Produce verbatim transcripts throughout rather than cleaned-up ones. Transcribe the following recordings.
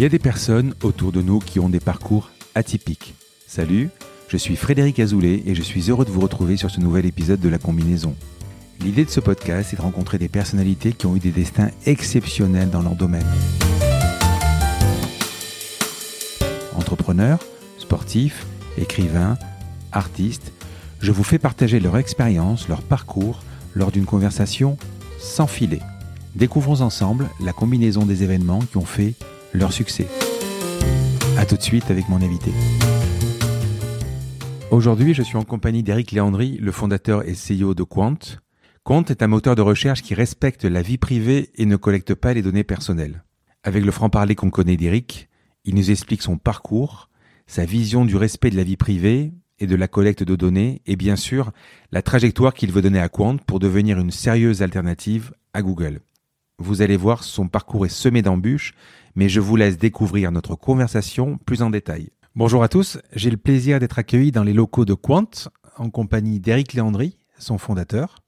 Il y a des personnes autour de nous qui ont des parcours atypiques. Salut, je suis Frédéric Azoulay et je suis heureux de vous retrouver sur ce nouvel épisode de La Combinaison. L'idée de ce podcast est de rencontrer des personnalités qui ont eu des destins exceptionnels dans leur domaine. Entrepreneurs, sportifs, écrivains, artistes, je vous fais partager leur expérience, leur parcours lors d'une conversation sans filet. Découvrons ensemble la combinaison des événements qui ont fait leur succès. A tout de suite avec mon invité. Aujourd'hui, je suis en compagnie d'Eric Léandri, le fondateur et C E O de Qwant. Qwant est un moteur de recherche qui respecte la vie privée et ne collecte pas les données personnelles. Avec le franc-parler qu'on connaît d'Eric, il nous explique son parcours, sa vision du respect de la vie privée et de la collecte de données et bien sûr, la trajectoire qu'il veut donner à Qwant pour devenir une sérieuse alternative à Google. Vous allez voir, son parcours est semé d'embûches, mais je vous laisse découvrir notre conversation plus en détail. Bonjour à tous, j'ai le plaisir d'être accueilli dans les locaux de Qwant, en compagnie d'Eric Léandri, son fondateur.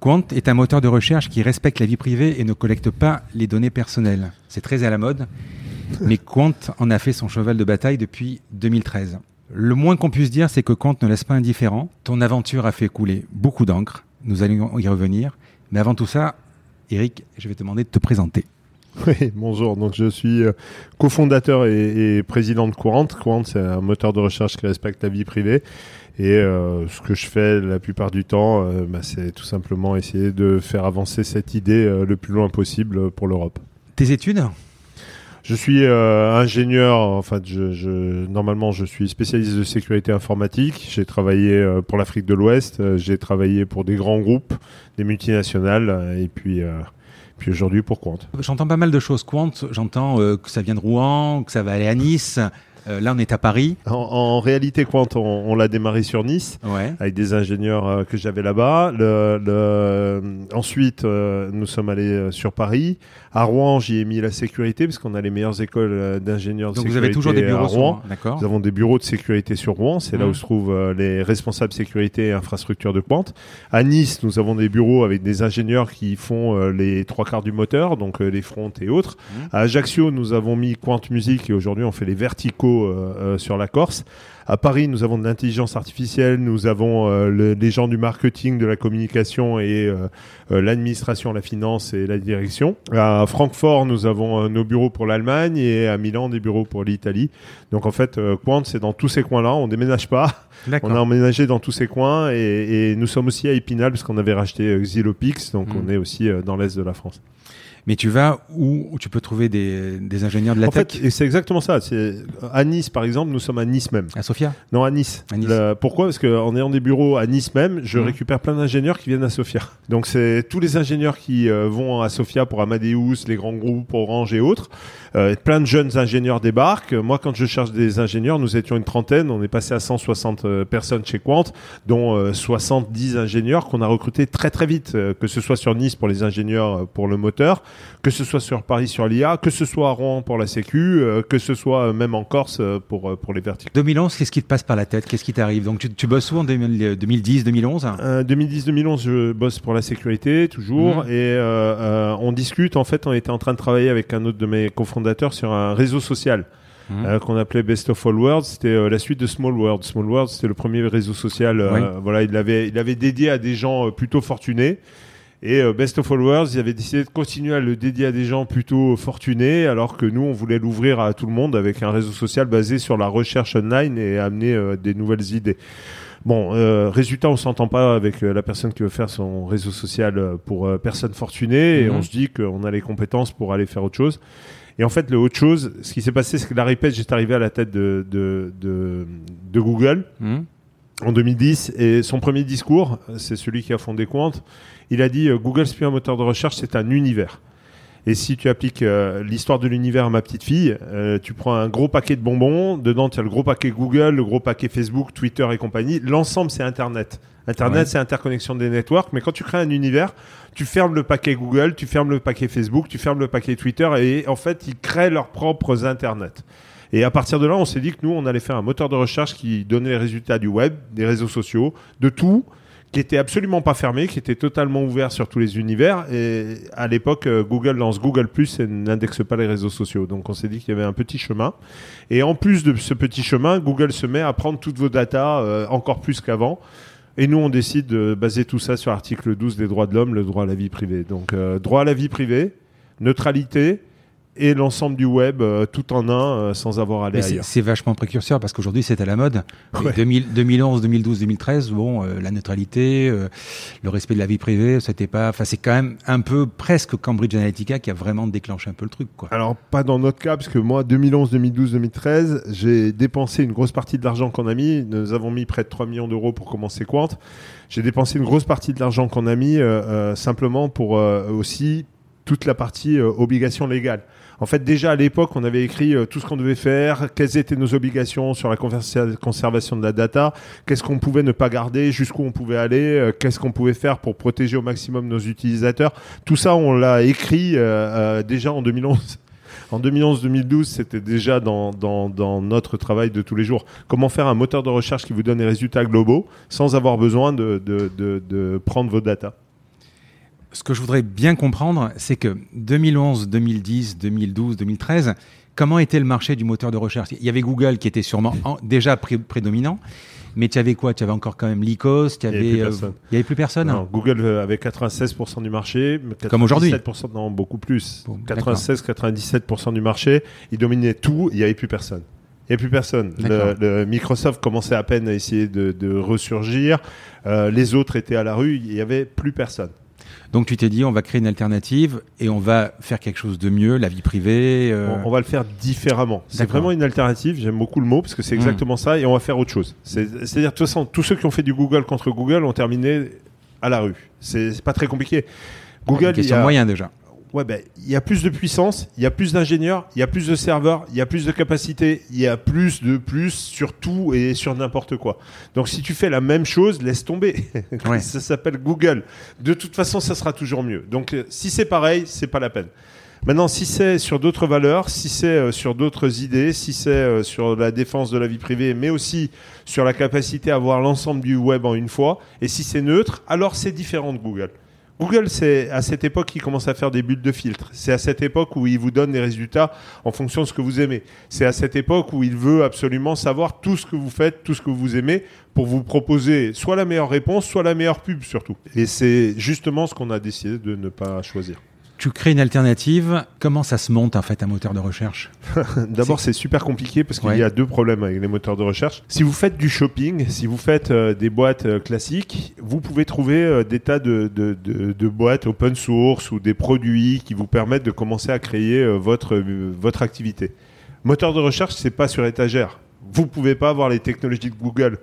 Qwant est un moteur de recherche qui respecte la vie privée et ne collecte pas les données personnelles. C'est très à la mode, mais Qwant en a fait son cheval de bataille depuis deux mille treize. Le moins qu'on puisse dire, c'est que Qwant ne laisse pas indifférent. Ton aventure a fait couler beaucoup d'encre, nous allons y revenir, mais avant tout ça, Eric, je vais te demander de te présenter. Oui, bonjour. Donc, je suis euh, cofondateur et, et président de Qwant. Qwant, c'est un moteur de recherche qui respecte la vie privée. Et euh, ce que je fais la plupart du temps, euh, bah, c'est tout simplement essayer de faire avancer cette idée euh, le plus loin possible pour l'Europe. Tes études ? Je suis euh, ingénieur, enfin, je, je, normalement je suis spécialiste de sécurité informatique, j'ai travaillé euh, pour l'Afrique de l'Ouest, euh, j'ai travaillé pour des grands groupes, des multinationales et puis, euh, puis aujourd'hui pour Qwant. J'entends pas mal de choses Qwant, j'entends euh, que ça vient de Rouen, que ça va aller à Nice, euh, là on est à Paris. En, en réalité Qwant, on, on l'a démarré sur Nice, ouais. Avec des ingénieurs euh, que j'avais là-bas, le, le... ensuite euh, nous sommes allés euh, sur Paris. À Rouen, j'y ai mis la sécurité parce qu'on a les meilleures écoles d'ingénieurs de sécurité. Donc vous avez toujours des bureaux à Rouen. Sur, d'accord. Nous avons des bureaux de sécurité sur Rouen. C'est mmh. là où se trouvent euh, les responsables sécurité et infrastructure de Qwant. À Nice, nous avons des bureaux avec des ingénieurs qui font euh, les trois quarts du moteur, donc euh, les fronts et autres. Mmh. À Ajaccio, nous avons mis Qwant Music et aujourd'hui, on fait les verticaux euh, euh, sur la Corse. À Paris, nous avons de l'intelligence artificielle, nous avons euh, le, les gens du marketing, de la communication et euh, euh, l'administration, la finance et la direction. À Francfort, nous avons euh, nos bureaux pour l'Allemagne et à Milan, des bureaux pour l'Italie. Donc en fait, euh, Qwant, c'est dans tous ces coins-là, on ne déménage pas. D'accord. On a emménagé dans tous ces coins et, et nous sommes aussi à Épinal parce qu'on avait racheté euh, Xylopix, donc mmh. on est aussi euh, dans l'Est de la France. Mais tu vas où, où tu peux trouver des, des ingénieurs de la en tech. En fait, c'est exactement ça. C'est, à Nice, par exemple, nous sommes à Nice même. À Sofia ? Non, à Nice. À Nice. Le, pourquoi ? Parce qu'en ayant des bureaux à Nice même, je mmh. récupère plein d'ingénieurs qui viennent à Sofia. Donc, c'est tous les ingénieurs qui euh, vont à Sofia pour Amadeus, les grands groupes, Orange et autres. Euh, plein de jeunes ingénieurs débarquent. Moi, quand je cherche des ingénieurs, nous étions une trentaine. On est passé à cent soixante euh, personnes chez Qwant, dont euh, soixante-dix ingénieurs qu'on a recrutés très, très vite, euh, que ce soit sur Nice pour les ingénieurs euh, pour le moteur, que ce soit sur Paris sur l'I A, que ce soit à Rouen pour la Sécu, euh, que ce soit même en Corse euh, pour, euh, pour les verticaux. deux mille onze, qu'est-ce qui te passe par la tête ? Qu'est-ce qui t'arrive ? Donc tu, tu bosses où en deux mille dix, deux mille onze hein ? euh, deux mille dix, deux mille onze, je bosse pour la sécurité toujours mmh. et euh, euh, on discute. En fait, on était en train de travailler avec un autre de mes cofondateurs sur un réseau social. Mmh. Euh, qu'on appelait Best of All Worlds, c'était euh, la suite de Small World. Small World, c'était le premier réseau social. Euh, oui. euh, voilà, il l'avait il avait dédié à des gens euh, plutôt fortunés. Et Best of All Worlds, ils avaient décidé de continuer à le dédier à des gens plutôt fortunés, alors que nous, on voulait l'ouvrir à tout le monde avec un réseau social basé sur la recherche online et amener euh, des nouvelles idées. Bon, euh, résultat, on s'entend pas avec euh, la personne qui veut faire son réseau social euh, pour euh, personnes fortunées, et mmh. on se dit qu'on a les compétences pour aller faire autre chose. Et en fait, le autre chose, ce qui s'est passé, c'est que Larry Page est arrivé à la tête de, de, de, de Google mmh. en deux mille dix, et son premier discours, c'est celui qui a fondé Qwant. Il a dit euh, « Google, c'est plus un moteur de recherche, c'est un univers ». Et si tu appliques euh, l'histoire de l'univers à ma petite fille, euh, tu prends un gros paquet de bonbons, dedans tu as le gros paquet Google, le gros paquet Facebook, Twitter et compagnie. L'ensemble, c'est Internet. Internet, ouais. c'est interconnexion des networks, mais quand tu crées un univers, tu fermes le paquet Google, tu fermes le paquet Facebook, tu fermes le paquet Twitter, et en fait, ils créent leurs propres Internet. Et à partir de là, on s'est dit que nous, on allait faire un moteur de recherche qui donnait les résultats du web, des réseaux sociaux, de tout, qui n'était absolument pas fermé, qui était totalement ouvert sur tous les univers. Et à l'époque, Google lance Google Plus et n'indexe pas les réseaux sociaux. Donc on s'est dit qu'il y avait un petit chemin. Et en plus de ce petit chemin, Google se met à prendre toutes vos datas euh, encore plus qu'avant. Et nous, on décide de baser tout ça sur l'article douze des droits de l'homme, le droit à la vie privée. Donc euh, droit à la vie privée, neutralité... et l'ensemble du web, euh, tout en un, euh, sans avoir à aller c'est, ailleurs. C'est vachement précurseur, parce qu'aujourd'hui, c'est à la mode. Ouais. deux mille, deux mille onze, deux mille douze, deux mille treize, bon, euh, la neutralité, euh, le respect de la vie privée, c'était pas... Enfin, c'est quand même un peu, presque Cambridge Analytica qui a vraiment déclenché un peu le truc, quoi. Alors, pas dans notre cas, parce que moi, deux mille onze, deux mille douze, deux mille treize, j'ai dépensé une grosse partie de l'argent qu'on a mis. Nous avons mis près de trois millions d'euros pour commencer Qwant. J'ai dépensé une grosse partie de l'argent qu'on a mis, euh, euh, simplement pour euh, aussi toute la partie euh, obligation légale. En fait, déjà à l'époque, on avait écrit tout ce qu'on devait faire, quelles étaient nos obligations sur la conservation de la data, qu'est-ce qu'on pouvait ne pas garder, jusqu'où on pouvait aller, qu'est-ce qu'on pouvait faire pour protéger au maximum nos utilisateurs. Tout ça, on l'a écrit euh, déjà en deux mille onze. En deux mille onze deux mille douze, c'était déjà dans, dans, dans notre travail de tous les jours. Comment faire un moteur de recherche qui vous donne des résultats globaux sans avoir besoin de, de, de, de prendre vos datas? Ce que je voudrais bien comprendre, c'est que deux mille onze, deux mille dix, deux mille douze, deux mille treize, comment était le marché du moteur de recherche? Il y avait Google qui était sûrement en, déjà pré- prédominant, mais tu avais quoi? Tu avais encore quand même l'I C O S, tu avais, il n'y avait, euh, avait plus personne. Non, hein. Google avait quatre-vingt-seize pour cent du marché. Comme aujourd'hui. Non, beaucoup plus. Bon, quatre-vingt-seize quatre-vingt-dix-sept pour cent du marché. Ils dominaient tout, il n'y avait plus personne. Il n'y a plus personne. Le, le Microsoft commençait à peine à essayer de, de ressurgir. Euh, les autres étaient à la rue, il n'y avait plus personne. Donc tu t'es dit, on va créer une alternative et on va faire quelque chose de mieux, la vie privée. Euh... On va le faire différemment. C'est D'accord. vraiment une alternative, j'aime beaucoup le mot, parce que c'est exactement mmh. ça, et on va faire autre chose. C'est, c'est-à-dire, de toute façon, tous ceux qui ont fait du Google contre Google ont terminé à la rue. C'est, c'est pas très compliqué. Google, c'est une question de moyens déjà. Ouais, ben, il y a plus de puissance, il y a plus d'ingénieurs, il y a plus de serveurs, il y a plus de capacités, il y a plus de plus sur tout et sur n'importe quoi. Donc, si tu fais la même chose, laisse tomber. Ouais. Ça s'appelle Google. De toute façon, ça sera toujours mieux. Donc, si c'est pareil, c'est pas la peine. Maintenant, si c'est sur d'autres valeurs, si c'est sur d'autres idées, si c'est sur la défense de la vie privée, mais aussi sur la capacité à voir l'ensemble du web en une fois, et si c'est neutre, alors c'est différent de Google. Google, c'est à cette époque qu'ils commencent à faire des bulles de filtre. C'est à cette époque où ils vous donnent des résultats en fonction de ce que vous aimez. C'est à cette époque où il veut absolument savoir tout ce que vous faites, tout ce que vous aimez, pour vous proposer soit la meilleure réponse, soit la meilleure pub surtout. Et c'est justement ce qu'on a décidé de ne pas choisir. Tu crées une alternative. Comment ça se monte en fait un moteur de recherche? D'abord, c'est... c'est super compliqué parce qu'il ouais. y a deux problèmes avec les moteurs de recherche. Si vous faites du shopping, si vous faites euh, des boîtes euh, classiques, vous pouvez trouver euh, des tas de, de, de, de boîtes open source ou des produits qui vous permettent de commencer à créer euh, votre, euh, votre activité. Moteur de recherche, c'est pas sur étagère. Vous ne pouvez pas avoir les technologies de Google.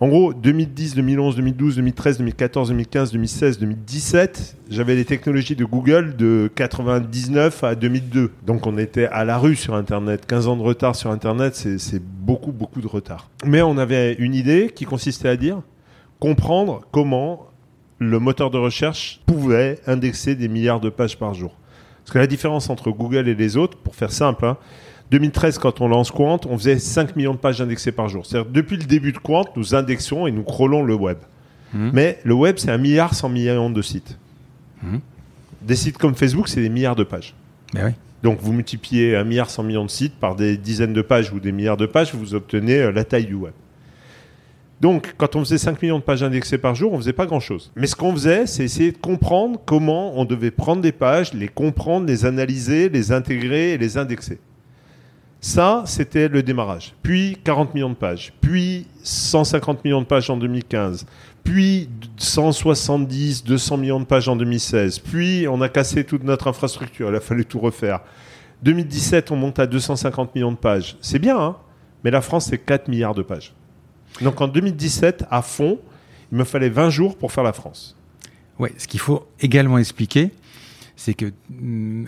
En gros, deux mille dix, deux mille onze, deux mille douze, deux mille treize, deux mille quatorze, deux mille quinze, deux mille seize, deux mille dix-sept, j'avais les technologies de Google de quatre-vingt-dix-neuf à deux mille deux. Donc on était à la rue sur Internet. quinze ans de retard sur Internet, c'est, c'est beaucoup, beaucoup de retard. Mais on avait une idée qui consistait à dire comprendre comment le moteur de recherche pouvait indexer des milliards de pages par jour. Parce que la différence entre Google et les autres, pour faire simple, hein, deux mille treize, quand on lance Qwant, on faisait cinq millions de pages indexées par jour. C'est-à-dire, depuis le début de Qwant, nous indexons et nous crawlons le web. Mmh. Mais le web, c'est un milliard cent millions de sites. Mmh. Des sites comme Facebook, c'est des milliards de pages. Mais oui. Donc, vous multipliez un milliard cent millions de sites par des dizaines de pages ou des milliards de pages, vous obtenez la taille du web. Donc, quand on faisait cinq millions de pages indexées par jour, on ne faisait pas grand-chose. Mais ce qu'on faisait, c'est essayer de comprendre comment on devait prendre des pages, les comprendre, les analyser, les intégrer et les indexer. Ça, c'était le démarrage. Puis quarante millions de pages, puis cent cinquante millions de pages en deux mille quinze, puis cent soixante-dix, deux cents millions de pages en deux mille seize, puis on a cassé toute notre infrastructure, il a fallu tout refaire. deux mille dix-sept, on monte à deux cent cinquante millions de pages. C'est bien, hein, mais la France, c'est quatre milliards de pages. Donc en deux mille dix-sept, à fond, il me fallait vingt jours pour faire la France. Ouais, ce qu'il faut également expliquer, c'est que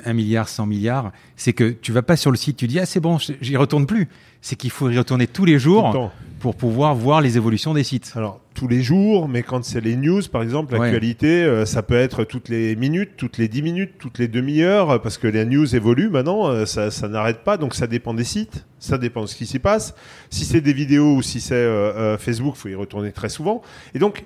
un milliard, cent milliards, c'est que tu vas pas sur le site, tu dis « Ah, c'est bon, j'y retourne plus ». C'est qu'il faut y retourner tous les jours pour pouvoir voir les évolutions des sites. Alors, tous les jours, mais quand c'est les news, par exemple, l'actualité, ouais. euh, ça peut être toutes les minutes, toutes les dix minutes, toutes les demi-heures, parce que les news évoluent maintenant, euh, ça, ça n'arrête pas, donc ça dépend des sites, ça dépend de ce qui s'y passe. Si c'est des vidéos ou si c'est euh, euh, Facebook, il faut y retourner très souvent. Et donc,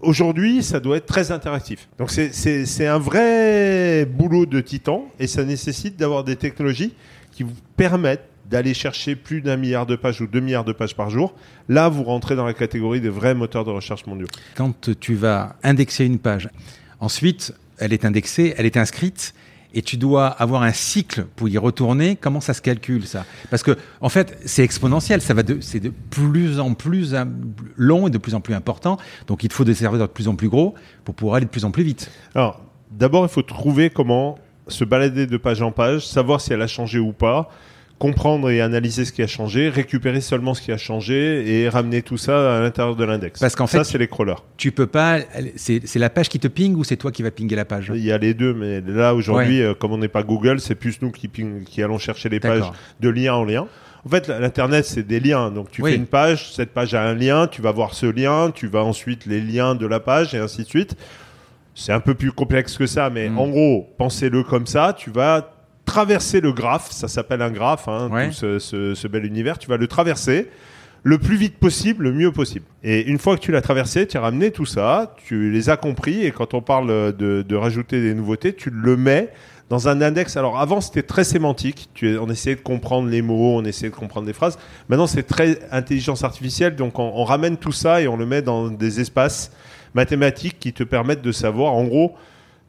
Aujourd'hui, ça doit être très interactif. Donc c'est, c'est, c'est un vrai boulot de titan et ça nécessite d'avoir des technologies qui vous permettent d'aller chercher plus d'un milliard de pages ou deux milliards de pages par jour. Là, vous rentrez dans la catégorie des vrais moteurs de recherche mondiaux. Quand tu vas indexer une page, ensuite, elle est indexée, elle est inscrite et tu dois avoir un cycle pour y retourner. Comment ça se calcule, ça ? Parce que, en fait, c'est exponentiel. Ça va de, c'est de plus en plus long et de plus en plus important. Donc, il te faut des serveurs de plus en plus gros pour pouvoir aller de plus en plus vite. Alors, d'abord, il faut trouver comment se balader de page en page, savoir si elle a changé ou pas, comprendre et analyser ce qui a changé, récupérer seulement ce qui a changé et ramener tout ça à l'intérieur de l'index. Parce qu'en fait, ça, c'est les crawlers. Tu peux pas. C'est, c'est la page qui te ping ou c'est toi qui vas pinguer la page ? Il y a les deux, mais là, aujourd'hui, ouais. euh, comme on n'est pas Google, c'est plus nous qui, ping, qui allons chercher les D'accord. pages de lien en lien. En fait, l'Internet, c'est des liens. Donc, tu oui. fais une page, cette page a un lien, tu vas voir ce lien, tu vas ensuite les liens de la page et ainsi de suite. C'est un peu plus complexe que ça, mais mmh. en gros, pensez-le comme ça, tu vas traverser le graphe, ça s'appelle un graphe, hein, ouais. tout ce, ce, ce bel univers, tu vas le traverser le plus vite possible, le mieux possible. Et une fois que tu l'as traversé, tu as ramené tout ça, tu les as compris, et quand on parle de, de rajouter des nouveautés, tu le mets dans un index. Alors avant, c'était très sémantique, tu, on essayait de comprendre les mots, on essayait de comprendre des phrases. Maintenant, c'est très intelligence artificielle, donc on, on ramène tout ça et on le met dans des espaces mathématiques qui te permettent de savoir, en gros,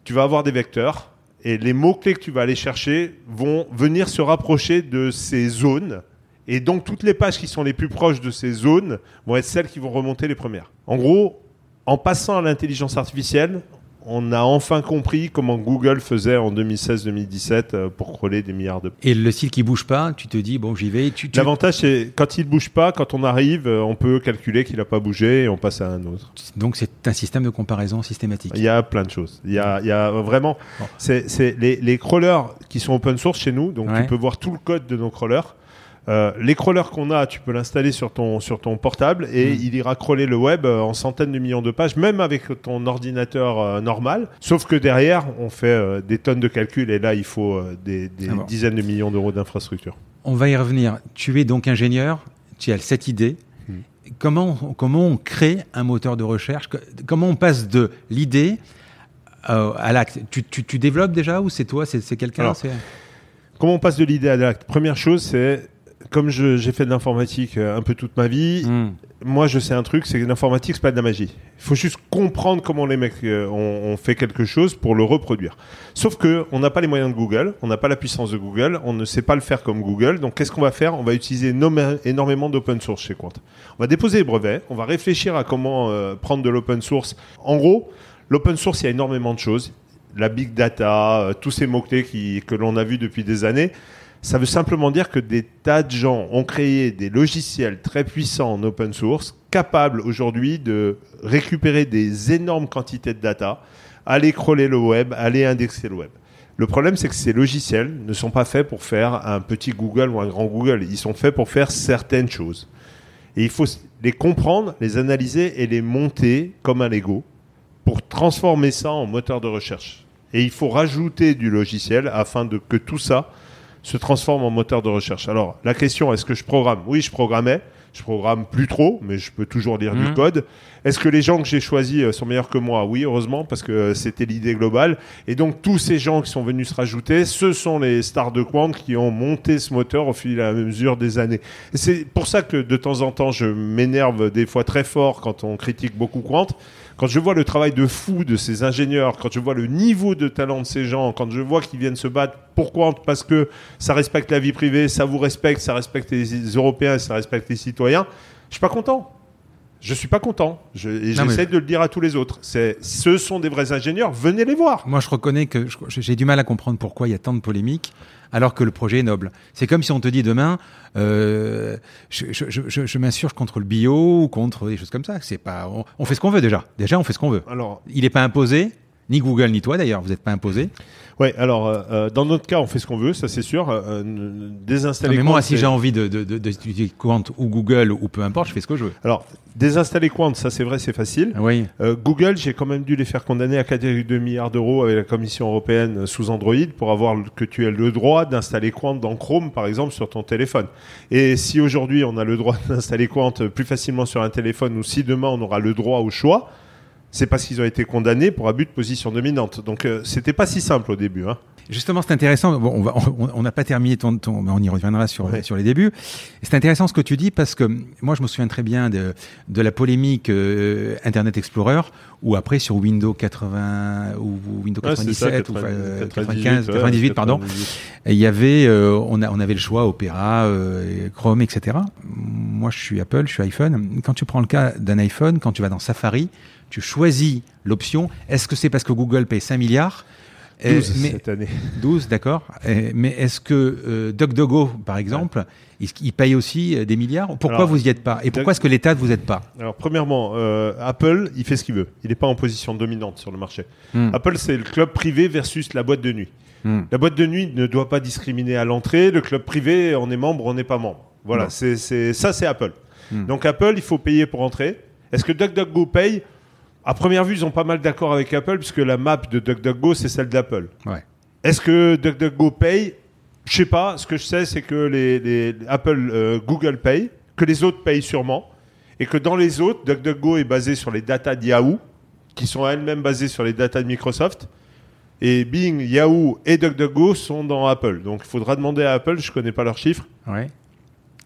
tu vas avoir des vecteurs, et les mots-clés que tu vas aller chercher vont venir se rapprocher de ces zones. Et donc, toutes les pages qui sont les plus proches de ces zones vont être celles qui vont remonter les premières. En gros, en passant à l'intelligence artificielle, on a enfin compris comment Google faisait en deux mille seize deux mille dix-sept pour crawler des milliards de pages. Et le site qui ne bouge pas, tu te dis, bon, j'y vais. Tu, tu... L'avantage, c'est quand il ne bouge pas, quand on arrive, on peut calculer qu'il n'a pas bougé et on passe à un autre. Donc, c'est un système de comparaison systématique. Il y a plein de choses. Il y a, il y a vraiment... Bon. C'est, c'est les, les crawlers qui sont open source chez nous, donc ouais. tu peux voir tout le code de nos crawlers. Euh, les crawlers qu'on a, tu peux l'installer sur ton, sur ton portable et mmh. il ira crawler le web en centaines de millions de pages, même avec ton ordinateur euh, normal. Sauf que derrière, on fait euh, des tonnes de calculs et là, il faut euh, des, des ah bon. dizaines de millions d'euros d'infrastructure. On va y revenir. Tu es donc ingénieur, tu as cette idée. Mmh. Comment, comment on crée un moteur de recherche ? Comment on passe de l'idée euh, à l'acte ? tu, tu, tu développes déjà ou c'est toi, c'est, c'est quelqu'un ? Alors, c'est... Comment on passe de l'idée à l'acte ? Première chose, c'est... Comme je, j'ai fait de l'informatique un peu toute ma vie, mmh. moi je sais un truc, c'est que l'informatique, c'est pas de la magie. Il faut juste comprendre comment les mecs euh, ont, ont fait quelque chose pour le reproduire. Sauf que on n'a pas les moyens de Google, on n'a pas la puissance de Google, on ne sait pas le faire comme Google. Donc qu'est-ce qu'on va faire ? On va utiliser nom- énormément d'open source chez Qwant. On va déposer les brevets, on va réfléchir à comment euh, prendre de l'open source. En gros, l'open source, il y a énormément de choses. La big data, euh, tous ces mots-clés qui, que l'on a vus depuis des années. Ça veut simplement dire que des tas de gens ont créé des logiciels très puissants en open source, capables aujourd'hui de récupérer des énormes quantités de data, aller crawler le web, aller indexer le web. Le problème, c'est que ces logiciels ne sont pas faits pour faire un petit Google ou un grand Google. Ils sont faits pour faire certaines choses. Et il faut les comprendre, les analyser et les monter comme un Lego pour transformer ça en moteur de recherche. Et il faut rajouter du logiciel afin de, que tout ça se transforme en moteur de recherche. Alors, la question, est-ce que je programme ? Oui, je programmais. Je programme plus trop, mais je peux toujours lire mmh. du code. Est-ce que les gens que j'ai choisis sont meilleurs que moi ? Oui, heureusement, parce que c'était l'idée globale. Et donc, tous ces gens qui sont venus se rajouter, ce sont les stars de Qwant qui ont monté ce moteur au fil et à mesure des années. Et c'est pour ça que, de temps en temps, je m'énerve des fois très fort quand on critique beaucoup Qwant. Quand je vois le travail de fou de ces ingénieurs, quand je vois le niveau de talent de ces gens, quand je vois qu'ils viennent se battre pour Qwant parce que ça respecte la vie privée, ça vous respecte, ça respecte les Européens, ça respecte les citoyens, je suis pas content. Je suis pas content. Je, et non, j'essaie mais... de le dire à tous les autres. C'est, ce sont des vrais ingénieurs. Venez les voir. Moi, je reconnais que je, j'ai du mal à comprendre pourquoi il y a tant de polémiques, alors que le projet est noble. C'est comme si on te dit demain, euh, je, je, je, je m'insurge contre le bio ou contre des choses comme ça. C'est pas. On, on fait ce qu'on veut déjà. Déjà, on fait ce qu'on veut. Alors, il n'est pas imposé. Ni Google, ni toi d'ailleurs, vous n'êtes pas imposé. Oui, alors euh, dans notre cas, on fait ce qu'on veut, ça c'est sûr. Euh, désinstaller non, mais moi, Qwant, si c'est... j'ai envie de, de, de, de utiliser Qwant ou Google ou peu importe, je fais ce que je veux. Alors, désinstaller Qwant, ça c'est vrai, c'est facile. Oui. Euh, Google, j'ai quand même dû les faire condamner à quatre virgule deux milliards d'euros avec la Commission européenne sous Android pour avoir que tu aies le droit d'installer Qwant dans Chrome, par exemple, sur ton téléphone. Et si aujourd'hui, on a le droit d'installer Qwant plus facilement sur un téléphone ou si demain, on aura le droit au choix, c'est parce qu'ils ont été condamnés pour abus de position dominante. Donc, euh, c'était pas si simple au début, hein. Justement, c'est intéressant. Bon, on va, on n'a pas terminé ton, ton, mais on y reviendra sur, ouais. sur les débuts. Et c'est intéressant ce que tu dis parce que moi, je me souviens très bien de, de la polémique euh, Internet Explorer ou après sur Windows quatre-vingts ou, ou Windows quatre-vingt-dix-sept ouais, ça, quatre-vingts, ou euh, quatre-vingt-quinze, quatre-vingt-dix-huit, quatre-vingt-dix-huit pardon. Il y avait, euh, on a, on avait le choix Opera, euh, Chrome, et cetera. Moi, je suis Apple, je suis iPhone. Quand tu prends le cas d'un iPhone, quand tu vas dans Safari, tu choisis l'option. Est-ce que c'est parce que Google paye cinq milliards? douze mais, cette année. douze, d'accord. Mais est-ce que euh, DuckDuckGo, par exemple, ouais. il paye aussi des milliards? Pourquoi alors, vous n'y êtes pas? Et pourquoi est-ce que l'État ne vous aide pas? Alors, premièrement, euh, Apple, il fait ce qu'il veut. Il n'est pas en position dominante sur le marché. Mm. Apple, c'est le club privé versus la boîte de nuit. Mm. La boîte de nuit ne doit pas discriminer à l'entrée. Le club privé, on est membre, on n'est pas membre. Voilà, c'est, c'est, ça, c'est Apple. Mm. Donc, Apple, il faut payer pour entrer. Est-ce que DuckDuckGo paye? À première vue, ils ont pas mal d'accord avec Apple puisque la map de DuckDuckGo, c'est celle d'Apple. Ouais. Est-ce que DuckDuckGo paye? Je sais pas. Ce que je sais, c'est que les, les Apple, euh, Google paye, que les autres payent sûrement, et que dans les autres, DuckDuckGo est basé sur les datas de Yahoo, qui sont elles-mêmes basées sur les datas de Microsoft, et Bing, Yahoo et DuckDuckGo sont dans Apple. Donc, il faudra demander à Apple. Je connais pas leurs chiffres. Ouais.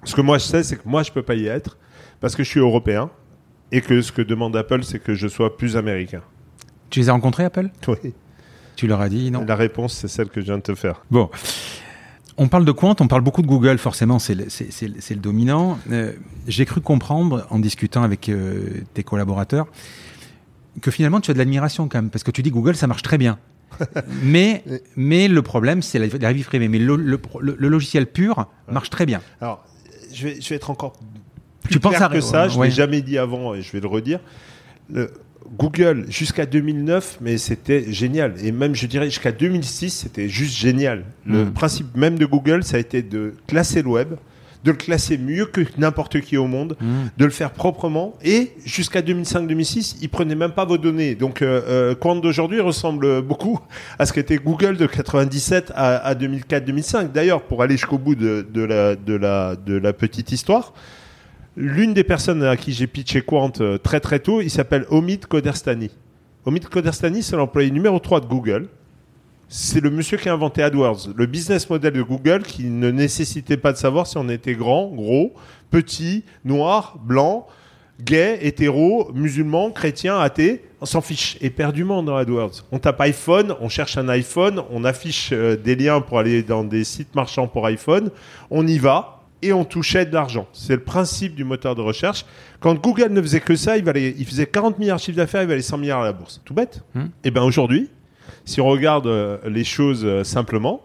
Ce que moi je sais, c'est que moi je peux pas y être parce que je suis européen. Et que ce que demande Apple, c'est que je sois plus américain. Tu les as rencontrés, Apple? Oui. Tu leur as dit non? La réponse, c'est celle que je viens de te faire. Bon. On parle de Qwant, on parle beaucoup de Google, forcément, c'est le, c'est, c'est, c'est le dominant. Euh, j'ai cru comprendre, en discutant avec euh, tes collaborateurs, que finalement, tu as de l'admiration quand même, parce que tu dis Google, ça marche très bien. mais, mais le problème, c'est la, la vie privée. Mais le, le, le, le logiciel pur marche très bien. Alors, je vais, je vais être encore... Plus tu penses à que ça, je ouais. l'ai jamais dit avant et je vais le redire. Le Google jusqu'à deux mille neuf, mais c'était génial. Et même, je dirais, jusqu'à deux mille six, c'était juste génial. Le mmh. principe même de Google, ça a été de classer le web, de le classer mieux que n'importe qui au monde, mmh. de le faire proprement. Et jusqu'à deux mille cinq deux mille six, ils prenaient même pas vos données. Donc, euh, Qwant d'aujourd'hui ressemble beaucoup à ce qu'était Google de quatre-vingt-dix-sept à, à deux mille quatre deux mille cinq. D'ailleurs, pour aller jusqu'au bout de, de, la, de, la, de la petite histoire. L'une des personnes à qui j'ai pitché Qwant euh, très très tôt, il s'appelle Omid Koderstani. Omid Koderstani, c'est l'employé numéro trois de Google. C'est le monsieur qui a inventé AdWords, le business model de Google qui ne nécessitait pas de savoir si on était grand, gros, petit, noir, blanc, gay, hétéro, musulman, chrétien, athée. On s'en fiche éperdument dans AdWords. On tape iPhone, on cherche un iPhone, on affiche euh, des liens pour aller dans des sites marchands pour iPhone. On y va. Et on touchait de l'argent. C'est le principe du moteur de recherche. Quand Google ne faisait que ça, il, valait, il faisait quarante milliards de chiffre d'affaires, il valait cent milliards à la bourse. Tout bête. Mmh. Et bien aujourd'hui, si on regarde les choses simplement,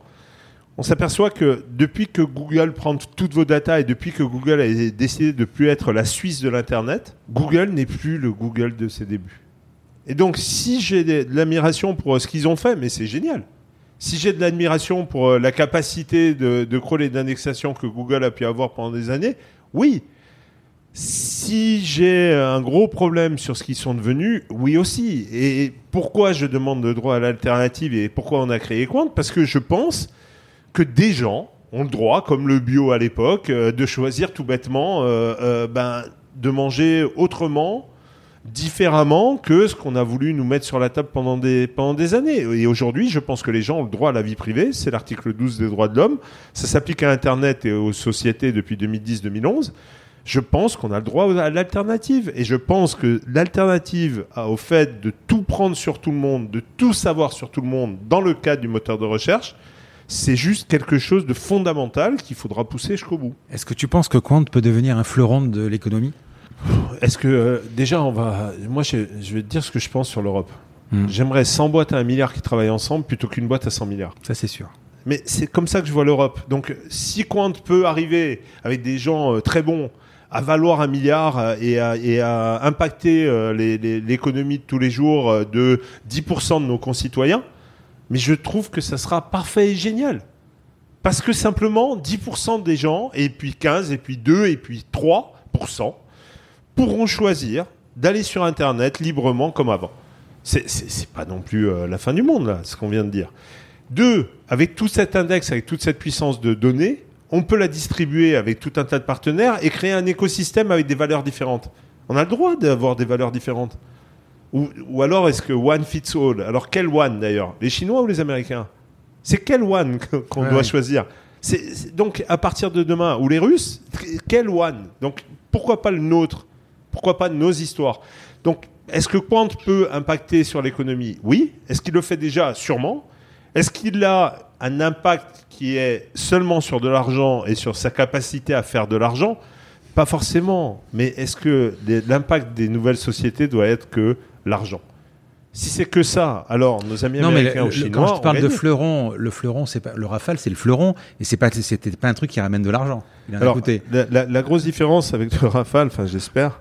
on s'aperçoit que depuis que Google prend toutes vos datas et depuis que Google a décidé de ne plus être la Suisse de l'Internet, Google n'est plus le Google de ses débuts. Et donc, si j'ai de l'admiration pour ce qu'ils ont fait, mais c'est génial. Si j'ai de l'admiration pour la capacité de, de crawl et d'indexation que Google a pu avoir pendant des années, oui. Si j'ai un gros problème sur ce qu'ils sont devenus, oui aussi. Et pourquoi je demande le droit à l'alternative et pourquoi on a créé Qwant? Parce que je pense que des gens ont le droit, comme le bio à l'époque, de choisir tout bêtement euh, euh, ben, de manger autrement, différemment que ce qu'on a voulu nous mettre sur la table pendant des, pendant des années. Et aujourd'hui, je pense que les gens ont le droit à la vie privée. C'est l'article douze des droits de l'homme. Ça s'applique à Internet et aux sociétés depuis deux mille dix deux mille onze. Je pense qu'on a le droit à l'alternative. Et je pense que l'alternative au fait de tout prendre sur tout le monde, de tout savoir sur tout le monde dans le cadre du moteur de recherche, c'est juste quelque chose de fondamental qu'il faudra pousser jusqu'au bout. Est-ce que tu penses que Qwant peut devenir un fleuron de l'économie ? Est-ce que euh, déjà on va moi je, je vais te dire ce que je pense sur l'Europe. Mmh. J'aimerais cent boîtes à un milliard qui travaillent ensemble plutôt qu'une boîte à cent milliards. Ça c'est sûr. Mais c'est comme ça que je vois l'Europe. Donc si Qwant peut arriver avec des gens euh, très bons à valoir un milliard et à, et à impacter euh, les, les, l'économie de tous les jours euh, de dix pour cent de nos concitoyens, mais je trouve que ça sera parfait et génial. Parce que simplement dix pour cent des gens et puis quinze et puis deux et puis trois pour cent pourront choisir d'aller sur Internet librement comme avant. C'est, c'est, c'est pas non plus euh, la fin du monde, là, ce qu'on vient de dire. Deux, avec tout cet index, avec toute cette puissance de données, on peut la distribuer avec tout un tas de partenaires et créer un écosystème avec des valeurs différentes. On a le droit d'avoir des valeurs différentes. Ou, ou alors est-ce que one fits all? Alors quel one d'ailleurs? Les Chinois ou les Américains? C'est quel one qu'on ouais, doit choisir? C'est, c'est, donc à partir de demain, ou les Russes, quel one? Donc pourquoi pas le nôtre? Pourquoi pas nos histoires? Donc est-ce que Qwant peut impacter sur l'économie? Oui. Est-ce qu'il le fait déjà? Sûrement. Est-ce qu'il a un impact qui est seulement sur de l'argent et sur sa capacité à faire de l'argent? Pas forcément. Mais est-ce que les, l'impact des nouvelles sociétés doit être que l'argent? Si c'est que ça, alors nos amis non, américains le, ou chinois. Quand je te parle de fleuron, le fleuron, c'est pas le Rafale, c'est le fleuron, et c'est pas, c'était pas un truc qui ramène de l'argent. Il en alors, a coûté. La, la, la grosse différence avec le Rafale, enfin j'espère,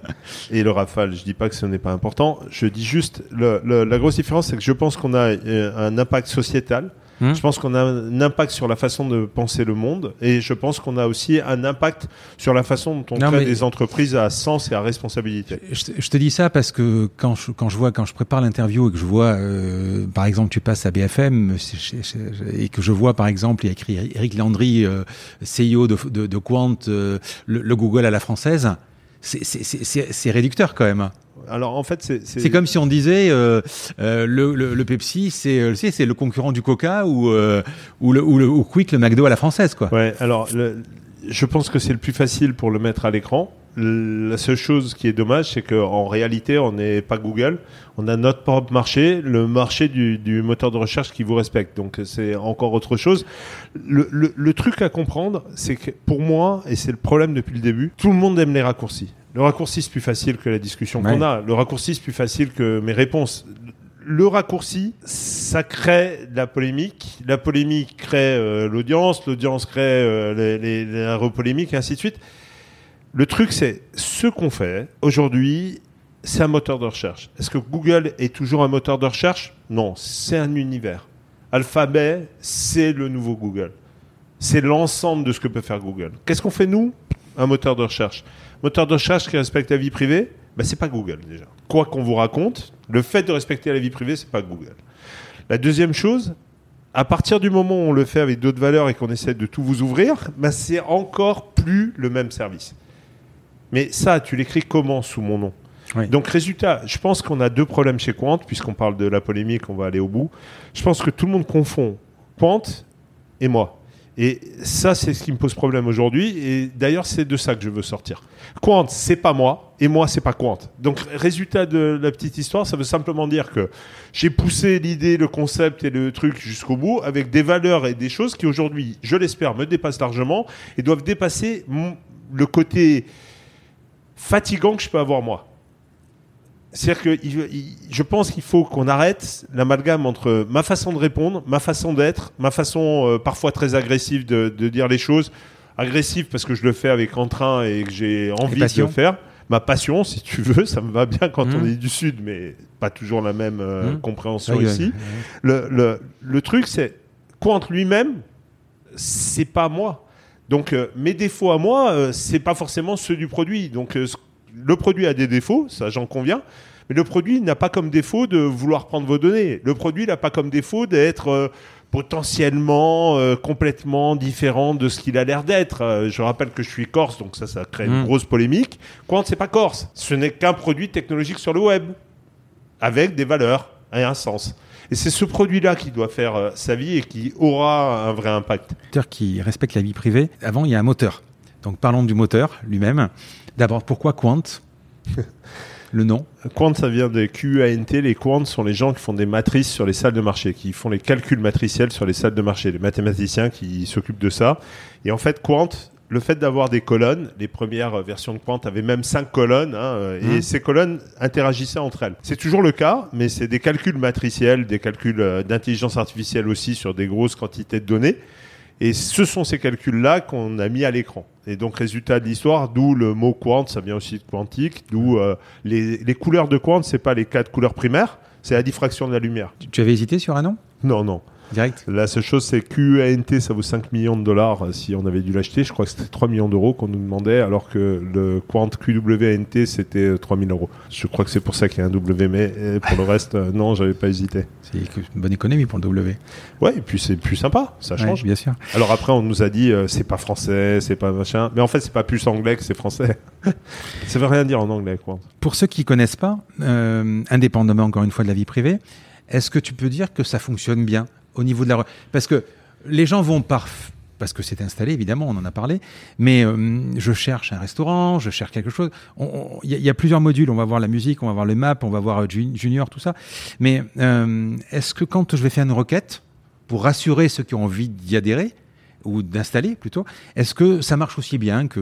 et le Rafale, je dis pas que ce n'est pas important, je dis juste le, le, la grosse différence, c'est que je pense qu'on a euh, un impact sociétal. Hum. Je pense qu'on a un impact sur la façon de penser le monde, et je pense qu'on a aussi un impact sur la façon dont on non, crée des entreprises à sens et à responsabilité. Je, je te dis ça parce que quand je, quand je vois, quand je prépare l'interview et que je vois, euh, par exemple, tu passes à B F M et que je vois, par exemple, il y a écrit Eric Léandri, euh, C E O de, de, de Qwant, euh, le, le Google à la française. C'est, c'est, c'est, c'est réducteur quand même. Alors en fait, c'est, c'est... c'est comme si on disait euh, euh, le, le, le Pepsi, c'est, c'est, c'est le concurrent du Coca ou, euh, ou, le, ou, le, ou Quick, le McDo à la française, quoi. Ouais. Alors le, je pense que c'est le plus facile pour le mettre à l'écran. La seule chose qui est dommage, c'est qu'en réalité, on n'est pas Google. On a notre propre marché, le marché du, du moteur de recherche qui vous respecte. Donc, c'est encore autre chose. Le, le, le truc à comprendre, c'est que pour moi, et c'est le problème depuis le début, tout le monde aime les raccourcis. Le raccourci, c'est plus facile que la discussion ouais. qu'on a. Le raccourci, c'est plus facile que mes réponses. Le raccourci, ça crée de la polémique. La polémique crée euh, l'audience. L'audience crée euh, les, les, les repolémiques, et ainsi de suite. Le truc, c'est ce qu'on fait aujourd'hui, c'est un moteur de recherche. Est-ce que Google est toujours un moteur de recherche? Non, c'est un univers. Alphabet, c'est le nouveau Google. C'est l'ensemble de ce que peut faire Google. Qu'est-ce qu'on fait, nous? Un moteur de recherche. Moteur de recherche qui respecte la vie privée, bah, c'est pas Google déjà. Quoi qu'on vous raconte, le fait de respecter la vie privée, c'est pas Google. La deuxième chose, à partir du moment où on le fait avec d'autres valeurs et qu'on essaie de tout vous ouvrir, bah, c'est encore plus le même service. Mais ça, tu l'écris comment sous mon nom? Oui. Donc résultat, je pense qu'on a deux problèmes chez Qwant, puisqu'on parle de la polémique, on va aller au bout. Je pense que tout le monde confond Qwant et moi. Et ça, c'est ce qui me pose problème aujourd'hui. Et d'ailleurs, c'est de ça que je veux sortir. Qwant, c'est pas moi, et moi, c'est pas Qwant. Donc résultat de la petite histoire, ça veut simplement dire que j'ai poussé l'idée, le concept et le truc jusqu'au bout, avec des valeurs et des choses qui aujourd'hui, je l'espère, me dépassent largement et doivent dépasser mon, le côté... fatigant que je peux avoir moi. C'est-à-dire que je pense qu'il faut qu'on arrête l'amalgame entre ma façon de répondre, ma façon d'être, ma façon euh, parfois très agressive de, de dire les choses, agressive parce que je le fais avec entrain et que j'ai envie de le faire. Ma passion, si tu veux, ça me va bien quand mmh. on est du Sud, mais pas toujours la même euh, mmh. compréhension oui, ici. Oui, oui. Le, le, le truc, c'est Qwant lui-même, c'est pas moi. Donc, euh, mes défauts à moi, euh, c'est pas forcément ceux du produit. Donc, euh, le produit a des défauts, ça j'en conviens, mais le produit n'a pas comme défaut de vouloir prendre vos données. Le produit n'a pas comme défaut d'être euh, potentiellement euh, complètement différent de ce qu'il a l'air d'être. Euh, je rappelle que je suis corse, donc ça, ça crée mmh. une grosse polémique. Qwant, c'est pas corse. Ce n'est qu'un produit technologique sur le web, avec des valeurs et un sens. Et c'est ce produit-là qui doit faire euh, sa vie et qui aura un vrai impact. Qui respecte la vie privée. Avant, il y a un moteur. Donc, parlons du moteur lui-même. D'abord, pourquoi Qwant? Le nom. Qwant, ça vient de Q U A N T. Les Qwant sont les gens qui font des matrices sur les salles de marché, qui font les calculs matriciels sur les salles de marché, les mathématiciens qui s'occupent de ça. Et en fait, Qwant... le fait d'avoir des colonnes, les premières versions de Qwant avaient même cinq colonnes, hein, et mmh. ces colonnes interagissaient entre elles. C'est toujours le cas, mais c'est des calculs matriciels, des calculs d'intelligence artificielle aussi sur des grosses quantités de données. Et ce sont ces calculs-là qu'on a mis à l'écran. Et donc, résultat de l'histoire, d'où le mot Qwant, ça vient aussi de quantique, d'où euh, les, les couleurs de Qwant, c'est pas les quatre couleurs primaires, c'est la diffraction de la lumière. Tu avais hésité sur un nom ? Non, non. Direct. La seule chose, c'est Qwant, ça vaut cinq millions de dollars si on avait dû l'acheter. Je crois que c'était trois millions d'euros qu'on nous demandait, alors que le Qwant Q W A N T, c'était trois mille euros. Je crois que c'est pour ça qu'il y a un W, mais pour le reste, non, j'avais pas hésité. C'est une bonne économie pour le W. Ouais, et puis c'est plus sympa, ça change. Ouais, bien sûr. Alors après, on nous a dit, euh, c'est pas français, c'est pas machin. Mais en fait, c'est pas plus anglais que c'est français. Ça veut rien dire en anglais, Qwant. Pour ceux qui connaissent pas, euh, indépendamment encore une fois de la vie privée, est-ce que tu peux dire que ça fonctionne bien au niveau de la... Parce que les gens vont par... Parce que c'est installé, évidemment, on en a parlé. Mais euh, je cherche un restaurant, je cherche quelque chose. Il y, y a plusieurs modules. On va voir la musique, on va voir le map, on va voir euh, Junior, tout ça. Mais euh, est-ce que quand je vais faire une requête, pour rassurer ceux qui ont envie d'y adhérer, ou d'installer plutôt, est-ce que ça marche aussi bien que,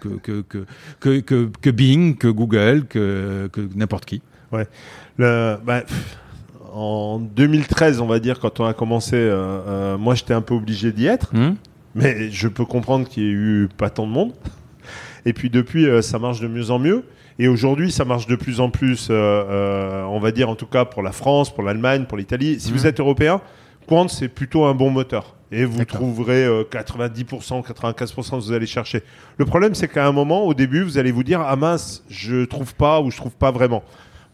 que, que, que, que, que, que Bing, que Google, que, que n'importe qui? Ouais. Le... Bah... En deux mille treize, on va dire, quand on a commencé, euh, euh, moi, j'étais un peu obligé d'y être. Mmh. Mais je peux comprendre qu'il n'y ait eu pas tant de monde. Et puis, depuis, euh, ça marche de mieux en mieux. Et aujourd'hui, ça marche de plus en plus, euh, euh, on va dire, en tout cas, pour la France, pour l'Allemagne, pour l'Italie. Si mmh. vous êtes européen, Qwant, c'est plutôt un bon moteur. Et vous D'accord. trouverez euh, quatre-vingt-dix pour cent, quatre-vingt-quinze pour cent vous allez chercher. Le problème, c'est qu'à un moment, au début, vous allez vous dire « Ah mince, je trouve pas ou je trouve pas vraiment ».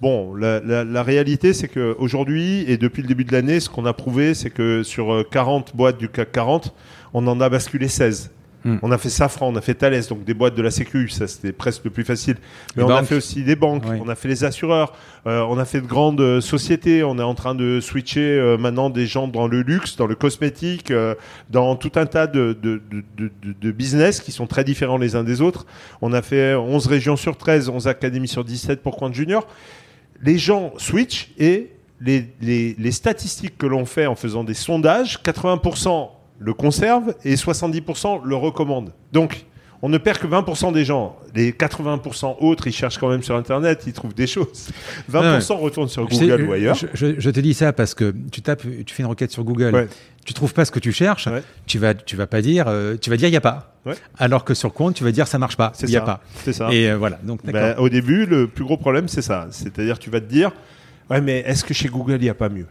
Bon, la, la, la réalité, c'est qu'aujourd'hui, et depuis le début de l'année, ce qu'on a prouvé, c'est que sur quarante boîtes du C A C quarante, on en a basculé seize. Mmh. On a fait Safran, on a fait Thales, donc des boîtes de la Sécu, ça c'était presque le plus facile. Mais les on banques. A fait aussi des banques, oui. On a fait les assureurs, euh, on a fait de grandes euh, sociétés, on est en train de switcher euh, maintenant des gens dans le luxe, dans le cosmétique, euh, dans tout un tas de, de, de, de, de business qui sont très différents les uns des autres. On a fait onze régions sur treize, onze académies sur dix-sept pour Qwant Junior. Les gens switchent et les, les, les statistiques que l'on fait en faisant des sondages, quatre-vingts pour cent le conservent et soixante-dix pour cent le recommandent. Donc, on ne perd que vingt pour cent des gens. Les quatre-vingts pour cent autres, ils cherchent quand même sur Internet, ils trouvent des choses. vingt pour cent ouais. retournent sur Google sais, ou ailleurs. Je, je, je te dis ça parce que tu tapes, tu fais une requête sur Google, ouais. tu ne trouves pas ce que tu cherches, ouais. tu vas, tu vas pas dire, euh, tu vas dire il n'y a pas. Ouais. Alors que sur Qwant, tu vas dire ça marche pas, il n'y a pas. C'est ça. Et euh, voilà. Donc d'accord. Bah, au début, le plus gros problème, c'est ça. C'est-à-dire, tu vas te dire, ouais, mais est-ce que chez Google il n'y a pas mieux?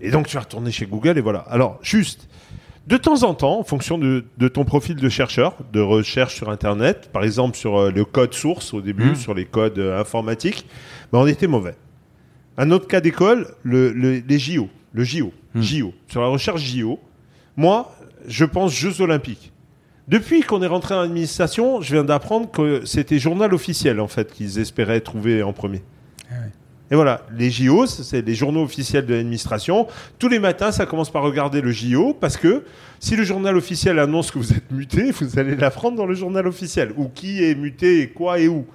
Et donc tu vas retourner chez Google et voilà. Alors juste. De temps en temps, en fonction de, de ton profil de chercheur, de recherche sur Internet, par exemple sur euh, le code source au début, mmh. sur les codes euh, informatiques, ben on était mauvais. Un autre cas d'école, le, le, les J O. Le J O. Mmh. J O. Sur la recherche J O, moi, je pense Jeux Olympiques. Depuis qu'on est rentré en administration, je viens d'apprendre que c'était Journal Officiel, en fait, qu'ils espéraient trouver en premier. Ah ouais. Et voilà, les J O, c'est les journaux officiels de l'administration. Tous les matins, ça commence par regarder le J O parce que si le journal officiel annonce que vous êtes muté, vous allez l'apprendre dans le journal officiel. Ou qui est muté et quoi et où.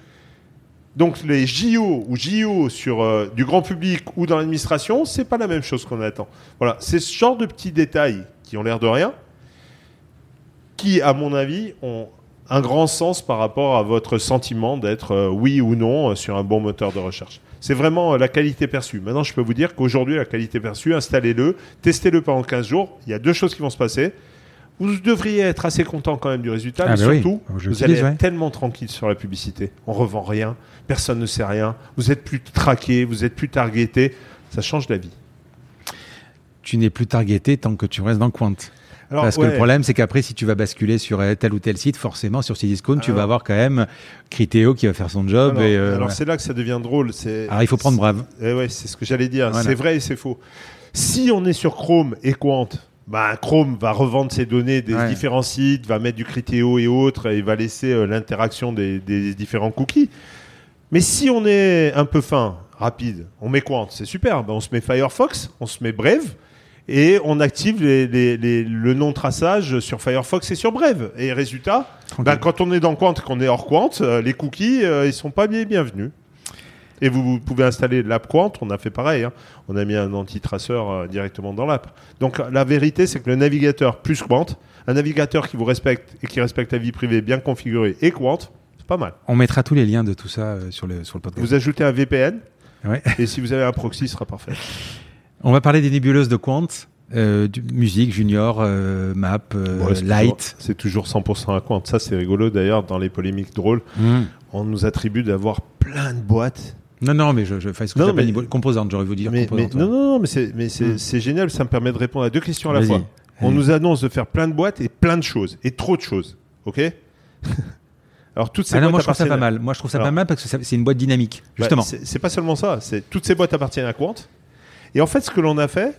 Donc les J O ou J O sur euh, du grand public ou dans l'administration, c'est pas la même chose qu'on attend. Voilà, c'est ce genre de petits détails qui ont l'air de rien, qui, à mon avis, ont un grand sens par rapport à votre sentiment d'être euh, oui ou non euh, sur un bon moteur de recherche. C'est vraiment la qualité perçue. Maintenant, je peux vous dire qu'aujourd'hui, la qualité perçue, installez-le, testez-le pendant quinze jours. Il y a deux choses qui vont se passer. Vous devriez être assez content quand même du résultat, ah mais bah surtout, oui. vous allez être ouais. tellement tranquille sur la publicité. On ne revend rien, personne ne sait rien, vous n'êtes plus traqué, vous n'êtes plus targeté. Ça change la vie. Tu n'es plus targeté tant que tu restes dans Qwant. Alors, Parce ouais. que le problème, c'est qu'après, si tu vas basculer sur tel ou tel site, forcément, sur Cdiscount, alors, tu vas avoir quand même Criteo qui va faire son job. Alors, et euh, alors ouais. c'est là que ça devient drôle. C'est, alors, il faut prendre Brave. Eh ouais, c'est ce que j'allais dire. Voilà. C'est vrai et c'est faux. Si on est sur Chrome et Qwant, bah, Chrome va revendre ses données des ouais. différents sites, va mettre du Criteo et autres, et va laisser euh, l'interaction des, des différents cookies. Mais si on est un peu fin, rapide, on met Qwant, c'est super. Bah, on se met Firefox, on se met Brave. Et on active les, les, les, le non-traçage sur Firefox et sur Brave. Et résultat, ben quand on est dans Qwant et qu'on est hors Qwant, euh, les cookies, euh, ils ne sont pas bien bienvenus. Et vous, vous pouvez installer l'app Qwant, on a fait pareil. Hein. On a mis un anti-traceur euh, directement dans l'app. Donc la vérité, c'est que le navigateur plus Qwant, un navigateur qui vous respecte et qui respecte la vie privée bien configurée et Qwant, c'est pas mal. On mettra tous les liens de tout ça euh, sur, le, sur le podcast. Vous ajoutez un V P N ouais. et si vous avez un proxy, ce sera parfait. On va parler des nébuleuses de Qwant, euh, du, musique, junior, euh, map, euh, ouais, c'est light. Toujours, c'est toujours cent pour cent à Qwant. Ça, c'est rigolo d'ailleurs dans les polémiques drôles. Mmh. On nous attribue d'avoir plein de boîtes Non, non, mais je, je fais ce que non, j'appelle mais, composante, j'aurais voulu dire mais, composante. Mais, ouais. Non, non, mais, c'est, mais c'est, mmh. c'est génial, ça me permet de répondre à deux questions à la Vas-y. fois. On Allez. nous annonce de faire plein de boîtes et plein de choses, et trop de choses, ok. Alors toutes ces ah boîtes non, moi je trouve ça pas mal. Moi je trouve ça Alors, pas mal parce que ça, c'est une boîte dynamique. Justement. Bah, c'est, c'est pas seulement ça. C'est toutes ces boîtes appartiennent à Qwant. Et en fait, ce que l'on a fait,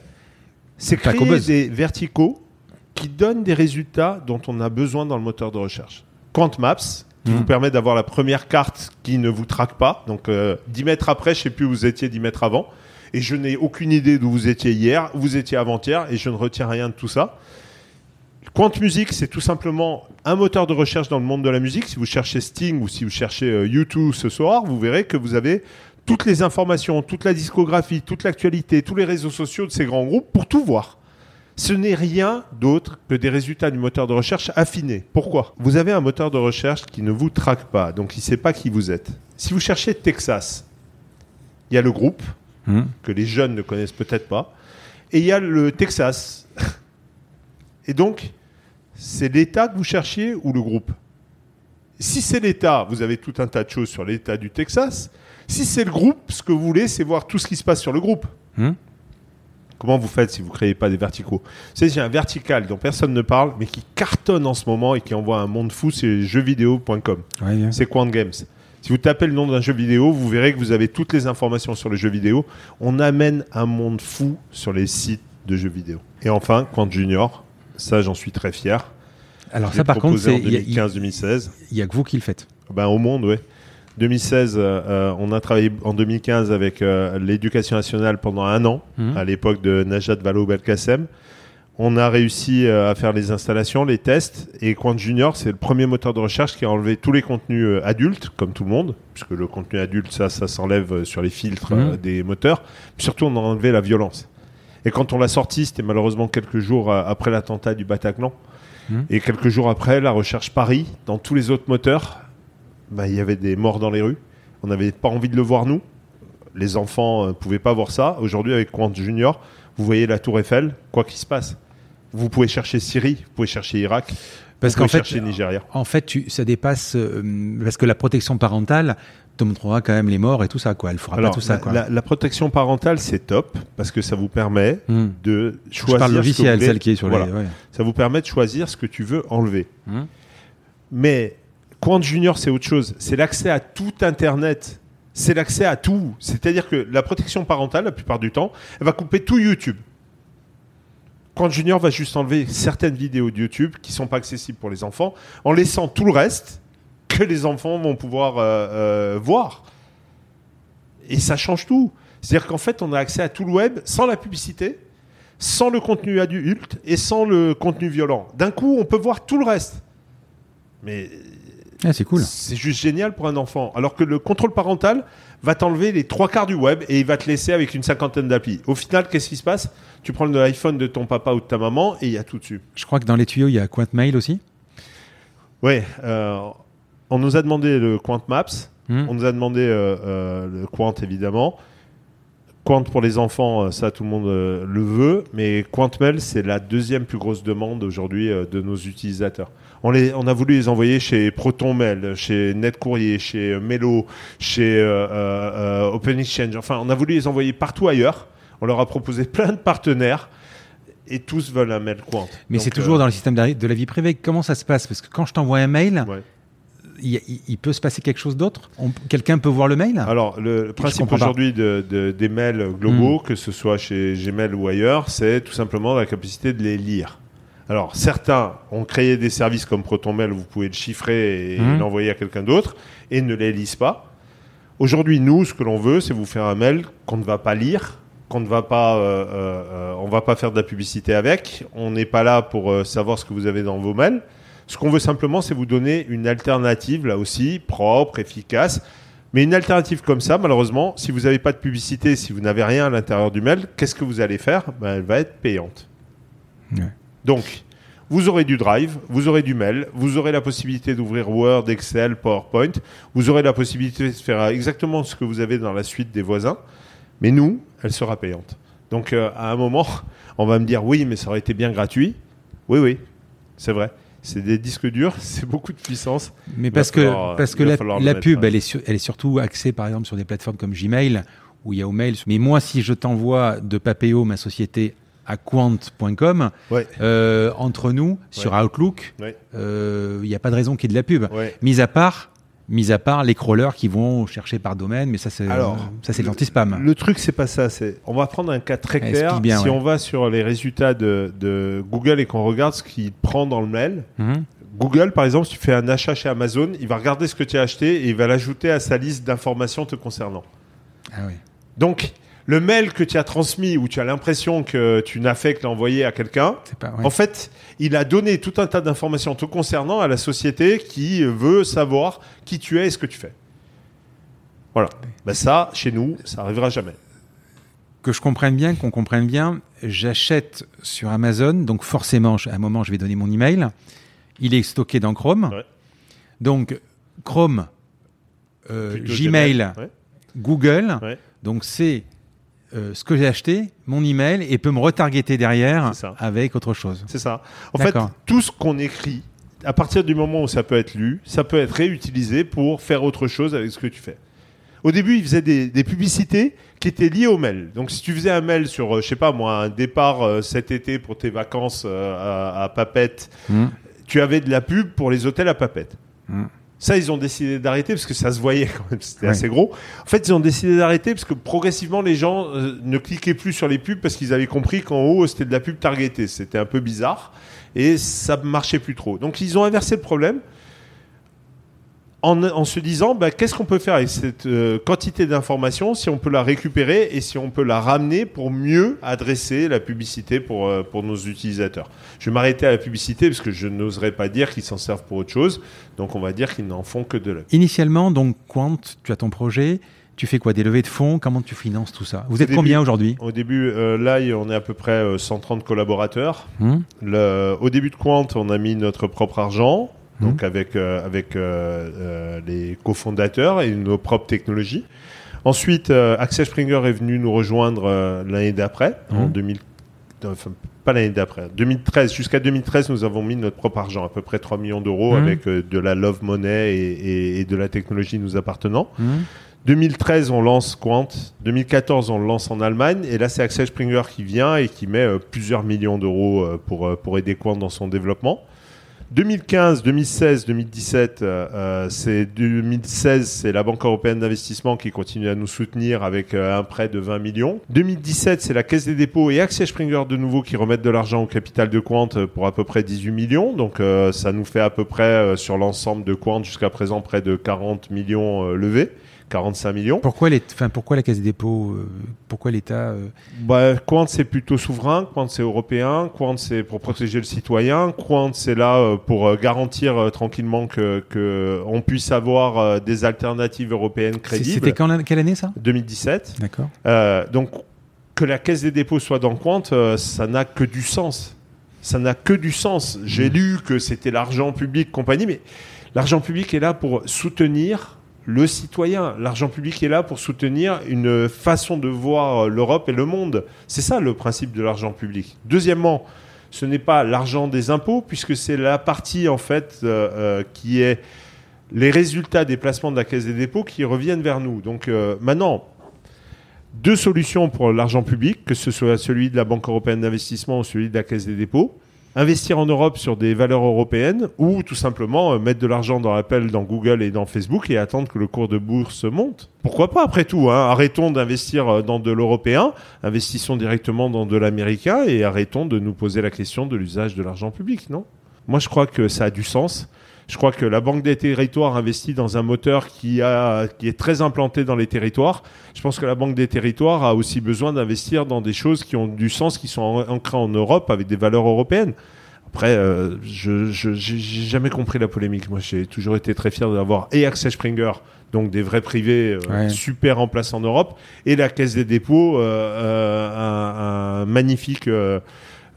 c'est pas créer des verticaux qui donnent des résultats dont on a besoin dans le moteur de recherche. Qwant Maps, qui mmh. vous permet d'avoir la première carte qui ne vous traque pas. Donc euh, dix mètres après, je ne sais plus où vous étiez dix mètres avant, et je n'ai aucune idée d'où vous étiez hier, où vous étiez avant-hier, et je ne retiens rien de tout ça. Qwant Music, c'est tout simplement un moteur de recherche dans le monde de la musique. Si vous cherchez Sting ou si vous cherchez euh, YouTube ce soir, vous verrez que vous avez toutes les informations, toute la discographie, toute l'actualité, tous les réseaux sociaux de ces grands groupes pour tout voir. Ce n'est rien d'autre que des résultats du moteur de recherche affinés. Pourquoi ? Vous avez un moteur de recherche qui ne vous traque pas, donc il ne sait pas qui vous êtes. Si vous cherchez Texas, il y a le groupe, mmh. que les jeunes ne connaissent peut-être pas, et il y a le Texas. Et donc, c'est l'État que vous cherchiez ou le groupe ? Si c'est l'État, vous avez tout un tas de choses sur l'État du Texas. Si c'est le groupe, ce que vous voulez, c'est voir tout ce qui se passe sur le groupe. Mmh. Comment vous faites si vous ne créez pas des verticaux ? C'est j'ai un vertical dont personne ne parle, mais qui cartonne en ce moment et qui envoie un monde fou, c'est jeux vidéo point com. Ouais, yeah. C'est Qwant Games. Si vous tapez le nom d'un jeu vidéo, vous verrez que vous avez toutes les informations sur le jeu vidéo. On amène un monde fou sur les sites de jeux vidéo. Et enfin, Qwant Junior, ça j'en suis très fier. Alors ça par contre, c'est deux mille quinze deux mille seize. Il n'y a que vous qui le faites. Ben, au monde, oui. deux mille seize, euh, on a travaillé en deux mille quinze avec euh, l'éducation nationale pendant un an, mmh. à l'époque de Najat Vallaud-Belkacem. On a réussi euh, à faire les installations, les tests, et Qwant Junior, c'est le premier moteur de recherche qui a enlevé tous les contenus euh, adultes, comme tout le monde, puisque le contenu adulte, ça, ça s'enlève euh, sur les filtres mmh. euh, des moteurs. Puis surtout, on a enlevé la violence. Et quand on l'a sorti, c'était malheureusement quelques jours euh, après l'attentat du Bataclan, mmh. et quelques jours après, la recherche Paris, dans tous les autres moteurs, bah, il y avait des morts dans les rues. On n'avait pas envie de le voir, nous. Les enfants ne euh, pouvaient pas voir ça. Aujourd'hui, avec Qwant Junior, vous voyez la Tour Eiffel, quoi qu'il se passe. Vous pouvez chercher Syrie, vous pouvez chercher Irak, parce vous qu'en pouvez fait, chercher Nigeria. En fait, tu, ça dépasse... Euh, parce que la protection parentale te montrera quand même les morts et tout ça, quoi. Elle ne fera Alors, pas tout ça, quoi. La, la protection parentale, c'est top, parce que ça vous permet mmh. de choisir... Je parle logiciel, celle qui est sur voilà. les... Ouais. Ça vous permet de choisir ce que tu veux enlever. Mmh. Mais... Qwant Junior, c'est autre chose. C'est l'accès à tout Internet. C'est l'accès à tout. C'est-à-dire que la protection parentale, la plupart du temps, elle va couper tout YouTube. Qwant Junior va juste enlever certaines vidéos de YouTube qui ne sont pas accessibles pour les enfants, en laissant tout le reste que les enfants vont pouvoir euh, euh, voir. Et ça change tout. C'est-à-dire qu'en fait, on a accès à tout le web sans la publicité, sans le contenu adulte et sans le contenu violent. D'un coup, on peut voir tout le reste. Mais... Ah, c'est cool. C'est juste génial pour un enfant. Alors que le contrôle parental va t'enlever les trois quarts du web et il va te laisser avec une cinquantaine d'applis. Au final, qu'est-ce qui se passe ? Tu prends l'iPhone de ton papa ou de ta maman et il y a tout dessus. Je crois que dans les tuyaux, il y a Qwant Mail aussi. Oui. Euh, on nous a demandé le Qwant Maps. Mmh. On nous a demandé euh, euh, le Qwant, évidemment. Qwant pour les enfants, ça, tout le monde euh, le veut. Mais Qwant Mail, c'est la deuxième plus grosse demande aujourd'hui euh, de nos utilisateurs. On, les, on a voulu les envoyer chez ProtonMail, chez NetCourrier, chez Melo, chez euh, euh, Open Exchange. Enfin, on a voulu les envoyer partout ailleurs. On leur a proposé plein de partenaires et tous veulent un mail Qwant. Mais Donc, c'est toujours euh... dans le système de la vie privée. Comment ça se passe ? Parce que quand je t'envoie un mail, ouais. il, il peut se passer quelque chose d'autre ? on, Quelqu'un peut voir le mail ? Alors, le, le principe aujourd'hui de, de, des mails globaux, mmh. que ce soit chez Gmail ou ailleurs, c'est tout simplement la capacité de les lire. Alors, certains ont créé des services comme ProtonMail, vous pouvez le chiffrer et mmh. l'envoyer à quelqu'un d'autre et ne les lisent pas. Aujourd'hui, nous, ce que l'on veut, c'est vous faire un mail qu'on ne va pas lire, qu'on ne va pas, euh, euh, on va pas faire de la publicité avec. On n'est pas là pour euh, savoir ce que vous avez dans vos mails. Ce qu'on veut simplement, c'est vous donner une alternative, là aussi, propre, efficace. Mais une alternative comme ça, malheureusement, si vous n'avez pas de publicité, si vous n'avez rien à l'intérieur du mail, qu'est-ce que vous allez faire ? Ben, elle va être payante. Mmh. Donc, vous aurez du Drive, vous aurez du Mail, vous aurez la possibilité d'ouvrir Word, Excel, PowerPoint, vous aurez la possibilité de faire exactement ce que vous avez dans la suite des voisins, mais nous, elle sera payante. Donc, euh, à un moment, on va me dire « Oui, mais ça aurait été bien gratuit. » Oui, oui, c'est vrai. c'est des disques durs, c'est beaucoup de puissance. Mais parce que, falloir, parce que la, la mettre, pub, ouais. elle, est sur, elle est surtout axée, par exemple, sur des plateformes comme Gmail, où il y a Omail. Mais moi, si je t'envoie de Papéo, ma société, à Qwant point com, ouais. euh, entre nous, ouais. sur Outlook, il ouais. n'y euh, a pas de raison qu'il y ait de la pub. Ouais. Mis à part... Mis à part les crawlers qui vont chercher par domaine, mais ça c'est, alors, ça, c'est le, l'anti-spam. Le truc, c'est pas ça. C'est, on va prendre un cas très clair. Bien, si ouais. on va sur les résultats de, de Google et qu'on regarde ce qu'il prend dans le mail, mm-hmm. Google, par exemple, si tu fais un achat chez Amazon, il va regarder ce que tu as acheté et il va l'ajouter à sa liste d'informations te concernant. Ah oui. Donc, le mail que tu as transmis ou tu as l'impression que tu n'as fait que l'envoyer à quelqu'un, c'est pas, ouais. en fait, il a donné tout un tas d'informations te concernant à la société qui veut savoir qui tu es et ce que tu fais. Voilà. Ben ça, chez nous, ça n'arrivera jamais. Que je comprenne bien, qu'on comprenne bien, j'achète sur Amazon, donc forcément, à un moment, je vais donner mon email. Il est stocké dans Chrome. Ouais. Donc, Chrome, euh, Gmail, ouais. Google, ouais. donc c'est... Euh, ce que j'ai acheté, mon email, et peut me retargeter derrière avec autre chose. C'est ça. En D'accord. fait, tout ce qu'on écrit, à partir du moment où ça peut être lu, ça peut être réutilisé pour faire autre chose avec ce que tu fais. Au début, ils faisaient des, des publicités qui étaient liées au mail. Donc, si tu faisais un mail sur, euh, je sais pas moi, un départ euh, cet été pour tes vacances euh, à, à Papette, mmh. tu avais de la pub pour les hôtels à Papette. Mmh. Ça, ils ont décidé d'arrêter parce que ça se voyait quand même, c'était ouais. assez gros. En fait, ils ont décidé d'arrêter parce que progressivement, les gens euh, ne cliquaient plus sur les pubs parce qu'ils avaient compris qu'en haut, c'était de la pub targetée. C'était un peu bizarre et ça ne marchait plus trop. Donc, ils ont inversé le problème en, en se disant bah, qu'est-ce qu'on peut faire avec cette euh, quantité d'informations, si on peut la récupérer et si on peut la ramener pour mieux adresser la publicité pour, euh, pour nos utilisateurs. Je vais m'arrêter à la publicité parce que je n'oserais pas dire qu'ils s'en servent pour autre chose. Donc, on va dire qu'ils n'en font que de l'œil. Initialement, donc, Qwant, tu as ton projet. Tu fais quoi ? Des levées de fonds ? Comment tu finances tout ça ? Vous êtes début, combien aujourd'hui ? Au début, euh, là, on est à peu près euh, cent trente collaborateurs. Mmh. Le, au début de Qwant, on a mis notre propre argent. Donc avec, euh, avec euh, euh, les cofondateurs et nos propres technologies. Ensuite, euh, Axel Springer est venu nous rejoindre euh, l'année d'après, mmh. en deux mille, enfin, pas l'année d'après, deux mille treize. Jusqu'à deux mille treize, nous avons mis notre propre argent, à peu près trois millions d'euros, mmh. avec euh, de la love money et, et, et de la technologie nous appartenant. Mmh. deux mille treize, on lance Qwant. deux mille quatorze, on le lance en Allemagne. Et là, c'est Axel Springer qui vient et qui met euh, plusieurs millions d'euros euh, pour, euh, pour aider Qwant dans son développement. deux mille quinze, deux mille seize, deux mille dix-sept, euh, c'est deux mille seize, c'est la Banque Européenne d'Investissement qui continue à nous soutenir avec euh, un prêt de vingt millions. deux mille dix-sept, c'est la Caisse des Dépôts et Axel Springer de nouveau qui remettent de l'argent au capital de Qwant pour à peu près dix-huit millions. Donc euh, ça nous fait à peu près euh, sur l'ensemble de Qwant jusqu'à présent près de quarante millions euh, levés. quarante-cinq millions. Pourquoi, les, enfin, pourquoi la Caisse des Dépôts euh, Pourquoi l'État euh... bah, Qwant, c'est plutôt souverain. Qwant, c'est européen. Qwant, c'est pour protéger le citoyen. Qwant, c'est là euh, pour euh, garantir euh, tranquillement que, que on puisse avoir euh, des alternatives européennes crédibles. C'était quand, quelle année, ça ? deux mille dix-sept. D'accord. Euh, donc, que la Caisse des Dépôts soit dans Qwant, euh, ça n'a que du sens. Ça n'a que du sens. J'ai mmh. lu que c'était l'argent public, compagnie, mais l'argent public est là pour soutenir... le citoyen. L'argent public est là pour soutenir une façon de voir l'Europe et le monde. C'est ça le principe de l'argent public. Deuxièmement, ce n'est pas l'argent des impôts, puisque c'est la partie en fait euh, euh, qui est les résultats des placements de la Caisse des Dépôts qui reviennent vers nous. Donc euh, maintenant, deux solutions pour l'argent public, que ce soit celui de la Banque Européenne d'Investissement ou celui de la Caisse des Dépôts. Investir en Europe sur des valeurs européennes ou tout simplement euh, mettre de l'argent dans Apple, dans Google et dans Facebook et attendre que le cours de bourse monte. Pourquoi pas après tout, hein, arrêtons d'investir dans de l'européen, investissons directement dans de l'américain et arrêtons de nous poser la question de l'usage de l'argent public, non ? Moi, je crois que ça a du sens. Je crois que la Banque des Territoires investit dans un moteur qui, a, qui est très implanté dans les territoires. Je pense que la Banque des Territoires a aussi besoin d'investir dans des choses qui ont du sens, qui sont ancrées en Europe avec des valeurs européennes. Après, euh, je n'ai jamais compris la polémique. Moi, j'ai toujours été très fier d'avoir et Axel Springer, donc des vrais privés euh, ouais. super en place en Europe, et la Caisse des Dépôts, euh, euh, un, un magnifique euh,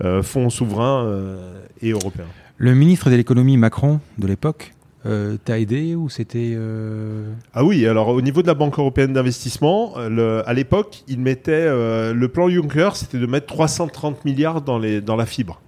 euh, fonds souverain euh, et européen. Le ministre de l'économie Macron de l'époque euh, t'a aidé ou c'était euh... Ah oui, alors au niveau de la Banque Européenne d'Investissement, le, à l'époque, il mettait euh, le plan Juncker, c'était de mettre trois cent trente milliards dans, les, dans la fibre.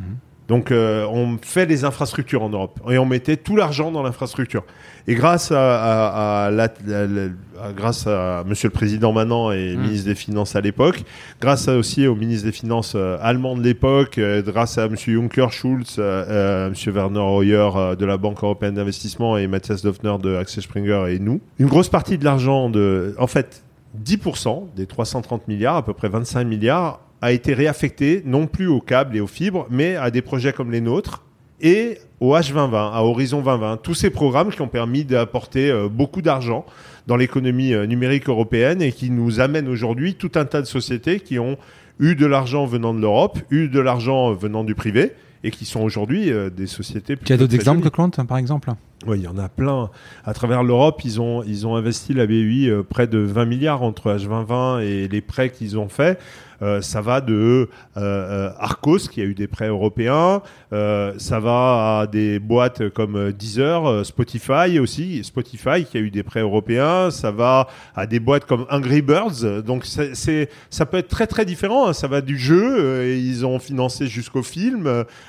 Mmh. Donc euh, on fait les infrastructures en Europe et on mettait tout l'argent dans l'infrastructure. Et grâce à, à, à, la, à, à grâce à Monsieur le Président maintenant et mmh. ministre des Finances à l'époque, grâce à, aussi au ministre des Finances euh, allemand de l'époque, euh, grâce à Monsieur Juncker, Schulz, euh, Monsieur Werner Hoyer euh, de la Banque Européenne d'Investissement et Matthias Döpfner de Axel Springer et nous, une grosse partie de l'argent de, en fait, dix pour cent des trois cent trente milliards, à peu près vingt-cinq milliards, a été réaffecté non plus aux câbles et aux fibres, mais à des projets comme les nôtres et au H vingt vingt, à Horizon vingt vingt. Tous ces programmes qui ont permis d'apporter beaucoup d'argent dans l'économie numérique européenne et qui nous amènent aujourd'hui tout un tas de sociétés qui ont eu de l'argent venant de l'Europe, eu de l'argent venant du privé et qui sont aujourd'hui des sociétés... Tu as d'autres exemples que Qwant, par exemple ? Oui, il y en a plein. À travers l'Europe, ils ont, ils ont investi la B E I euh, près de vingt milliards entre H vingt vingt et les prêts qu'ils ont faits. Euh, ça va de euh, Arcos, qui a eu des prêts européens. Euh, ça va à des boîtes comme Deezer, euh, Spotify aussi. Spotify, qui a eu des prêts européens. Ça va à des boîtes comme Angry Birds. Donc, c'est, c'est, ça peut être très, très différent. Ça va du jeu. Euh, et ils ont financé jusqu'au film.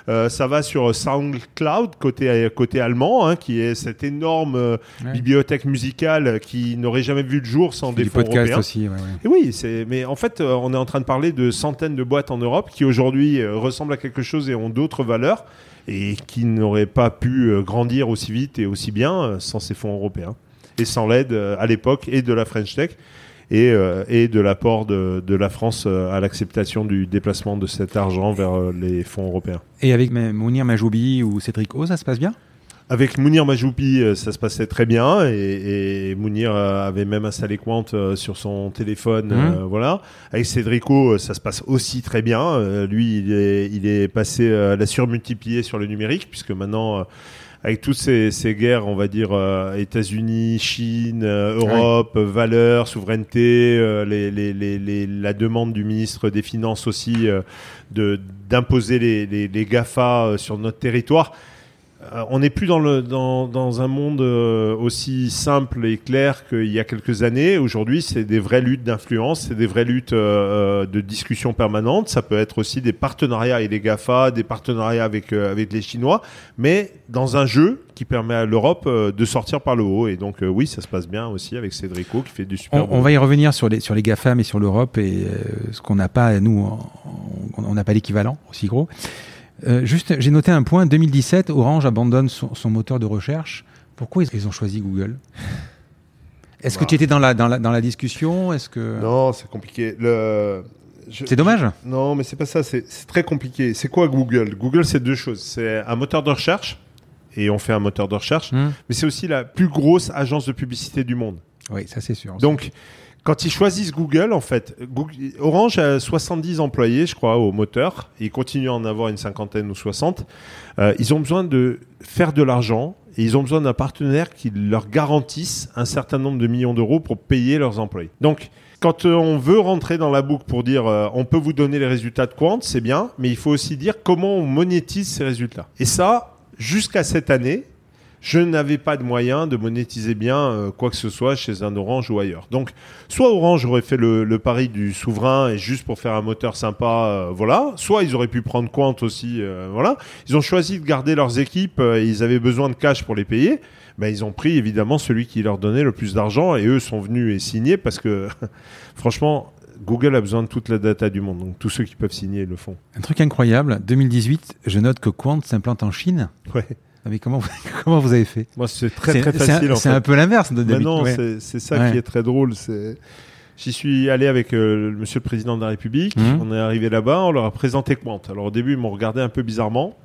Euh, ça va sur SoundCloud, côté, côté allemand, hein, qui est cette énorme ouais. bibliothèque musicale qui n'aurait jamais vu le jour sans des fonds européens. Du podcast aussi, ouais, ouais. Et oui, c'est, mais en fait, on est en train de parler de centaines de boîtes en Europe qui aujourd'hui ressemblent à quelque chose et ont d'autres valeurs et qui n'auraient pas pu grandir aussi vite et aussi bien sans ces fonds européens et sans l'aide à l'époque et de la French Tech. Et, euh, et de l'apport de, de la France euh, à l'acceptation du déplacement de cet argent vers euh, les fonds européens. Et avec Mounir Majoubi ou Cédric O, ça se passe bien ? Avec Mounir Majoubi, euh, ça se passait très bien et, et Mounir euh, avait même installé Qwant euh, sur son téléphone. Mmh. Euh, voilà. Avec Cédric O, euh, ça se passe aussi très bien. Euh, lui, il est, il est passé euh, à la surmultiplier sur le numérique puisque maintenant... Euh, avec toutes ces, ces guerres, on va dire, euh, États-Unis, Chine, euh, Europe, oui. valeurs, souveraineté, euh, les, les, les, les, la demande du ministre des Finances aussi euh, de, d'imposer les, les, les GAFA sur notre territoire. Euh, on n'est plus dans, le, dans, dans un monde euh, aussi simple et clair qu'il y a quelques années. Aujourd'hui, c'est des vraies luttes d'influence, c'est des vraies luttes euh, de discussion permanente. Ça peut être aussi des partenariats avec les GAFA, des partenariats avec, euh, avec les Chinois, mais dans un jeu qui permet à l'Europe euh, de sortir par le haut. Et donc, euh, oui, ça se passe bien aussi avec Cédric O qui fait du super. On, bon. on va y revenir sur les, sur les GAFA, mais sur l'Europe et euh, ce qu'on n'a pas, nous, on n'a pas l'équivalent aussi gros. Euh, juste, j'ai noté un point. deux mille dix-sept, Orange abandonne son, son moteur de recherche. Pourquoi ils, ils ont choisi Google ? Est-ce bah. que tu étais dans la, dans la, dans la discussion ? Est-ce que... Non, c'est compliqué. Le... Je, c'est dommage. Je... Non, mais c'est pas ça. C'est, c'est très compliqué. C'est quoi Google ? Google, c'est deux choses. C'est un moteur de recherche, et on fait un moteur de recherche, mmh. mais c'est aussi la plus grosse agence de publicité du monde. Oui, ça c'est sûr. Donc, quand ils choisissent Google, en fait, Google, Orange a soixante-dix employés, je crois, au moteur. Ils continuent à en avoir une cinquantaine ou soixante. Euh, ils ont besoin de faire de l'argent et ils ont besoin d'un partenaire qui leur garantisse un certain nombre de millions d'euros pour payer leurs employés. Donc, quand on veut rentrer dans la boucle pour dire euh, on peut vous donner les résultats de Qwant, c'est bien, mais il faut aussi dire comment on monétise ces résultats. Et ça, jusqu'à cette année... je n'avais pas de moyen de monétiser bien quoi que ce soit chez un Orange ou ailleurs. Donc, soit Orange aurait fait le, le pari du souverain et juste pour faire un moteur sympa, euh, voilà. Soit ils auraient pu prendre Qwant aussi, euh, voilà. Ils ont choisi de garder leurs équipes euh, et ils avaient besoin de cash pour les payer. Ben, ils ont pris évidemment celui qui leur donnait le plus d'argent et eux sont venus et signer parce que, franchement, Google a besoin de toute la data du monde. Donc, tous ceux qui peuvent signer le font. Un truc incroyable. deux mille dix-huit, je note que Qwant s'implante en Chine. Ouais. Mais comment vous, comment vous avez fait ? Moi, c'est très, c'est, très facile. C'est un, en c'est fait. un peu l'inverse de d'habitude. Non, ouais. c'est, c'est ça ouais. qui est très drôle. C'est... J'y suis allé avec euh, le monsieur le président de la République. Mmh. On est arrivé là-bas, on leur a présenté Qwant. Alors, au début, ils m'ont regardé un peu bizarrement.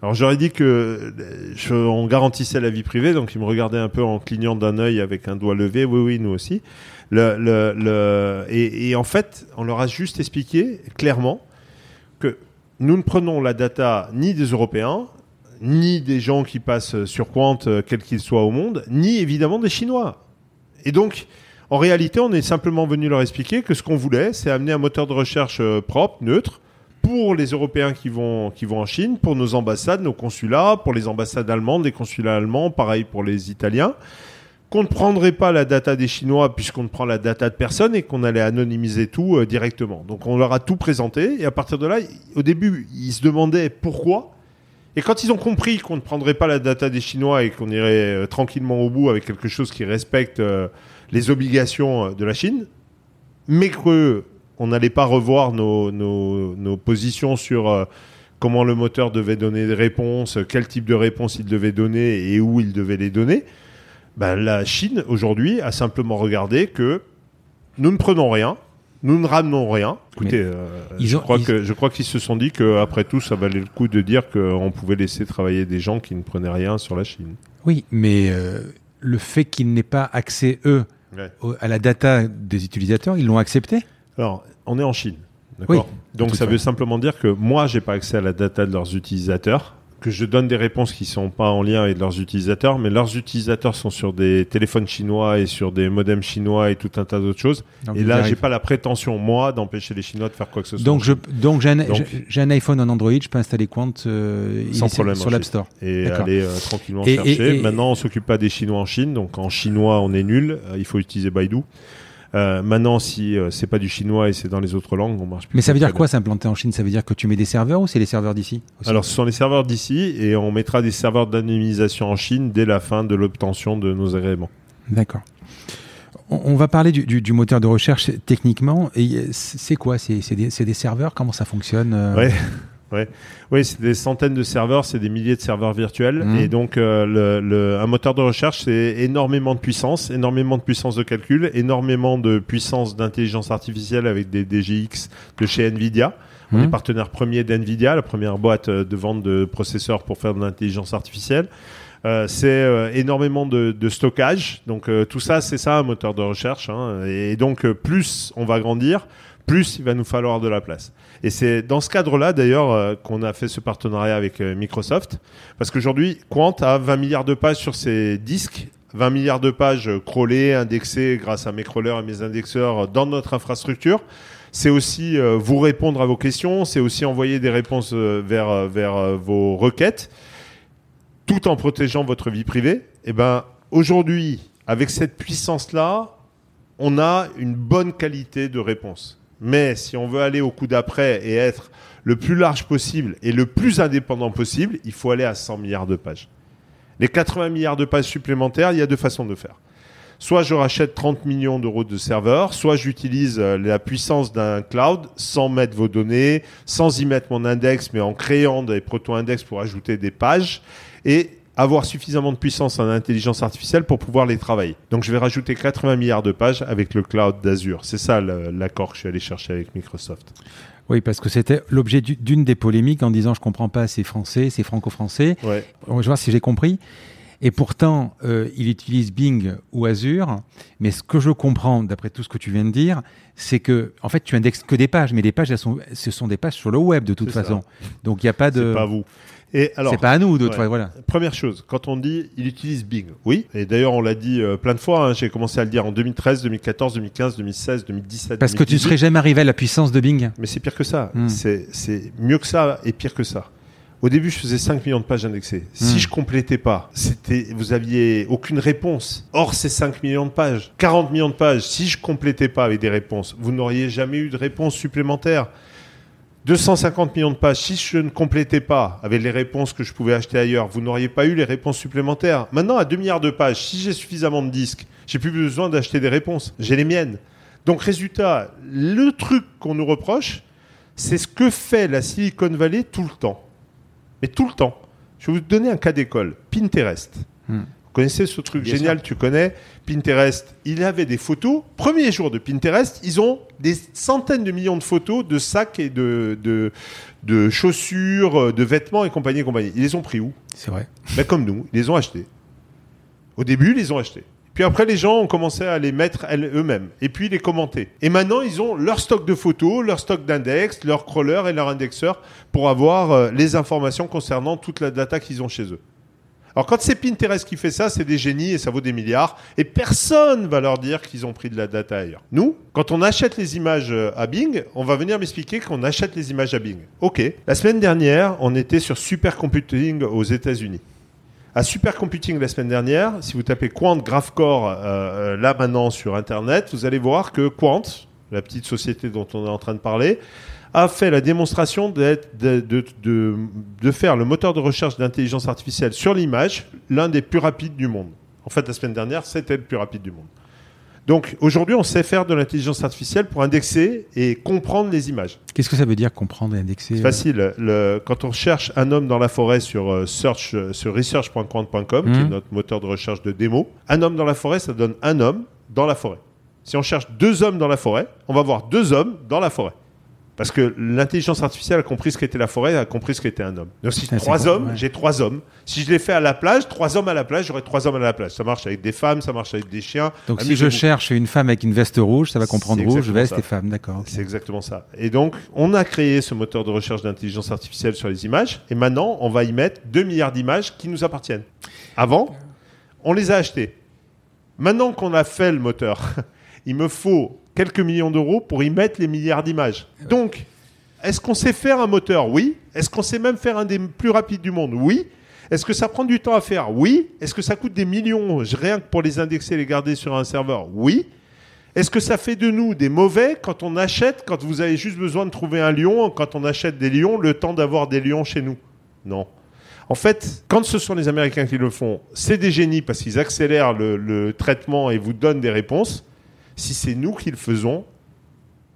Alors, j'aurais dit que je, on garantissait la vie privée, donc ils me regardaient un peu en clignant d'un œil avec un doigt levé. Oui, oui, nous aussi. Le, le, le... Et, et en fait, on leur a juste expliqué clairement que nous ne prenons la data ni des Européens, ni des gens qui passent sur Qwant, euh, quel qu'il soit au monde, ni évidemment des Chinois. Et donc, en réalité, on est simplement venu leur expliquer que ce qu'on voulait, c'est amener un moteur de recherche euh, propre, neutre, pour les Européens qui vont, qui vont en Chine, pour nos ambassades, nos consulats, pour les ambassades allemandes, les consulats allemands, pareil pour les Italiens, qu'on ne prendrait pas la data des Chinois puisqu'on ne prend la data de personne et qu'on allait anonymiser tout euh, directement. Donc, on leur a tout présenté et à partir de là, au début, ils se demandaient pourquoi Et quand ils ont compris qu'on ne prendrait pas la data des Chinois et qu'on irait euh, tranquillement au bout avec quelque chose qui respecte euh, les obligations de la Chine, mais qu'on n'allait pas revoir nos, nos, nos positions sur euh, comment le moteur devait donner des réponses, quel type de réponses il devait donner et où il devait les donner, ben, la Chine, aujourd'hui, a simplement regardé que nous ne prenons rien, nous ne ramenons rien. Écoutez, euh, je, ont, crois ils... que, je crois qu'ils se sont dit qu'après tout, ça valait le coup de dire qu'on pouvait laisser travailler des gens qui ne prenaient rien sur la Chine. Oui, mais euh, le fait qu'ils n'aient pas accès, eux, ouais. au, à la data des utilisateurs, ils l'ont accepté ? Alors, on est en Chine, d'accord ? Oui, donc, ça veut simplement dire que moi, je n'ai pas accès à la data de leurs utilisateurs, que je donne des réponses qui ne sont pas en lien avec leurs utilisateurs, mais leurs utilisateurs sont sur des téléphones chinois et sur des modems chinois et tout un tas d'autres choses. Donc et là, je n'ai pas la prétention, moi, d'empêcher les Chinois de faire quoi que ce soit. Donc, je, donc, j'ai, un, donc j'ai, j'ai un iPhone, un Android, je peux installer Qwant euh, sans problème sur l'App Store. Et D'accord. aller euh, tranquillement et, chercher. Et, et, Maintenant, on ne s'occupe pas des Chinois en Chine, donc en chinois, on est nul, euh, il faut utiliser Baidu. Euh, maintenant, si euh, c'est pas du chinois et c'est dans les autres langues, on marche plus. Mais ça veut dire quoi, s'implanter en Chine ? Ça veut dire que tu mets des serveurs ou c'est les serveurs d'ici aussi ? Alors, ce sont les serveurs d'ici et on mettra des serveurs d'anonymisation en Chine dès la fin de l'obtention de nos agréments. D'accord. On, on va parler du, du, du moteur de recherche techniquement. Et c'est quoi ? c'est, c'est, des, c'est des serveurs ? Comment ça fonctionne euh... ouais. Ouais. Oui, c'est des centaines de serveurs, c'est des milliers de serveurs virtuels. Mmh. Et donc, euh, le, le, un moteur de recherche, c'est énormément de puissance, énormément de puissance de calcul, énormément de puissance d'intelligence artificielle avec des D G X de chez NVIDIA. Mmh. On est partenaire premier d'NVIDIA, la première boîte de vente de processeurs pour faire de l'intelligence artificielle. Euh, c'est euh, énormément de, de stockage. Donc, euh, tout ça, c'est ça, un moteur de recherche. Hein. Et donc, euh, plus on va grandir, plus il va nous falloir de la place. Et c'est dans ce cadre-là, d'ailleurs, euh, qu'on a fait ce partenariat avec euh, Microsoft. Parce qu'aujourd'hui, Qwant a vingt milliards de pages sur ses disques, vingt milliards de pages crawlées, indexées grâce à mes crawlers et mes indexeurs dans notre infrastructure. C'est aussi euh, vous répondre à vos questions, c'est aussi envoyer des réponses euh, vers, vers euh, vos requêtes, tout en protégeant votre vie privée. Et ben, aujourd'hui, avec cette puissance-là, on a une bonne qualité de réponse. Mais si on veut aller au coup d'après et être le plus large possible et le plus indépendant possible, il faut aller à cent milliards de pages. Les quatre-vingts milliards de pages supplémentaires, il y a deux façons de faire. Soit je rachète trente millions d'euros de serveurs, soit j'utilise la puissance d'un cloud sans mettre vos données, sans y mettre mon index, mais en créant des proto-index pour ajouter des pages et avoir suffisamment de puissance en intelligence artificielle pour pouvoir les travailler. Donc, je vais rajouter quatre-vingts milliards de pages avec le cloud d'Azure. C'est ça le, l'accord que je suis allé chercher avec Microsoft. Oui, parce que c'était l'objet d'une des polémiques en disant « je ne comprends pas, c'est français, c'est franco-français ouais. ». Je vais voir si j'ai compris. Et pourtant, euh, il utilise Bing ou Azure. Mais ce que je comprends, d'après tout ce que tu viens de dire, c'est que, en fait, tu indexes que des pages. Mais les pages, elles sont, ce sont des pages sur le web, de toute c'est façon. Ça. Donc, il n'y a pas de... C'est pas vous. Et alors, c'est pas à nous d'autres ouais. fois, voilà. Première chose, quand on dit il utilise Bing, oui. Et d'ailleurs, on l'a dit euh, plein de fois. Hein, j'ai commencé à le dire en deux mille treize, deux mille quatorze, deux mille quinze, deux mille seize, deux mille dix-sept. Parce deux mille dix-huit. Que tu serais jamais arrivé à la puissance de Bing. Mais c'est pire que ça. Mm. C'est, c'est mieux que ça et pire que ça. Au début, je faisais cinq millions de pages indexées. Mm. Si je complétais pas, c'était, vous aviez aucune réponse. Or, ces cinq millions de pages, quarante millions de pages. Si je complétais pas avec des réponses, vous n'auriez jamais eu de réponse supplémentaire. deux cent cinquante millions de pages, si je ne complétais pas avec les réponses que je pouvais acheter ailleurs, vous n'auriez pas eu les réponses supplémentaires. Maintenant, à deux milliards de pages, si j'ai suffisamment de disques, j'ai plus besoin d'acheter des réponses. J'ai les miennes. Donc, résultat, le truc qu'on nous reproche, c'est ce que fait la Silicon Valley tout le temps. Mais tout le temps. Je vais vous donner un cas d'école. Pinterest. Hmm. Vous connaissez ce truc Bien génial, sûr. Tu connais. Pinterest, il avait des photos. Premier jour de Pinterest, ils ont... des centaines de millions de photos de sacs et de, de, de chaussures, de vêtements et compagnie et compagnie. Ils les ont pris où ? C'est vrai. Ben comme nous, ils les ont achetés. Au début, ils les ont achetés. Puis après, les gens ont commencé à les mettre eux-mêmes et puis les commenter. Et maintenant, ils ont leur stock de photos, leur stock d'index, leur crawler et leur indexeur pour avoir les informations concernant toute la data qu'ils ont chez eux. Alors quand c'est Pinterest qui fait ça, c'est des génies et ça vaut des milliards. Et personne va leur dire qu'ils ont pris de la data ailleurs. Nous, quand on achète les images à Bing, on va venir m'expliquer qu'on achète les images à Bing. Ok. La semaine dernière, on était sur supercomputing aux États-Unis. À supercomputing la semaine dernière, si vous tapez Qwant GraphCore euh, là maintenant sur Internet, vous allez voir que Qwant, la petite société dont on est en train de parler, a fait la démonstration d'être, de, de, de, de faire le moteur de recherche d'intelligence artificielle sur l'image l'un des plus rapides du monde. En fait, la semaine dernière, c'était le plus rapide du monde. Donc, aujourd'hui, on sait faire de l'intelligence artificielle pour indexer et comprendre les images. Qu'est-ce que ça veut dire, comprendre et indexer ? C'est facile. Le, quand on recherche un homme dans la forêt sur, search, sur research point quant point com, mmh. qui est notre moteur de recherche de démo, un homme dans la forêt, ça donne un homme dans la forêt. Si on cherche deux hommes dans la forêt, on va voir deux hommes dans la forêt. Parce que l'intelligence artificielle a compris ce qu'était la forêt, a compris ce qu'était un homme. Donc si j'ai trois hommes, ouais. j'ai trois hommes. Si je l'ai fait à la plage, trois hommes à la plage, j'aurai trois hommes à la plage. Ça marche avec des femmes, ça marche avec des chiens. Donc si je cherche une femme avec une veste rouge, ça va comprendre rouge, veste et femme, d'accord. Okay. C'est exactement ça. Et donc, on a créé ce moteur de recherche d'intelligence artificielle sur les images. Et maintenant, on va y mettre deux milliards d'images qui nous appartiennent. Avant, on les a achetées. Maintenant qu'on a fait le moteur, il me faut... quelques millions d'euros pour y mettre les milliards d'images. Ouais. Donc, est-ce qu'on sait faire un moteur ? Oui. Est-ce qu'on sait même faire un des plus rapides du monde ? Oui. Est-ce que ça prend du temps à faire ? Oui. Est-ce que ça coûte des millions rien que pour les indexer et les garder sur un serveur ? Oui. Est-ce que ça fait de nous des mauvais quand on achète, quand vous avez juste besoin de trouver un lion, quand on achète des lions, le temps d'avoir des lions chez nous ? Non. En fait, quand ce sont les Américains qui le font, c'est des génies parce qu'ils accélèrent le, le traitement et vous donnent des réponses. Si c'est nous qui le faisons,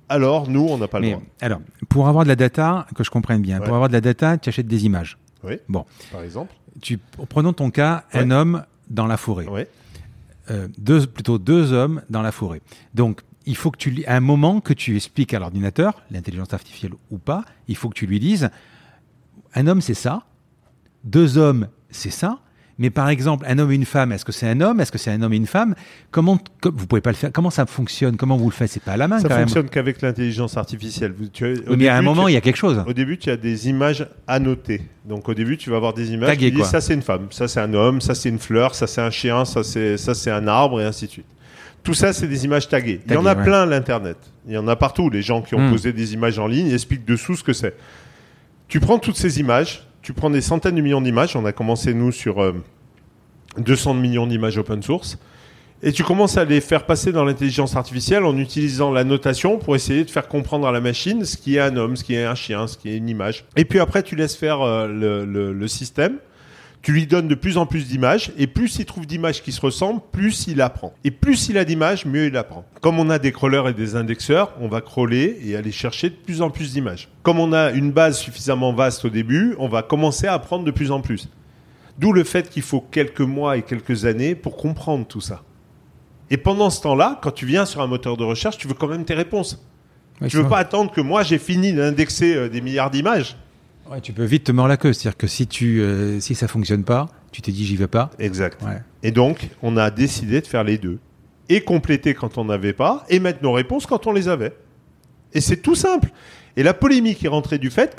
alors nous, on n'a pas le Mais, droit. Alors, pour avoir de la data, que je comprenne bien, ouais. pour avoir de la data, tu achètes des images. Oui, bon. Par exemple. Tu, prenons ton cas, ouais. un homme dans la forêt. Oui. Euh, deux, plutôt deux hommes dans la forêt. Donc, il faut que tu, à un moment que tu expliques à l'ordinateur, l'intelligence artificielle ou pas, il faut que tu lui dises, un homme, c'est ça. Deux hommes, c'est ça. Mais par exemple, un homme et une femme, est-ce que c'est un homme ? Est-ce que c'est un homme et une femme ? Comment comme, vous pouvez pas le faire ? Comment ça fonctionne ? Comment vous le faites ? C'est pas à la main. Ça quand fonctionne même. Qu'avec l'intelligence artificielle. Vous, tu, oui, mais début, à un moment, il y a quelque chose. Au début, tu as des images annotées. Donc au début, tu vas avoir des images Tagué, qui disent quoi. Ça c'est une femme, ça c'est un homme, ça c'est une fleur, ça c'est un chien, ça c'est ça c'est un arbre et ainsi de suite. Tout ça, c'est des images taguées. Tagué, il y en a ouais. plein l'internet. Il y en a partout. Les gens qui ont mmh. posé des images en ligne expliquent dessous ce que c'est. Tu prends toutes ces images. Tu prends des centaines de millions d'images. On a commencé, nous, sur euh, deux cents millions d'images open source. Et tu commences à les faire passer dans l'intelligence artificielle en utilisant la notation pour essayer de faire comprendre à la machine ce qui est un homme, ce qui est un chien, ce qui est une image. Et puis après, tu laisses faire euh, le, le, le système. Tu lui donnes de plus en plus d'images. Et plus il trouve d'images qui se ressemblent, plus il apprend. Et plus il a d'images, mieux il apprend. Comme on a des crawlers et des indexeurs, on va crawler et aller chercher de plus en plus d'images. Comme on a une base suffisamment vaste au début, on va commencer à apprendre de plus en plus. D'où le fait qu'il faut quelques mois et quelques années pour comprendre tout ça. Et pendant ce temps-là, quand tu viens sur un moteur de recherche, tu veux quand même tes réponses. Ouais, tu ne veux pas attendre que moi, j'ai fini d'indexer des milliards d'images. Ouais, tu peux vite te mordre la queue, c'est-à-dire que si, tu, euh, si ça ne fonctionne pas, tu te dis j'y vais pas. Exact. Ouais. Et donc, on a décidé de faire les deux. Et compléter quand on n'avait pas, et mettre nos réponses quand on les avait. Et c'est tout simple. Et la polémique est rentrée du fait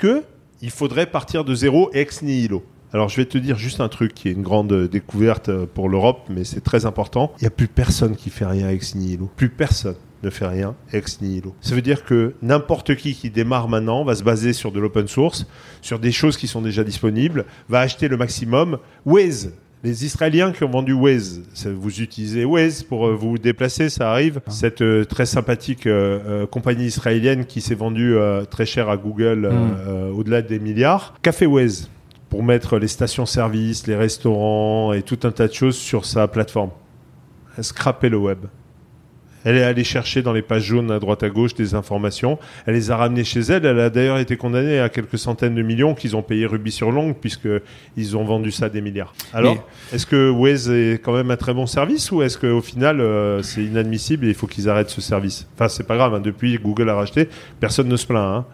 qu'il faudrait partir de zéro ex nihilo. Alors, je vais te dire juste un truc qui est une grande découverte pour l'Europe, mais c'est très important. Il n'y a plus personne qui fait rien ex nihilo. Plus personne. Ne fait rien ex nihilo. Ça veut dire que n'importe qui qui démarre maintenant va se baser sur de l'open source, sur des choses qui sont déjà disponibles, va acheter le maximum. Waze, les Israéliens qui ont vendu Waze, vous utilisez Waze pour vous déplacer, ça arrive. Cette euh, très sympathique euh, euh, compagnie israélienne qui s'est vendue euh, très cher à Google euh, mmh. euh, au-delà des milliards. Café Waze pour mettre les stations-service, les restaurants et tout un tas de choses sur sa plateforme. Scraper le web. Elle est allée chercher dans les pages jaunes à droite à gauche des informations. Elle les a ramenées chez elle. Elle a d'ailleurs été condamnée à quelques centaines de millions qu'ils ont payé rubis sur l'ongle puisqu'ils ont vendu ça des milliards. Alors, mais... est-ce que Waze est quand même un très bon service ou est-ce qu'au final, euh, c'est inadmissible et il faut qu'ils arrêtent ce service ? Enfin, c'est pas grave. Hein. Depuis, Google a racheté. Personne ne se plaint. Hein.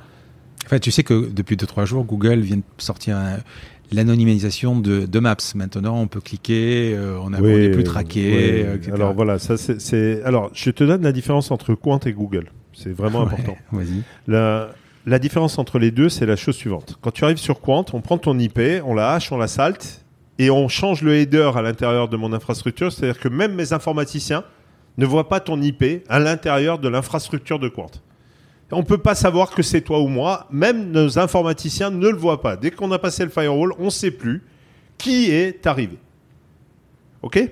Enfin, tu sais que depuis deux trois jours, Google vient de sortir un... l'anonymisation de, de Maps. Maintenant, on peut cliquer, euh, on oui, n'est plus traqué, oui. et cetera. Alors voilà, ça c'est, c'est. Alors, je te donne la différence entre Qwant et Google. C'est vraiment ouais, important. Vas-y. La, la différence entre les deux, c'est la chose suivante. Quand tu arrives sur Qwant, on prend ton I P, on la hache, on la salte, et on change le header à l'intérieur de mon infrastructure. C'est-à-dire que même mes informaticiens ne voient pas ton I P à l'intérieur de l'infrastructure de Qwant. On ne peut pas savoir que c'est toi ou moi. Même nos informaticiens ne le voient pas. Dès qu'on a passé le firewall, on ne sait plus qui est arrivé. OK ?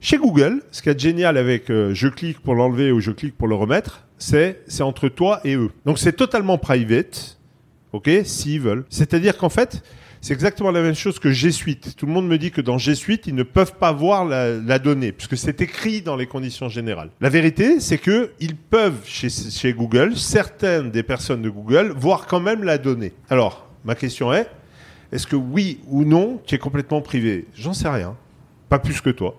Chez Google, ce qui est génial avec euh, je clique pour l'enlever ou je clique pour le remettre, c'est, c'est entre toi et eux. Donc c'est totalement private, ok, s'ils veulent. C'est-à-dire qu'en fait, c'est exactement la même chose que G Suite. Tout le monde me dit que dans G Suite, ils ne peuvent pas voir la, la donnée, puisque c'est écrit dans les conditions générales. La vérité, c'est qu'ils peuvent, chez, chez Google, certaines des personnes de Google, voir quand même la donnée. Alors, ma question est, est-ce que oui ou non, tu es complètement privé ? J'en sais rien, pas plus que toi.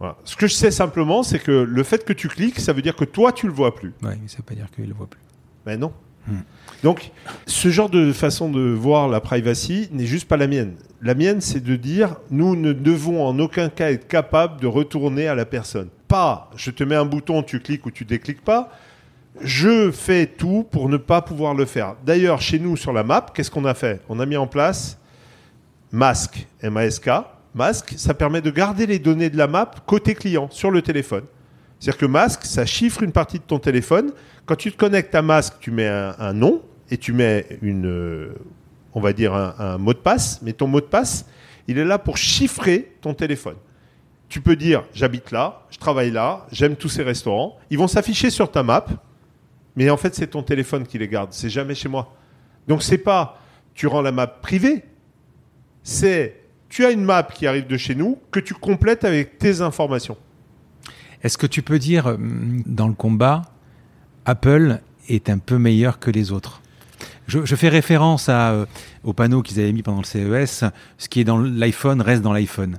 Voilà. Ce que je sais simplement, c'est que le fait que tu cliques, ça veut dire que toi, tu ne le vois plus. Oui, mais ça ne veut pas dire qu'il ne le voit plus. Ben non. Hmm. Donc, ce genre de façon de voir la privacy n'est juste pas la mienne. La mienne, c'est de dire, nous ne devons en aucun cas être capables de retourner à la personne. Pas, je te mets un bouton, tu cliques ou tu décliques pas. Je fais tout pour ne pas pouvoir le faire. D'ailleurs, chez nous, sur la map, qu'est-ce qu'on a fait ? On a mis en place Mask, M A S K. Mask, ça permet de garder les données de la map côté client, sur le téléphone. C'est-à-dire que Mask, ça chiffre une partie de ton téléphone. Quand tu te connectes à Mask, tu mets un, un nom et tu mets une, euh, on va dire un, un mot de passe. Mais ton mot de passe, il est là pour chiffrer ton téléphone. Tu peux dire, j'habite là, je travaille là, j'aime tous ces restaurants. Ils vont s'afficher sur ta map. Mais en fait, c'est ton téléphone qui les garde. C'est jamais chez moi. Donc, c'est pas tu rends la map privée. C'est tu as une map qui arrive de chez nous que tu complètes avec tes informations. Est-ce que tu peux dire, dans le combat, Apple est un peu meilleur que les autres ? Je, je fais référence à, euh, au panneau qu'ils avaient mis pendant le C E S. Ce qui est dans l'iPhone reste dans l'iPhone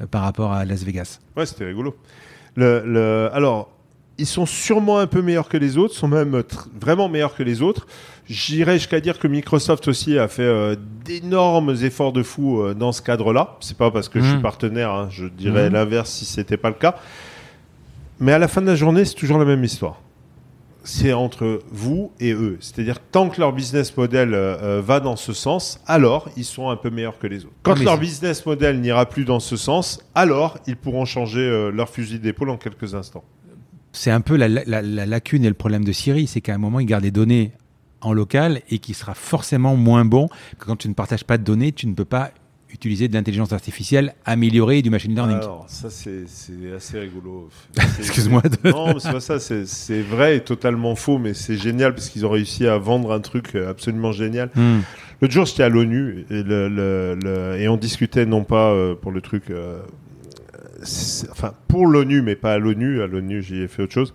euh, par rapport à Las Vegas. Ouais, c'était rigolo. Le, le, alors... Ils sont sûrement un peu meilleurs que les autres, sont même tr- vraiment meilleurs que les autres. J'irais jusqu'à dire que Microsoft aussi a fait euh, d'énormes efforts de fou euh, dans ce cadre-là. C'est pas parce que mmh. je suis partenaire, hein, je dirais mmh. l'inverse si c'était pas le cas. Mais à la fin de la journée, c'est toujours la même histoire. C'est entre vous et eux. C'est-à-dire que tant que leur business model euh, va dans ce sens, alors ils sont un peu meilleurs que les autres. Quand ah, leur c'est... business model n'ira plus dans ce sens, alors ils pourront changer euh, leur fusil d'épaule en quelques instants. C'est un peu la, la, la, la lacune et le problème de Siri, c'est qu'à un moment, il garde les données en local et qu'il sera forcément moins bon que quand tu ne partages pas de données, tu ne peux pas utiliser de l'intelligence artificielle améliorée et du machine learning. Alors, ça, c'est, c'est assez rigolo. C'est, Excuse-moi. De... Non, mais c'est pas ça. C'est, c'est vrai et totalement faux, mais c'est génial parce qu'ils ont réussi à vendre un truc absolument génial. Mm. L'autre jour, j'étais à l'ONU et, le, le, le, et on discutait non pas euh, pour le truc... Euh, C'est, enfin, pour l'ONU, mais pas à l'ONU. À l'ONU, j'y ai fait autre chose.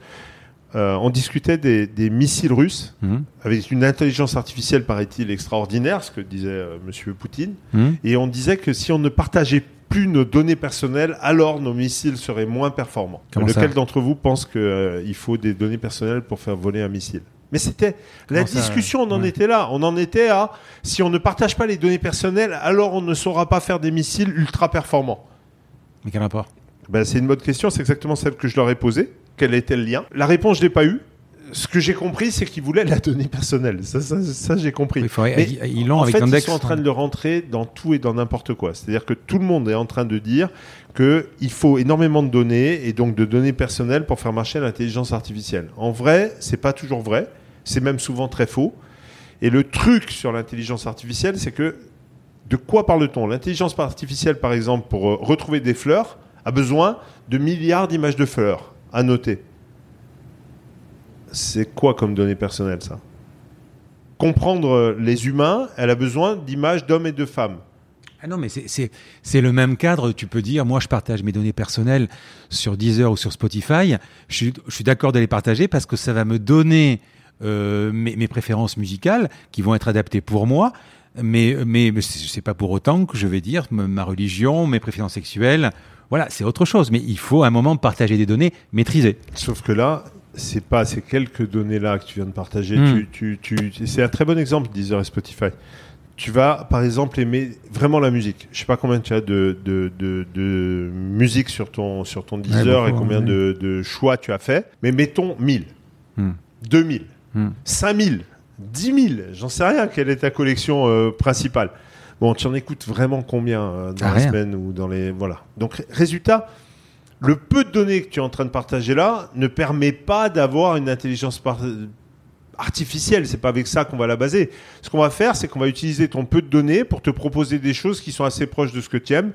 Euh, on discutait des, des missiles russes mmh. avec une intelligence artificielle, paraît-il, extraordinaire, ce que disait euh, M. Poutine. Mmh. Et on disait que si on ne partageait plus nos données personnelles, alors nos missiles seraient moins performants. Comment Lequel ça d'entre vous pense qu'il euh, faut des données personnelles pour faire voler un missile ? Mais c'était Comment la ça, discussion, on en ouais. était là. On en était à si on ne partage pas les données personnelles, alors on ne saura pas faire des missiles ultra performants. Mais quel rapport ? Ben, c'est une bonne question, c'est exactement celle que je leur ai posée. Quel était le lien ? La réponse, je ne l'ai pas eue. Ce que j'ai compris, c'est qu'ils voulaient la donnée personnelle. Ça, ça, ça j'ai compris. Il faudrait, Mais ils, ils l'ont en avec fait, l'index. Ils sont en train de le rentrer dans tout et dans n'importe quoi. C'est-à-dire que tout le monde est en train de dire qu'il faut énormément de données et donc de données personnelles pour faire marcher l'intelligence artificielle. En vrai, ce n'est pas toujours vrai. C'est même souvent très faux. Et le truc sur l'intelligence artificielle, c'est que de quoi parle-t-on ? L'intelligence artificielle, par exemple, pour euh, retrouver des fleurs, a besoin de milliards d'images de fleurs à noter. C'est quoi comme données personnelles, ça ? Comprendre euh, les humains, elle a besoin d'images d'hommes et de femmes. Ah non, mais c'est, c'est, c'est le même cadre. Tu peux dire, moi, je partage mes données personnelles sur Deezer ou sur Spotify. Je suis, je suis d'accord de les partager parce que ça va me donner euh, mes, mes préférences musicales qui vont être adaptées pour moi. Mais, mais, mais c'est pas pour autant que je vais dire ma religion, mes préférences sexuelles. Voilà, c'est autre chose. Mais il faut à un moment partager des données maîtrisées. Sauf que là, c'est pas ces quelques données-là que tu viens de partager. Mmh. Tu, tu, tu, c'est un très bon exemple, Deezer et Spotify. Tu vas, par exemple, aimer vraiment la musique. Je sais pas combien tu as de, de, de, de musique sur ton, sur ton Deezer ouais, beaucoup, et combien ouais. de, de choix tu as fait. Mais mettons mille, mmh. deux mille, mmh. cinq mille. dix mille, j'en sais rien, quelle est ta collection euh, principale ? Bon, tu en écoutes vraiment combien euh, dans ah, la rien. semaine ou dans les... Voilà. Donc, r- résultat, le peu de données que tu es en train de partager là ne permet pas d'avoir une intelligence par- artificielle. C'est pas avec ça qu'on va la baser. Ce qu'on va faire, c'est qu'on va utiliser ton peu de données pour te proposer des choses qui sont assez proches de ce que tu aimes,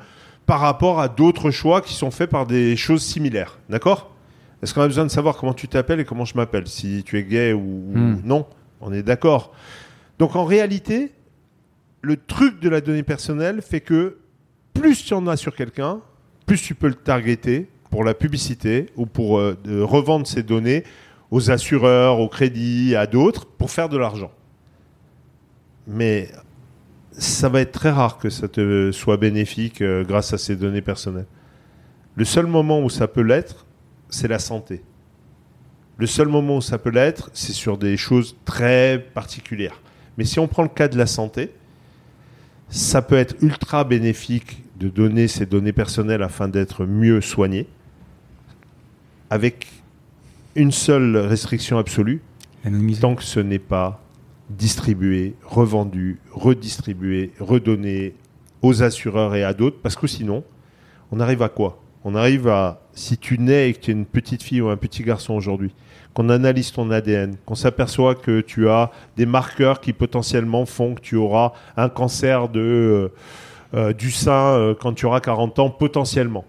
par rapport à d'autres choix qui sont faits par des choses similaires. D'accord ? Est-ce qu'on a besoin de savoir comment tu t'appelles et comment je m'appelle ? Si tu es gay ou mmh. non, on est d'accord. Donc en réalité, le truc de la donnée personnelle fait que plus tu en as sur quelqu'un, plus tu peux le targeter pour la publicité ou pour euh, de revendre ces données aux assureurs, aux crédits, à d'autres pour faire de l'argent. Mais ça va être très rare que ça te soit bénéfique euh, grâce à ces données personnelles. Le seul moment où ça peut l'être, c'est la santé. Le seul moment où ça peut l'être, c'est sur des choses très particulières. Mais si on prend le cas de la santé, ça peut être ultra bénéfique de donner ces données personnelles afin d'être mieux soigné, avec une seule restriction absolue, tant que ce n'est pas distribué, revendu, redistribué, redonné aux assureurs et à d'autres, parce que sinon, on arrive à quoi ? On arrive à, si tu nais et que tu es une petite fille ou un petit garçon aujourd'hui, qu'on analyse ton A D N, qu'on s'aperçoit que tu as des marqueurs qui potentiellement font que tu auras un cancer de, euh, du sein euh, quand tu auras quarante ans, potentiellement.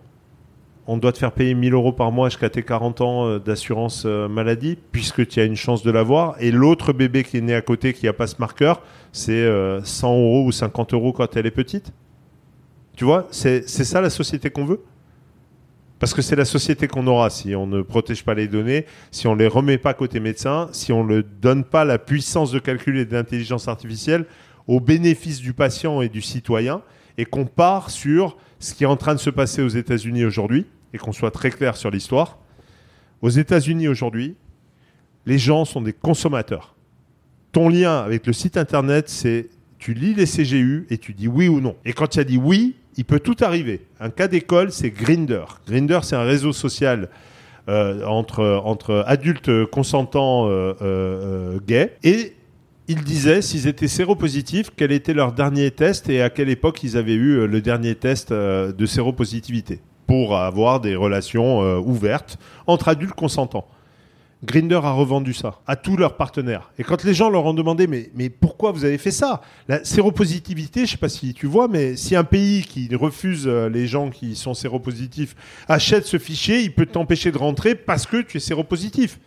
On doit te faire payer mille euros par mois jusqu'à tes quarante ans euh, d'assurance euh, maladie, puisque tu as une chance de l'avoir. Et l'autre bébé qui est né à côté, qui n'a pas ce marqueur, c'est euh, cent euros ou cinquante euros quand elle est petite. Tu vois, c'est, c'est ça la société qu'on veut ? Parce que c'est la société qu'on aura si on ne protège pas les données, si on ne les remet pas côté médecin, si on ne donne pas la puissance de calcul et d'intelligence artificielle au bénéfice du patient et du citoyen, et qu'on part sur ce qui est en train de se passer aux États-Unis aujourd'hui, et qu'on soit très clair sur l'histoire. Aux États-Unis aujourd'hui, les gens sont des consommateurs. Ton lien avec le site internet, c'est tu lis les C G U et tu dis oui ou non. Et quand tu as dit oui, il peut tout arriver. Un cas d'école, c'est Grindr. Grindr, c'est un réseau social euh, entre, entre adultes consentants euh, euh, gays. Et ils disaient, s'ils étaient séropositifs, quel était leur dernier test et à quelle époque ils avaient eu le dernier test euh, de séropositivité pour avoir des relations euh, ouvertes entre adultes consentants. Grindr a revendu ça à tous leurs partenaires. Et quand les gens leur ont demandé mais, « Mais pourquoi vous avez fait ça ?» La séropositivité, je ne sais pas si tu vois, mais si un pays qui refuse les gens qui sont séropositifs achète ce fichier, il peut t'empêcher de rentrer parce que tu es séropositif.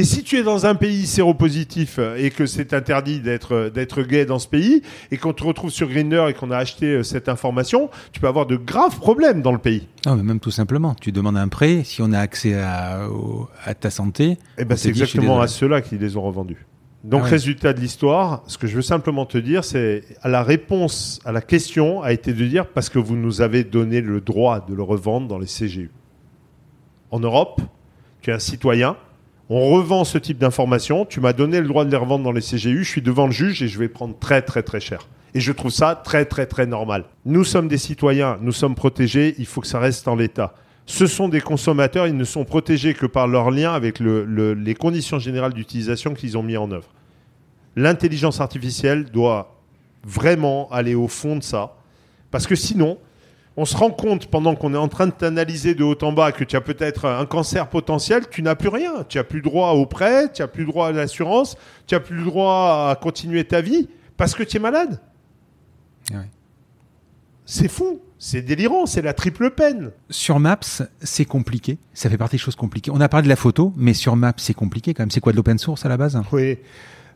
Et si tu es dans un pays séropositif et que c'est interdit d'être, d'être gay dans ce pays et qu'on te retrouve sur Grindr et qu'on a acheté cette information, tu peux avoir de graves problèmes dans le pays. Ah, mais même tout simplement, tu demandes un prêt, si on a accès à, au, à ta santé... Eh ben, c'est dit, exactement à ceux-là qu'ils les ont revendus. Donc, ah ouais. Résultat de l'histoire, ce que je veux simplement te dire, c'est à la réponse à la question a été de dire parce que vous nous avez donné le droit de le revendre dans les C G U. En Europe, tu es un citoyen... On revend ce type d'informations. Tu m'as donné le droit de les revendre dans les C G U. Je suis devant le juge et je vais prendre très, très, très cher. Et je trouve ça très, très, très normal. Nous sommes des citoyens. Nous sommes protégés. Il faut que ça reste en l'état. Ce sont des consommateurs. Ils ne sont protégés que par leur lien avec le, le, les conditions générales d'utilisation qu'ils ont mis en œuvre. L'intelligence artificielle doit vraiment aller au fond de ça. Parce que sinon... On se rend compte, pendant qu'on est en train de t'analyser de haut en bas, que tu as peut-être un cancer potentiel, tu n'as plus rien. Tu n'as plus droit au prêt, tu n'as plus droit à l'assurance, tu n'as plus droit à continuer ta vie parce que tu es malade. Ouais. C'est fou, c'est délirant, c'est la triple peine. Sur Maps, c'est compliqué. Ça fait partie des choses compliquées. On a parlé de la photo, mais sur Maps, c'est compliqué quand même. C'est quoi, de l'open source à la base ? Oui,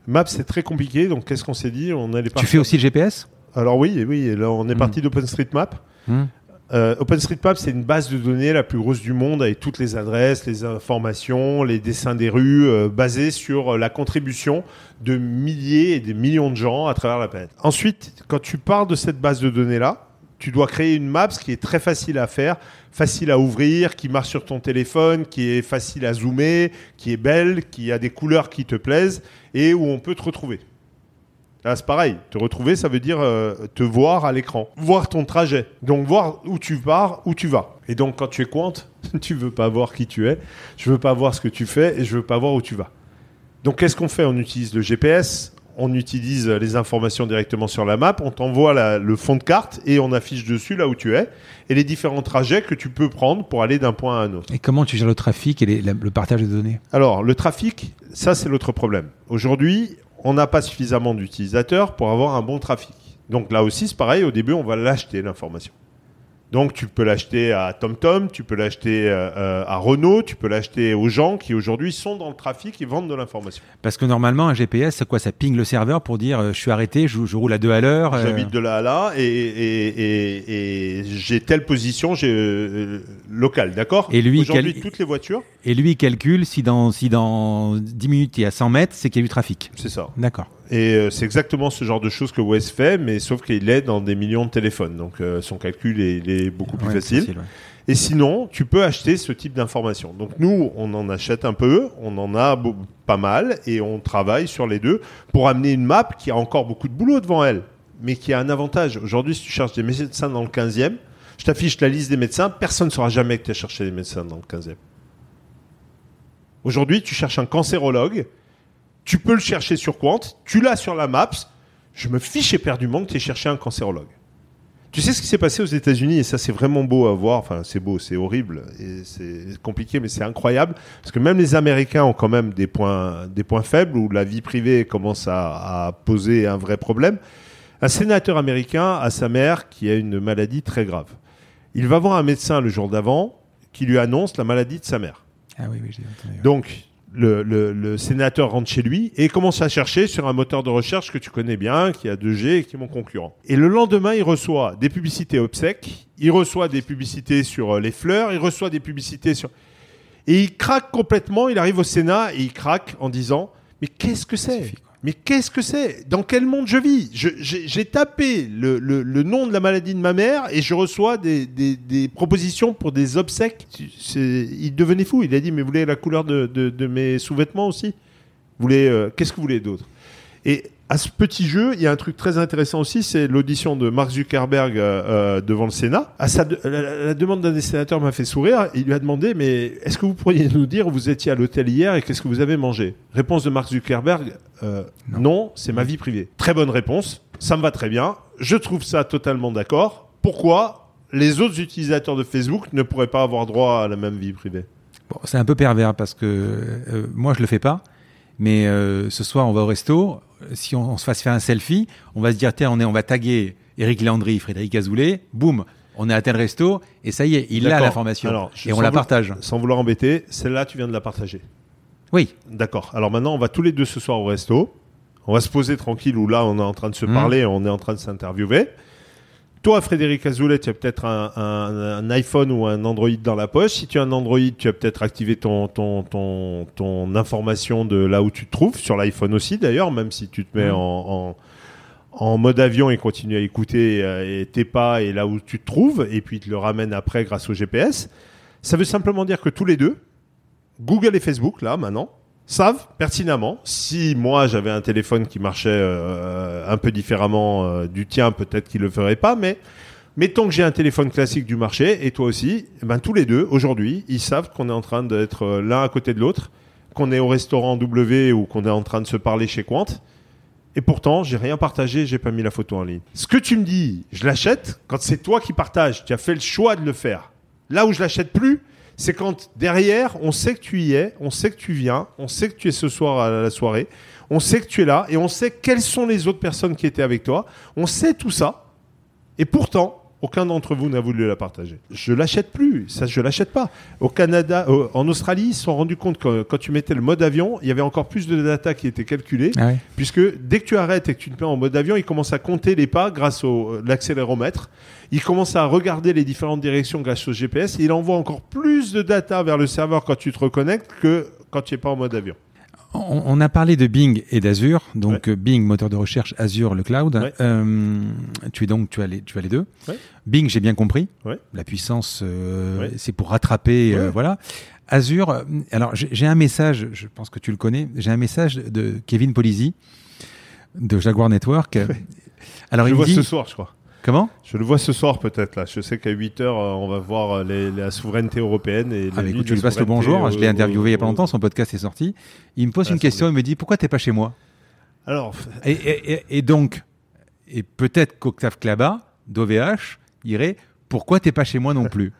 Maps, c'est très compliqué. Donc, qu'est-ce qu'on s'est dit ? On allait partir... Tu fais aussi le G P S ? Alors oui, oui, là, on est mmh. parti d'OpenStreetMap. Hum. Euh, OpenStreetMap, c'est une base de données la plus grosse du monde avec toutes les adresses, les informations, les dessins des rues, euh, basée sur euh, la contribution de milliers et des millions de gens à travers la planète. Ensuite, quand tu pars de cette base de données-là, tu dois créer une map, ce qui est très facile à faire, facile à ouvrir, qui marche sur ton téléphone, qui est facile à zoomer, qui est belle, qui a des couleurs qui te plaisent et où on peut te retrouver. Là, c'est pareil. Te retrouver, ça veut dire euh, te voir à l'écran. Voir ton trajet. Donc, voir où tu pars, où tu vas. Et donc, quand tu es Qwant, tu veux pas voir qui tu es, je veux pas voir ce que tu fais et je veux pas voir où tu vas. Donc, qu'est-ce qu'on fait ? On utilise le G P S, on utilise les informations directement sur la map, on t'envoie la, le fond de carte et on affiche dessus là où tu es et les différents trajets que tu peux prendre pour aller d'un point à un autre. Et comment tu gères le trafic et les, la, le partage des données ? Alors, le trafic, ça, c'est l'autre problème. Aujourd'hui... on n'a pas suffisamment d'utilisateurs pour avoir un bon trafic. Donc là aussi, c'est pareil. Au début, on va l'acheter, l'information. Donc, tu peux l'acheter à TomTom, tu peux l'acheter euh, à Renault, tu peux l'acheter aux gens qui, aujourd'hui, sont dans le trafic et vendent de l'information. Parce que, normalement, un G P S, c'est quoi ? Ça ping le serveur pour dire euh, « je suis arrêté, je, je roule à deux à l'heure euh... ». J'habite de là à là et, et, et, et j'ai telle position j'ai, euh, locale, d'accord ? Et lui, aujourd'hui, cal... toutes les voitures. Et lui, il calcule si dans, si dans dix minutes, il y a cent mètres, c'est qu'il y a du trafic. C'est ça. D'accord. Et c'est exactement ce genre de choses que Waze fait, mais sauf qu'il est dans des millions de téléphones. Donc, euh, son calcul est, il est beaucoup plus ouais, facile. facile ouais. Et sinon, tu peux acheter ce type d'informations. Donc, nous, on en achète un peu, on en a bo- pas mal, et on travaille sur les deux pour amener une map qui a encore beaucoup de boulot devant elle, mais qui a un avantage. Aujourd'hui, si tu cherches des médecins dans le quinzième, je t'affiche la liste des médecins, personne ne saura jamais que tu as cherché des médecins dans le quinzième. Aujourd'hui, tu cherches un cancérologue, tu peux le chercher sur Qwant, tu l'as sur la Maps. Je me fiche éperdument que tu aies cherché un cancérologue. Tu sais ce qui s'est passé aux États-Unis, et ça c'est vraiment beau à voir, enfin c'est beau, c'est horrible, et c'est compliqué, mais c'est incroyable, parce que même les Américains ont quand même des points, des points faibles où la vie privée commence à, à poser un vrai problème. Un sénateur américain a sa mère qui a une maladie très grave. Il va voir un médecin le jour d'avant qui lui annonce la maladie de sa mère. Ah oui, oui, j'ai entendu. Donc, Le, le, le sénateur rentre chez lui et commence à chercher sur un moteur de recherche que tu connais bien, qui a deux G et qui est mon concurrent. Et le lendemain, il reçoit des publicités obsèques, il reçoit des publicités sur les fleurs, il reçoit des publicités sur... Et il craque complètement, il arrive au Sénat et il craque en disant « Mais qu'est-ce que c'est ? Mais qu'est-ce que c'est ? Dans quel monde je vis ? je, j'ai, j'ai tapé le, le, le nom de la maladie de ma mère et je reçois des, des, des propositions pour des obsèques. » C'est, il devenait fou. Il a dit « Mais vous voulez la couleur de, de, de mes sous-vêtements aussi ? Vous voulez, euh, qu'est-ce que vous voulez d'autre ?» Et à ce petit jeu, il y a un truc très intéressant aussi, c'est l'audition de Mark Zuckerberg euh, devant le Sénat. À sa de, la, la demande d'un des sénateurs m'a fait sourire. Il lui a demandé « Mais est-ce que vous pourriez nous dire où vous étiez à l'hôtel hier et qu'est-ce que vous avez mangé ?» Réponse de Mark Zuckerberg. Euh, non. non, c'est ma vie privée. Très bonne réponse, ça me va très bien. Je trouve ça totalement d'accord. Pourquoi les autres utilisateurs de Facebook ne pourraient pas avoir droit à la même vie privée ? Bon, c'est un peu pervers parce que euh, moi, je le fais pas. Mais euh, ce soir, on va au resto. Si on, on se fasse faire un selfie, on va se dire, tiens, on, est, on va taguer Eric Léandri, Frédéric Azoulay. Boum, on est à tel resto. Et ça y est, il d'accord. a l'information. Alors, et on la partage. Sans vouloir embêter, celle-là, tu viens de la partager. Oui. D'accord. Alors maintenant, on va tous les deux ce soir au resto. On va se poser tranquille où là, on est en train de se mmh. parler, on est en train de s'interviewer. Toi, Frédéric Azoulay, tu as peut-être un, un, un iPhone ou un Android dans la poche. Si tu as un Android, tu as peut-être activé ton, ton, ton, ton information de là où tu te trouves, sur l'iPhone aussi d'ailleurs, même si tu te mets mmh. en, en, en mode avion et continue à écouter euh, et tes pas et là où tu te trouves, et puis tu le ramènes après grâce au G P S. Ça veut simplement dire que tous les deux, Google et Facebook, là, maintenant, savent pertinemment. Si moi, j'avais un téléphone qui marchait euh, un peu différemment euh, du tien, peut-être qu'il ne le ferait pas, mais mettons que j'ai un téléphone classique du marché, et toi aussi, eh ben, tous les deux, aujourd'hui, ils savent qu'on est en train d'être euh, l'un à côté de l'autre, qu'on est au restaurant W ou qu'on est en train de se parler chez Qwant, et pourtant, j'ai rien partagé, j'ai pas mis la photo en ligne. Ce que tu me dis, je l'achète quand c'est toi qui partages, tu as fait le choix de le faire. Là où je l'achète plus, c'est quand derrière, on sait que tu y es, on sait que tu viens, on sait que tu es ce soir à la soirée, on sait que tu es là et on sait quelles sont les autres personnes qui étaient avec toi. On sait tout ça et pourtant, aucun d'entre vous n'a voulu la partager. Je ne l'achète plus, ça je ne l'achète pas. Au Canada, euh, en Australie, ils se sont rendus compte que quand tu mettais le mode avion, il y avait encore plus de data qui était calculée ah oui. puisque dès que tu arrêtes et que tu te mets en mode avion, ils commencent à compter les pas grâce à euh, l'accéléromètre. Il commence à regarder les différentes directions grâce au G P S et il envoie encore plus de data vers le serveur quand tu te reconnectes que quand tu n'es pas en mode avion. On, on a parlé de Bing et d'Azure, donc ouais. Bing, moteur de recherche, Azure, le cloud. Ouais. Euh, tu es donc, tu as les, tu as les deux. Ouais. Bing, j'ai bien compris. Ouais. La puissance, euh, ouais. c'est pour rattraper, ouais. euh, voilà. Azure, alors j'ai, j'ai un message, je pense que tu le connais, j'ai un message de Kevin Polizzi de Jaguar Network. Ouais. Alors, je il vois dit, ce soir, je crois. Comment ? Je le vois ce soir peut-être là. Je sais qu'à huit heures, on va voir les, la souveraineté européenne. Et ah mais écoute, tu lui passes le bonjour. Euh, je l'ai interviewé euh, il n'y a pas longtemps, son podcast est sorti. Il me pose une question, il me dit « Pourquoi t'es pas chez moi ?» Alors, et, et, et donc, et peut-être qu'Octave Clabat d'O V H irait « Pourquoi t'es pas chez moi non plus ?»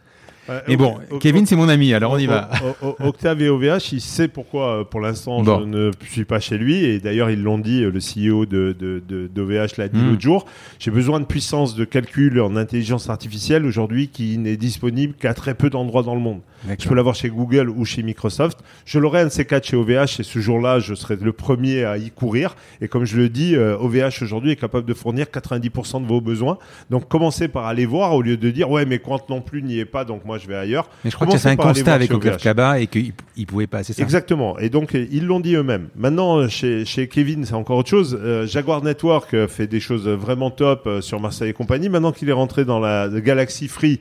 Euh, mais bon, o- Kevin, o- c'est mon ami, alors on y o- va. O- o- Octave et O V H, il sait pourquoi, pour l'instant, bon. je ne suis pas chez lui. Et d'ailleurs, ils l'ont dit, le C E O de, de, de, d'O V H l'a dit mmh. l'autre jour. J'ai besoin de puissance de calcul en intelligence artificielle aujourd'hui qui n'est disponible qu'à très peu d'endroits dans le monde. D'accord. Je peux l'avoir chez Google ou chez Microsoft. Je l'aurai un de ces quatre chez O V H et ce jour-là, je serai le premier à y courir. Et comme je le dis, O V H aujourd'hui est capable de fournir quatre-vingt-dix pour cent de vos besoins. Donc, commencez par aller voir au lieu de dire « Ouais, mais Qwant non plus n'y est pas, donc moi je vais ailleurs ». Mais je crois que c'est un constat avec Octave Kaba et qu'ils ne pouvaient pas, c'est ça ? Exactement. Et donc, ils l'ont dit eux-mêmes. Maintenant, chez, chez Kevin, c'est encore autre chose. Euh, Jaguar Network fait des choses vraiment top sur Marseille et compagnie. Maintenant qu'il est rentré dans la galaxie Free,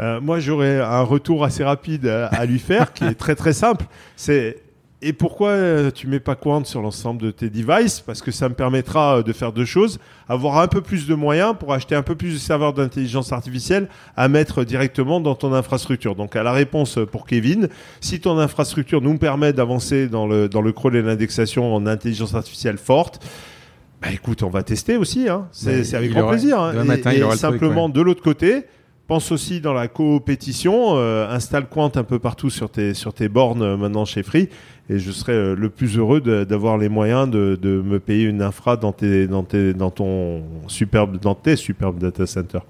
Euh, moi, j'aurais un retour assez rapide à, à lui faire, qui est très très simple. C'est et pourquoi euh, tu mets pas Qwant sur l'ensemble de tes devices ? Parce que ça me permettra euh, de faire deux choses, avoir un peu plus de moyens pour acheter un peu plus de serveurs d'intelligence artificielle à mettre directement dans ton infrastructure. Donc, à la réponse pour Kevin, si ton infrastructure nous permet d'avancer dans le dans le crawl et l'indexation en intelligence artificielle forte. Bah, écoute, on va tester aussi. Hein. C'est, c'est avec grand plaisir. Hein. Et, matin, et simplement truc, ouais. de l'autre côté. Pense aussi dans la coopétition, euh, installe Qwant un peu partout sur tes, sur tes bornes euh, maintenant chez Free et je serais euh, le plus heureux de, d'avoir les moyens de, de me payer une infra dans, tes, dans, tes, dans, ton superbe, dans tes superbes data centers.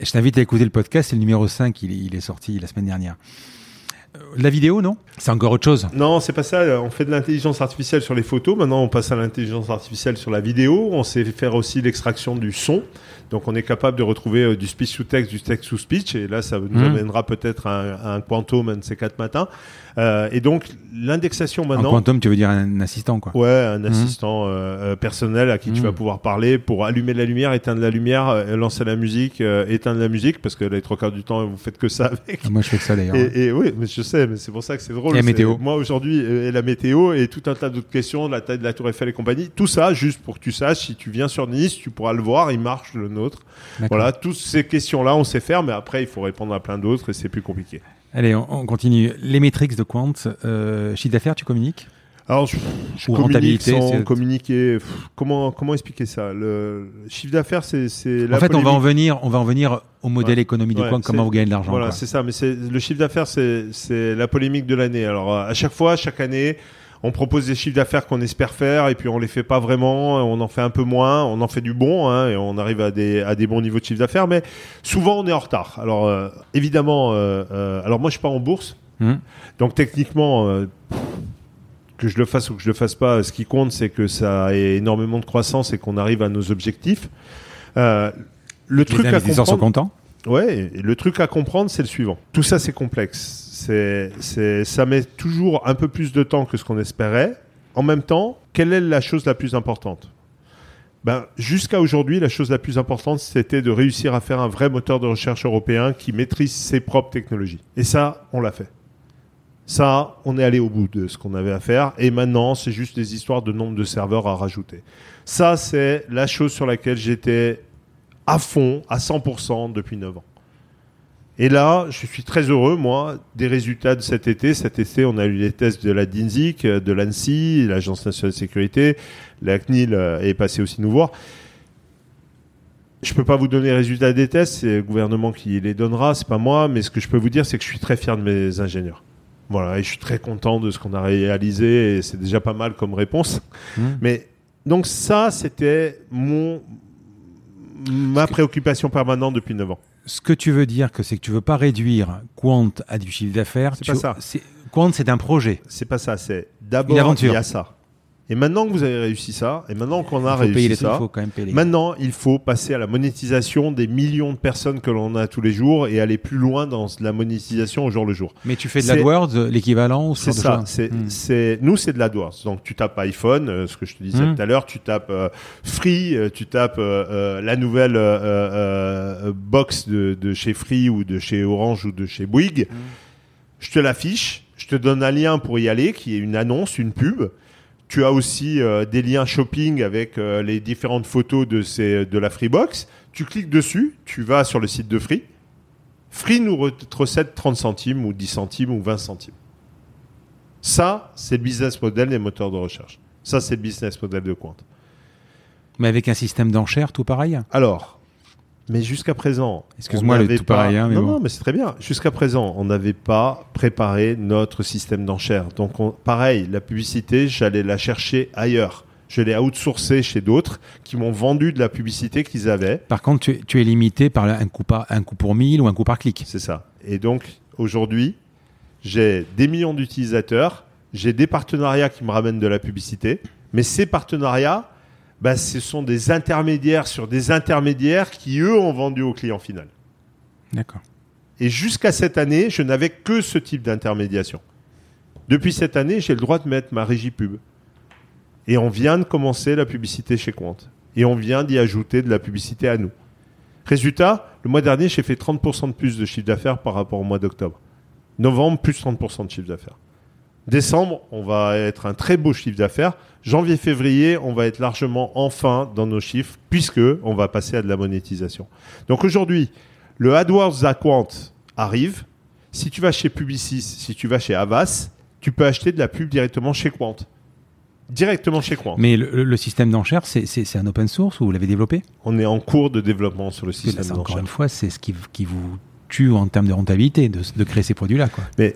Je t'invite à écouter le podcast, c'est le numéro cinq, il, il est sorti la semaine dernière. La vidéo, non ? C'est encore autre chose ? Non, c'est pas ça. On fait de l'intelligence artificielle sur les photos. Maintenant, on passe à l'intelligence artificielle sur la vidéo. On sait faire aussi l'extraction du son. Donc, on est capable de retrouver euh, du speech to text, du text to speech. Et là, ça nous mmh. amènera peut-être à un, un quantum, un de ces quatre matins. Euh, et donc, l'indexation maintenant... Un quantum, tu veux dire un assistant, quoi ? Ouais, un assistant mmh. euh, personnel à qui mmh. tu vas pouvoir parler pour allumer la lumière, éteindre la lumière, euh, lancer la musique, euh, éteindre la musique. Parce que les trois quarts du temps, vous faites que ça avec. Moi, je fais que ça, d'ailleurs. Et, et oui, mais je Je sais, mais c'est pour ça que c'est drôle. Et la météo. Moi, aujourd'hui, et la météo et tout un tas d'autres questions, la taille de la Tour Eiffel et compagnie. Tout ça, juste pour que tu saches, si tu viens sur Nice, tu pourras le voir, il marche le nôtre. D'accord. Voilà, toutes ces questions-là, on sait faire, mais après, il faut répondre à plein d'autres et c'est plus compliqué. Allez, on, on continue. Les métriques de Qwant, euh, chiffre d'affaires, tu communiques ? Alors, je, je communique sans communiquer. Pff, comment, comment expliquer ça ? Le chiffre d'affaires, c'est, c'est la En fait, polémique. on va en venir, on va en venir au modèle ouais. économique de ouais, Qwant, comment vous gagnez de l'argent. Voilà, quoi. c'est ça. Mais c'est, le chiffre d'affaires, c'est, c'est la polémique de l'année. Alors, à chaque fois, chaque année, on propose des chiffres d'affaires qu'on espère faire et puis on les fait pas vraiment, on en fait un peu moins, on en fait du bon hein, et on arrive à des à des bons niveaux de chiffre d'affaires, mais souvent, on est en retard. Alors, euh, évidemment, euh, euh, alors moi, je suis pas en bourse, mmh. donc techniquement. Euh, que je le fasse ou que je le fasse pas, ce qui compte, c'est que ça ait énormément de croissance et qu'on arrive à nos objectifs. Euh, le truc à comprendre, sont contents. Ouais, le truc à comprendre, c'est le suivant. Tout ça, c'est complexe. C'est, c'est, ça met toujours un peu plus de temps que ce qu'on espérait. En même temps, quelle est la chose la plus importante ? Ben, jusqu'à aujourd'hui, la chose la plus importante, c'était de réussir à faire un vrai moteur de recherche européen qui maîtrise ses propres technologies. Et ça, on l'a fait. Ça, on est allé au bout de ce qu'on avait à faire. Et maintenant, c'est juste des histoires de nombre de serveurs à rajouter. Ça, c'est la chose sur laquelle j'étais à fond, à cent pour cent depuis neuf ans. Et là, je suis très heureux, moi, des résultats de cet été. Cet été, on a eu les tests de la D I N S I C, de l'A N S I, l'Agence nationale de sécurité. La C N I L est passée aussi nous voir. Je peux pas vous donner les résultats des tests. C'est le gouvernement qui les donnera, c'est pas moi. Mais ce que je peux vous dire, c'est que je suis très fier de mes ingénieurs. Voilà, et je suis très content de ce qu'on a réalisé et c'est déjà pas mal comme réponse. Mmh. Mais donc ça, c'était mon ma Parce préoccupation permanente depuis neuf ans. Ce que tu veux dire, que c'est que tu veux pas réduire Qwant à du chiffre d'affaires. C'est tu, pas ça. C'est, Qwant, c'est un projet. C'est pas ça. C'est d'abord il y a ça. Et maintenant que vous avez réussi ça, et maintenant qu'on a réussi ça, trucs, il maintenant il faut passer à la monétisation des millions de personnes que l'on a tous les jours et aller plus loin dans la monétisation au jour le jour. Mais tu fais de c'est, l'AdWords, l'équivalent ou ce C'est ça. De c'est, hmm. c'est, nous, c'est de l'AdWords. Donc tu tapes iPhone, euh, ce que je te disais hmm. tout à l'heure, tu tapes euh, Free, euh, tu tapes euh, euh, la nouvelle euh, euh, box de, de chez Free ou de chez Orange ou de chez Bouygues. Hmm. Je te l'affiche, je te donne un lien pour y aller qui est une annonce, une pub. Tu as aussi euh, des liens shopping avec euh, les différentes photos de, ces, de la Freebox. Tu cliques dessus, tu vas sur le site de Free. Free nous re- recette trente centimes ou dix centimes ou vingt centimes. Ça, c'est le business model des moteurs de recherche. Ça, c'est le business model de Qwant. Mais avec un système d'enchères, tout pareil ? Alors, Mais jusqu'à présent, excuse-moi, le tout pas... pareil, hein, mais non, bon. non, mais c'est très bien. Jusqu'à présent, on n'avait pas préparé notre système d'enchères. Donc, on... pareil, la publicité, j'allais la chercher ailleurs. Je l'ai outsourcé chez d'autres qui m'ont vendu de la publicité qu'ils avaient. Par contre, tu es, tu es limité par un coup, par un coup pour mille ou un coup par clic. C'est ça. Et donc, aujourd'hui, j'ai des millions d'utilisateurs, j'ai des partenariats qui me ramènent de la publicité, mais ces partenariats, bah, ce sont des intermédiaires sur des intermédiaires qui, eux, ont vendu au client final. D'accord. Et jusqu'à cette année, je n'avais que ce type d'intermédiation. Depuis cette année, j'ai le droit de mettre ma régie pub. Et on vient de commencer la publicité chez Qwant. Et on vient d'y ajouter de la publicité à nous. Résultat, le mois dernier, j'ai fait trente pour cent de plus de chiffre d'affaires par rapport au mois d'octobre. Novembre, plus trente pour cent de chiffre d'affaires. Décembre, on va être un très beau chiffre d'affaires. Janvier, février, on va être largement enfin dans nos chiffres puisque on va passer à de la monétisation. Donc aujourd'hui, le AdWords à Qwant arrive. Si tu vas chez Publicis, si tu vas chez Havas, tu peux acheter de la pub directement chez Qwant. Directement chez Qwant. Mais le, le système d'enchères, c'est, c'est, c'est un open source ou vous l'avez développé ? On est en cours de développement sur le système là, ça, d'enchères. Encore une fois, c'est ce qui, qui vous tue en termes de rentabilité, de, de créer ces produits-là, quoi. Mais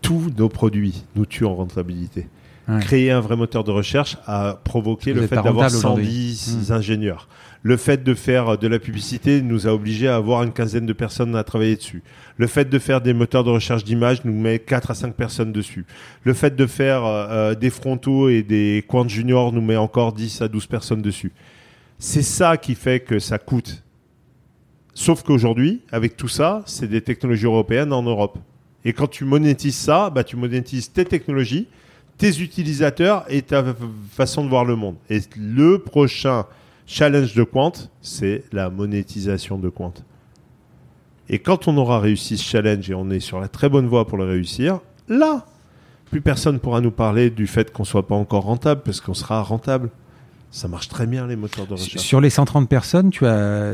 tous nos produits nous tuent en rentabilité. Ouais. Créer un vrai moteur de recherche a provoqué vous le fait d'avoir cent dix mmh. ingénieurs. Le fait de faire de la publicité nous a obligés à avoir une quinzaine de personnes à travailler dessus. Le fait de faire des moteurs de recherche d'images nous met quatre à cinq personnes dessus. Le fait de faire euh, des frontaux et des Qwant juniors nous met encore dix à douze personnes dessus. C'est ça qui fait que ça coûte. Sauf qu'aujourd'hui, avec tout ça, c'est des technologies européennes en Europe. Et quand tu monétises ça, bah, tu monétises tes technologies, tes utilisateurs et ta façon de voir le monde. Et le prochain challenge de Qwant, c'est la monétisation de Qwant. Et quand on aura réussi ce challenge et on est sur la très bonne voie pour le réussir, là, plus personne pourra nous parler du fait qu'on ne soit pas encore rentable parce qu'on sera rentable. Ça marche très bien, les moteurs de recherche. Sur les cent trente personnes, tu as...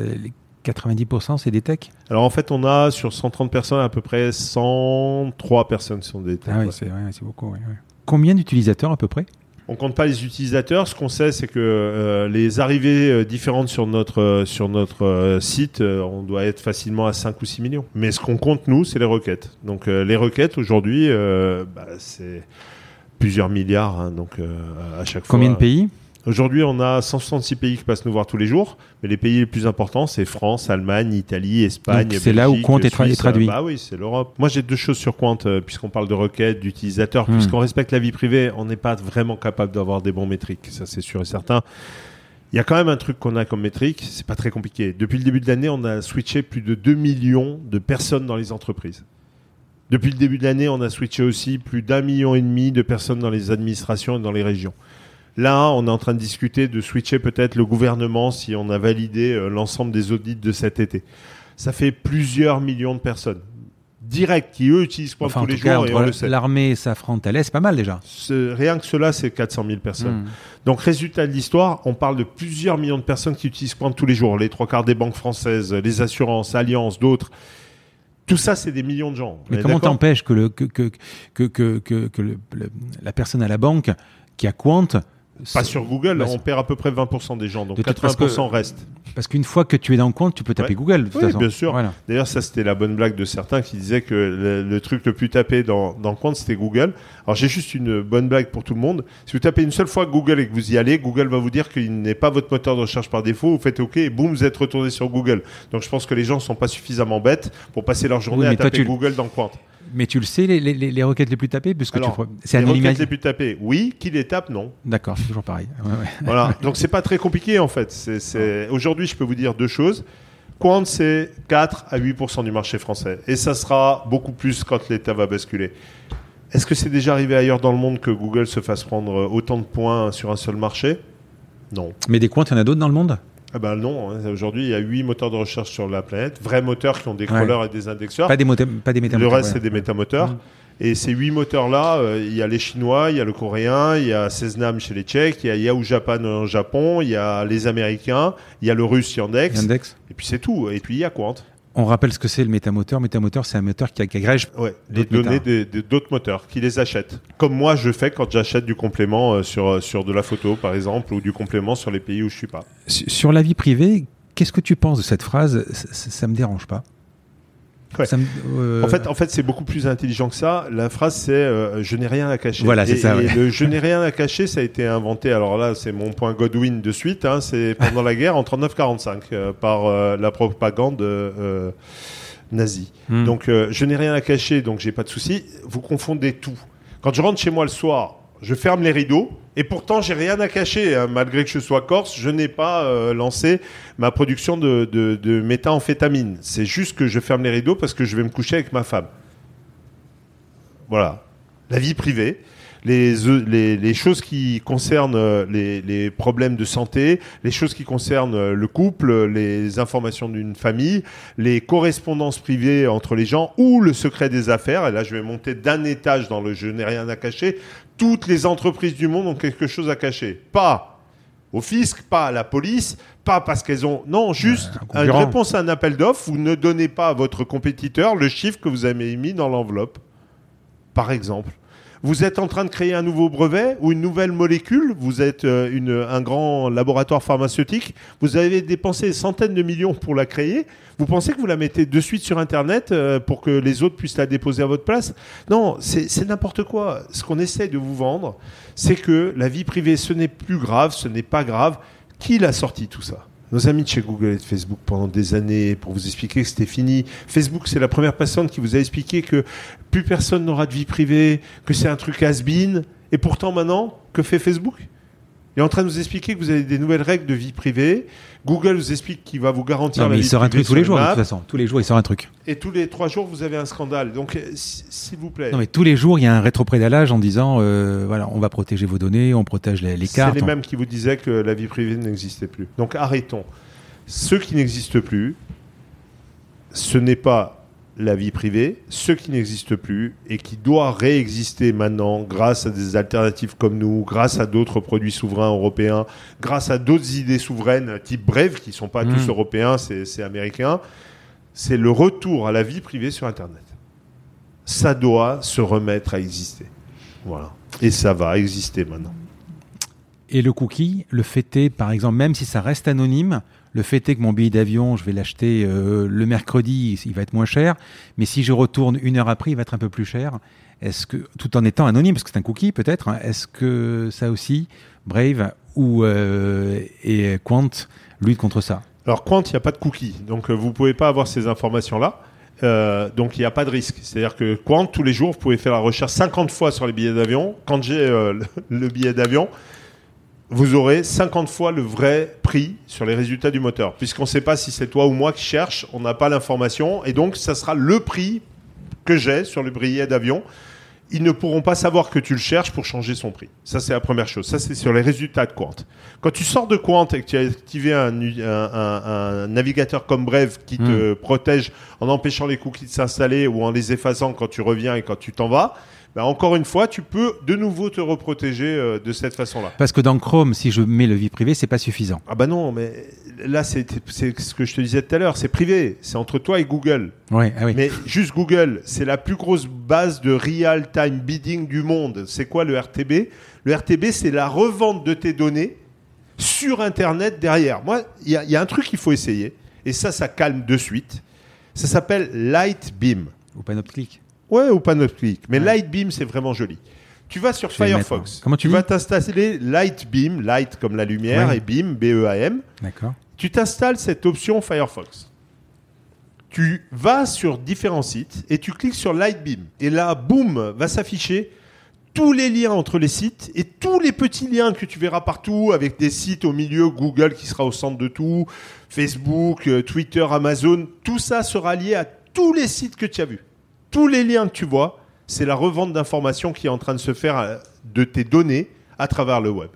quatre-vingt-dix pour cent c'est des techs ? Alors en fait on a sur cent trente personnes à peu près cent trois personnes sont des techs. Ah oui, ouais. c'est, ouais, c'est beaucoup. Ouais, ouais. Combien d'utilisateurs à peu près ? On compte pas les utilisateurs, ce qu'on sait c'est que euh, les arrivées euh, différentes sur notre, euh, sur notre euh, site, euh, on doit être facilement à cinq ou six millions. Mais ce qu'on compte nous c'est les requêtes. Donc euh, les requêtes aujourd'hui euh, bah, c'est plusieurs milliards hein, donc, euh, à chaque fois. Combien de pays ? Aujourd'hui, on a cent soixante-six pays qui passent nous voir tous les jours, mais les pays les plus importants, c'est France, Allemagne, Italie, Espagne, donc, Belgique, c'est là où Qwant est tra- traduit. Bah oui, c'est l'Europe. Moi, j'ai deux choses sur Qwant, euh, puisqu'on parle de requêtes, d'utilisateurs, mmh. puisqu'on respecte la vie privée, on n'est pas vraiment capable d'avoir des bons métriques, ça c'est sûr et certain. Il y a quand même un truc qu'on a comme métrique, c'est pas très compliqué. Depuis le début de l'année, on a switché plus de deux millions de personnes dans les entreprises. Depuis le début de l'année, on a switché aussi plus d'un million et demi de personnes dans les administrations et dans les régions. Là, on est en train de discuter de switcher peut-être le gouvernement si on a validé euh, l'ensemble des audits de cet été. Ça fait plusieurs millions de personnes directes qui, eux, utilisent Qwant enfin, tous les jours. Cas, et on le sait. L'armée et Safran Thales, c'est pas mal déjà. Ce, rien que cela, c'est quatre cent mille personnes. Mmh. Donc, résultat de l'histoire, on parle de plusieurs millions de personnes qui utilisent Qwant tous les jours. Les trois quarts des banques françaises, les assurances, Allianz, d'autres... Tout ça, c'est des millions de gens. Mais, Mais comment d'accord. t'empêches que, le, que, que, que, que, que, que le, le, la personne à la banque qui a Qwant... Pas sur Google, bah, on perd à peu près vingt pour cent des gens, donc de quatre-vingts pour cent reste. Parce qu'une fois que tu es dans Qwant, tu peux taper ouais. Google. De toute oui, façon. Bien sûr. Voilà. D'ailleurs, ça, c'était la bonne blague de certains qui disaient que le, le truc le plus tapé dans, dans Qwant, c'était Google. Alors, j'ai juste une bonne blague pour tout le monde. Si vous tapez une seule fois Google et que vous y allez, Google va vous dire qu'il n'est pas votre moteur de recherche par défaut. Vous faites OK et boum, vous êtes retourné sur Google. Donc, je pense que les gens ne sont pas suffisamment bêtes pour passer leur journée oui, à taper tu... Google dans Qwant. Mais tu le sais, les, les, les requêtes les plus tapées parce que Alors, tu... c'est anonymisé. Les requêtes les plus tapées, oui. Qui les tape, non. D'accord, c'est toujours pareil. Ouais, ouais. Voilà. Donc, c'est pas très compliqué, en fait. C'est, c'est... Aujourd'hui, je peux vous dire deux choses. Qwant, c'est quatre à huit pour cent du marché français. Et ça sera beaucoup plus quand l'État va basculer. Est-ce que c'est déjà arrivé ailleurs dans le monde que Google se fasse prendre autant de points sur un seul marché ? Non. Mais des Qwant, il y en a d'autres dans le monde ? Ah ben non, aujourd'hui il y a huit moteurs de recherche sur la planète, vrais moteurs qui ont des crawlers ouais. et des indexeurs. Pas des, mota- pas des métamoteurs. Le reste ouais. c'est des métamoteurs. Mmh. Et ces huit moteurs-là, euh, il y a les Chinois, il y a le Coréen, il y a Seznam chez les Tchèques, il y a Yahoo Japan au Japon, il y a les Américains, il y a le Russe Yandex. Yandex. Et puis c'est tout. Et puis il y a Qwant. On rappelle ce que c'est le métamoteur. Métamoteur, c'est un moteur qui agrège ouais, les données des, des, d'autres moteurs, qui les achètent. Comme moi, je fais quand j'achète du complément sur, sur de la photo, par exemple, ou du complément sur les pays où je ne suis pas. Sur la vie privée, Qu'est-ce que tu penses de cette phrase ? Ça ne me dérange pas. Ouais. Ça me, euh... En fait, en fait, c'est beaucoup plus intelligent que ça. La phrase, c'est euh, "je n'ai rien à cacher". Voilà, c'est et, ça. Et ouais. Le "je n'ai rien à cacher", ça a été inventé. Alors là, c'est mon point Godwin de suite. Hein, c'est pendant la guerre en trente-neuf quarante-cinq euh, par euh, la propagande euh, nazie. Hmm. Donc, euh, je n'ai rien à cacher, donc j'ai pas de souci. Vous confondez tout. Quand je rentre chez moi le soir, je ferme les rideaux et pourtant j'ai rien à cacher. Hein. Malgré que je sois corse, je n'ai pas euh, lancé ma production de, de, de méthamphétamine. C'est juste que je ferme les rideaux parce que je vais me coucher avec ma femme. Voilà. La vie privée, les, les, les choses qui concernent les, les problèmes de santé, les choses qui concernent le couple, les informations d'une famille, les correspondances privées entre les gens ou le secret des affaires. Et là, je vais monter d'un étage dans le « je n'ai rien à cacher ». Toutes les entreprises du monde ont quelque chose à cacher. Pas au fisc, pas à la police, pas parce qu'elles ont... Non, juste euh, une réponse à un appel d'offres. Vous ne donnez pas à votre compétiteur le chiffre que vous avez mis dans l'enveloppe, par exemple. Vous êtes en train de créer un nouveau brevet ou une nouvelle molécule. Vous êtes euh, une, un grand laboratoire pharmaceutique. Vous avez dépensé des centaines de millions pour la créer. Vous pensez que vous la mettez de suite sur Internet euh, pour que les autres puissent la déposer à votre place ? Non, c'est, c'est n'importe quoi. Ce qu'on essaie de vous vendre, c'est que la vie privée, ce n'est plus grave, ce n'est pas grave. Qui l'a sorti tout ça ? Nos amis de chez Google et de Facebook pendant des années pour vous expliquer que c'était fini. Facebook, c'est la première personne qui vous a expliqué que plus personne n'aura de vie privée, que c'est un truc has-been. Et pourtant, maintenant, que fait Facebook ? Il est en train de vous expliquer que vous avez des nouvelles règles de vie privée. Google vous explique qu'il va vous garantir non, la vie privée. Il sort un truc tous les jours, de toute façon. Tous les jours, il sort un truc. Et tous les trois jours, vous avez un scandale. Donc, s'il vous plaît. Non, mais tous les jours, il y a un rétroprédalage en disant euh, voilà, on va protéger vos données, on protège les, les cartes. C'est les on... mêmes qui vous disaient que la vie privée n'existait plus. Donc, arrêtons. Ce qui n'existe plus, ce n'est pas la vie privée, ce qui n'existe plus et qui doit réexister maintenant grâce à des alternatives comme nous, grâce à d'autres produits souverains européens, grâce à d'autres idées souveraines type Brave, qui ne sont pas mmh. tous européens, c'est, c'est américain, c'est le retour à la vie privée sur Internet. Ça doit se remettre à exister. Voilà. Et ça va exister maintenant. Et le cookie, le fêter, par exemple, même si ça reste anonyme, le fait est que mon billet d'avion, je vais l'acheter euh, le mercredi, il va être moins cher. Mais si je retourne une heure après, il va être un peu plus cher. Est-ce que, tout en étant anonyme, parce que c'est un cookie peut-être, hein, est-ce que ça aussi, Brave ou euh, et Qwant luttent contre ça ? Alors Qwant, il n'y a pas de cookie, donc vous ne pouvez pas avoir ces informations-là. Euh, donc il n'y a pas de risque. C'est-à-dire que Qwant, tous les jours, vous pouvez faire la recherche cinquante fois sur les billets d'avion. Quand j'ai euh, le billet d'avion, vous aurez cinquante fois le vrai prix sur les résultats du moteur. Puisqu'on ne sait pas si c'est toi ou moi qui cherche, on n'a pas l'information. Et donc, ça sera le prix que j'ai sur le billet d'avion. Ils ne pourront pas savoir que tu le cherches pour changer son prix. Ça, c'est la première chose. Ça, c'est sur les résultats de Qwant. Quand tu sors de Qwant et que tu as activé un, un, un, un navigateur comme Brave qui mmh. te protège en empêchant les cookies de s'installer ou en les effaçant quand tu reviens et quand tu t'en vas, bah encore une fois, tu peux de nouveau te reprotéger euh, de cette façon-là. Parce que dans Chrome, si je mets le vie privée, c'est pas suffisant. Ah bah non, mais là, c'est, c'est ce que je te disais tout à l'heure, c'est privé, c'est entre toi et Google. Ouais, ah oui. Mais juste Google, c'est la plus grosse base de real-time bidding du monde. C'est quoi le R T B ? Le R T B, c'est la revente de tes données sur Internet derrière. Moi, il y, y a un truc qu'il faut essayer, et ça, ça calme de suite. Ça s'appelle Lightbeam. Ou Panoptique. Ouais, ou Panoptique. Mais ouais. Lightbeam, c'est vraiment joli. Tu vas sur Je Firefox. Comment tu, tu vas t'installer Lightbeam, Light comme la lumière, ouais. et Beam, B E A M. D'accord. Tu t'installes cette option Firefox. Tu vas sur différents sites et tu cliques sur Lightbeam. Et là, boum, va s'afficher tous les liens entre les sites et tous les petits liens que tu verras partout avec des sites au milieu, Google qui sera au centre de tout, Facebook, Twitter, Amazon. Tout ça sera lié à tous les sites que tu as vus. Tous les liens que tu vois, c'est la revente d'informations qui est en train de se faire de tes données à travers le web.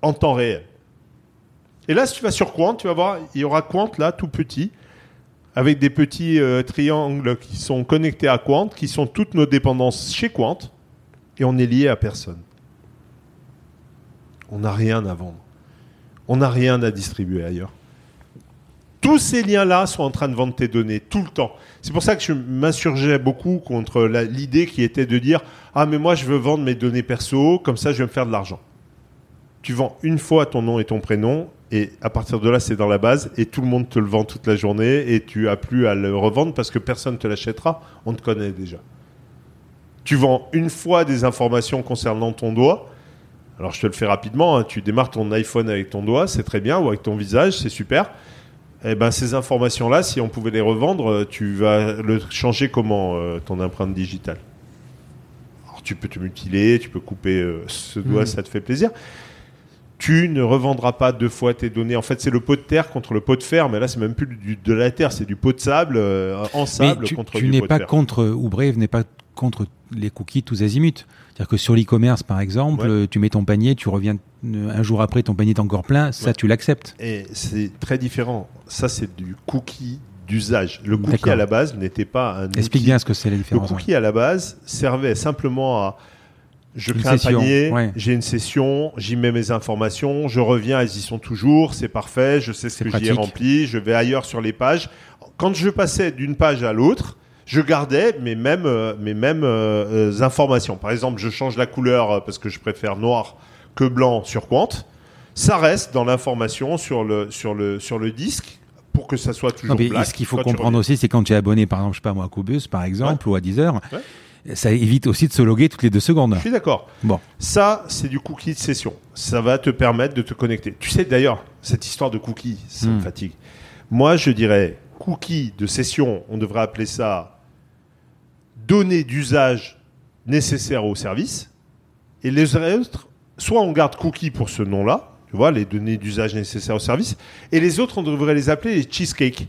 En temps réel. Et là, si tu vas sur Qwant, tu vas voir, il y aura Qwant là, tout petit, avec des petits euh, triangles qui sont connectés à Qwant, qui sont toutes nos dépendances chez Qwant, et on n'est lié à personne. On n'a rien à vendre. On n'a rien à distribuer ailleurs. Tous ces liens-là sont en train de vendre tes données tout le temps. C'est pour ça que je m'insurgeais beaucoup contre la, l'idée qui était de dire « Ah, mais moi, je veux vendre mes données perso, comme ça, je vais me faire de l'argent. » Tu vends une fois ton nom et ton prénom, Et à partir de là, c'est dans la base et tout le monde te le vend toute la journée et tu n'as plus à le revendre parce que personne ne te l'achètera. On te connaît déjà. Tu vends une fois des informations concernant ton doigt. Alors, je te le fais rapidement. Hein. Tu démarres ton iPhone avec ton doigt, c'est très bien, ou avec ton visage, c'est super. Eh ben, ces informations-là, si on pouvait les revendre, tu vas le changer comment, euh, ton empreinte digitale ? Alors, tu peux te mutiler, tu peux couper euh, ce doigt, mmh. ça te fait plaisir. Tu ne revendras pas deux fois tes données. En fait, c'est le pot de terre contre le pot de fer, mais là, c'est même plus du, de la terre, c'est du pot de sable euh, en sable mais tu, contre tu du pot de fer. Tu n'es pas contre, ou Brave n'est pas contre les cookies tous azimuts. C'est-à-dire que sur l'e-commerce, par exemple, ouais. tu mets ton panier, tu reviens un jour après, ton panier est encore plein, ça, ouais. tu l'acceptes. Et c'est très différent. Ça, c'est du cookie d'usage. Le cookie, D'accord. à la base, n'était pas un outil. Explique bien ce que c'est la différence. Le cookie, ouais. à la base, servait simplement à... Je crée un panier, ouais. j'ai une session, j'y mets mes informations, je reviens, elles y sont toujours, c'est parfait, je sais ce c'est que pratique. J'y ai rempli, je vais ailleurs sur les pages. Quand je passais d'une page à l'autre, je gardais mes mêmes, mes mêmes euh, informations. Par exemple, je change la couleur parce que je préfère noir que blanc sur Qwant. Ça reste dans l'information sur le, sur le, sur le disque. Pour que ça soit toujours non, black. Ce qu'il faut comprendre aussi, c'est quand tu es abonné, par exemple, je sais pas moi, à Cobus, par exemple, ouais. ou à Deezer, ouais. ça évite aussi de se loguer toutes les deux secondes. Je suis d'accord. Bon. Ça, c'est du cookie de session. Ça va te permettre de te connecter. Tu sais, d'ailleurs, cette histoire de cookie, ça hmm. me fatigue. Moi, je dirais, cookie de session, on devrait appeler ça données d'usage nécessaires au service. Et les autres, soit on garde cookie pour ce nom-là, tu vois, les données d'usage nécessaires au service. Et les autres, on devrait les appeler les cheesecakes.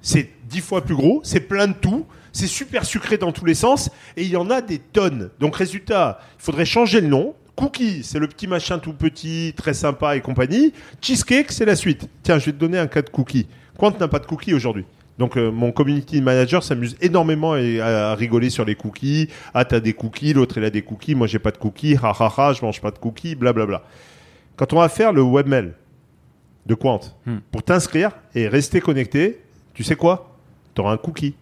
C'est dix fois plus gros, c'est plein de tout, c'est super sucré dans tous les sens, et il y en a des tonnes. Donc résultat, il faudrait changer le nom. Cookie, c'est le petit machin tout petit, très sympa et compagnie. Cheesecake, c'est la suite. Tiens, je vais te donner un cas de cookie. Qwant n'a pas de cookie aujourd'hui. Donc euh, mon community manager s'amuse énormément à, à rigoler sur les cookies. Ah, t'as des cookies, l'autre il a des cookies, moi j'ai pas de cookies, ha ha ha, je mange pas de cookies, blablabla. Quand on va faire le webmail de Qwant, hmm. pour t'inscrire et rester connecté, tu sais quoi ? Tu auras un cookie.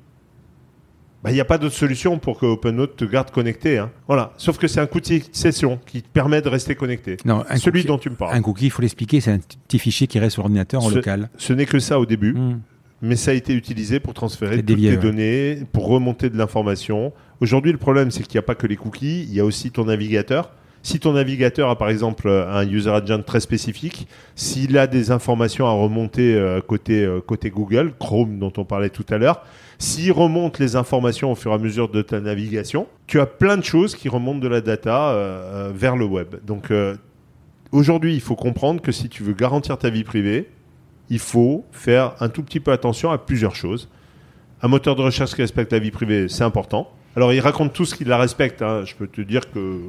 Bah, il n'y a pas d'autre solution pour que OpenNote te garde connecté. Hein. Voilà. Sauf que c'est un cookie de session qui te permet de rester connecté. Non, celui cookie, dont tu me parles. Un cookie, il faut l'expliquer, c'est un petit fichier qui reste sur l'ordinateur en ce, local. Ce n'est que ça au début, hmm. mais ça a été utilisé pour transférer toutes dévié, les ouais. données, pour remonter de l'information. Aujourd'hui, le problème, c'est qu'il n'y a pas que les cookies, il y a aussi ton navigateur. Si ton navigateur a par exemple un user agent très spécifique, s'il a des informations à remonter euh, côté, euh, côté Google, Chrome dont on parlait tout à l'heure, s'il remonte les informations au fur et à mesure de ta navigation, tu as plein de choses qui remontent de la data euh, vers le web. Donc euh, aujourd'hui, il faut comprendre que si tu veux garantir ta vie privée, il faut faire un tout petit peu attention à plusieurs choses. Un moteur de recherche qui respecte la vie privée, c'est important. Alors ils racontent tous qu'ils la respectent, hein. Je peux te dire que...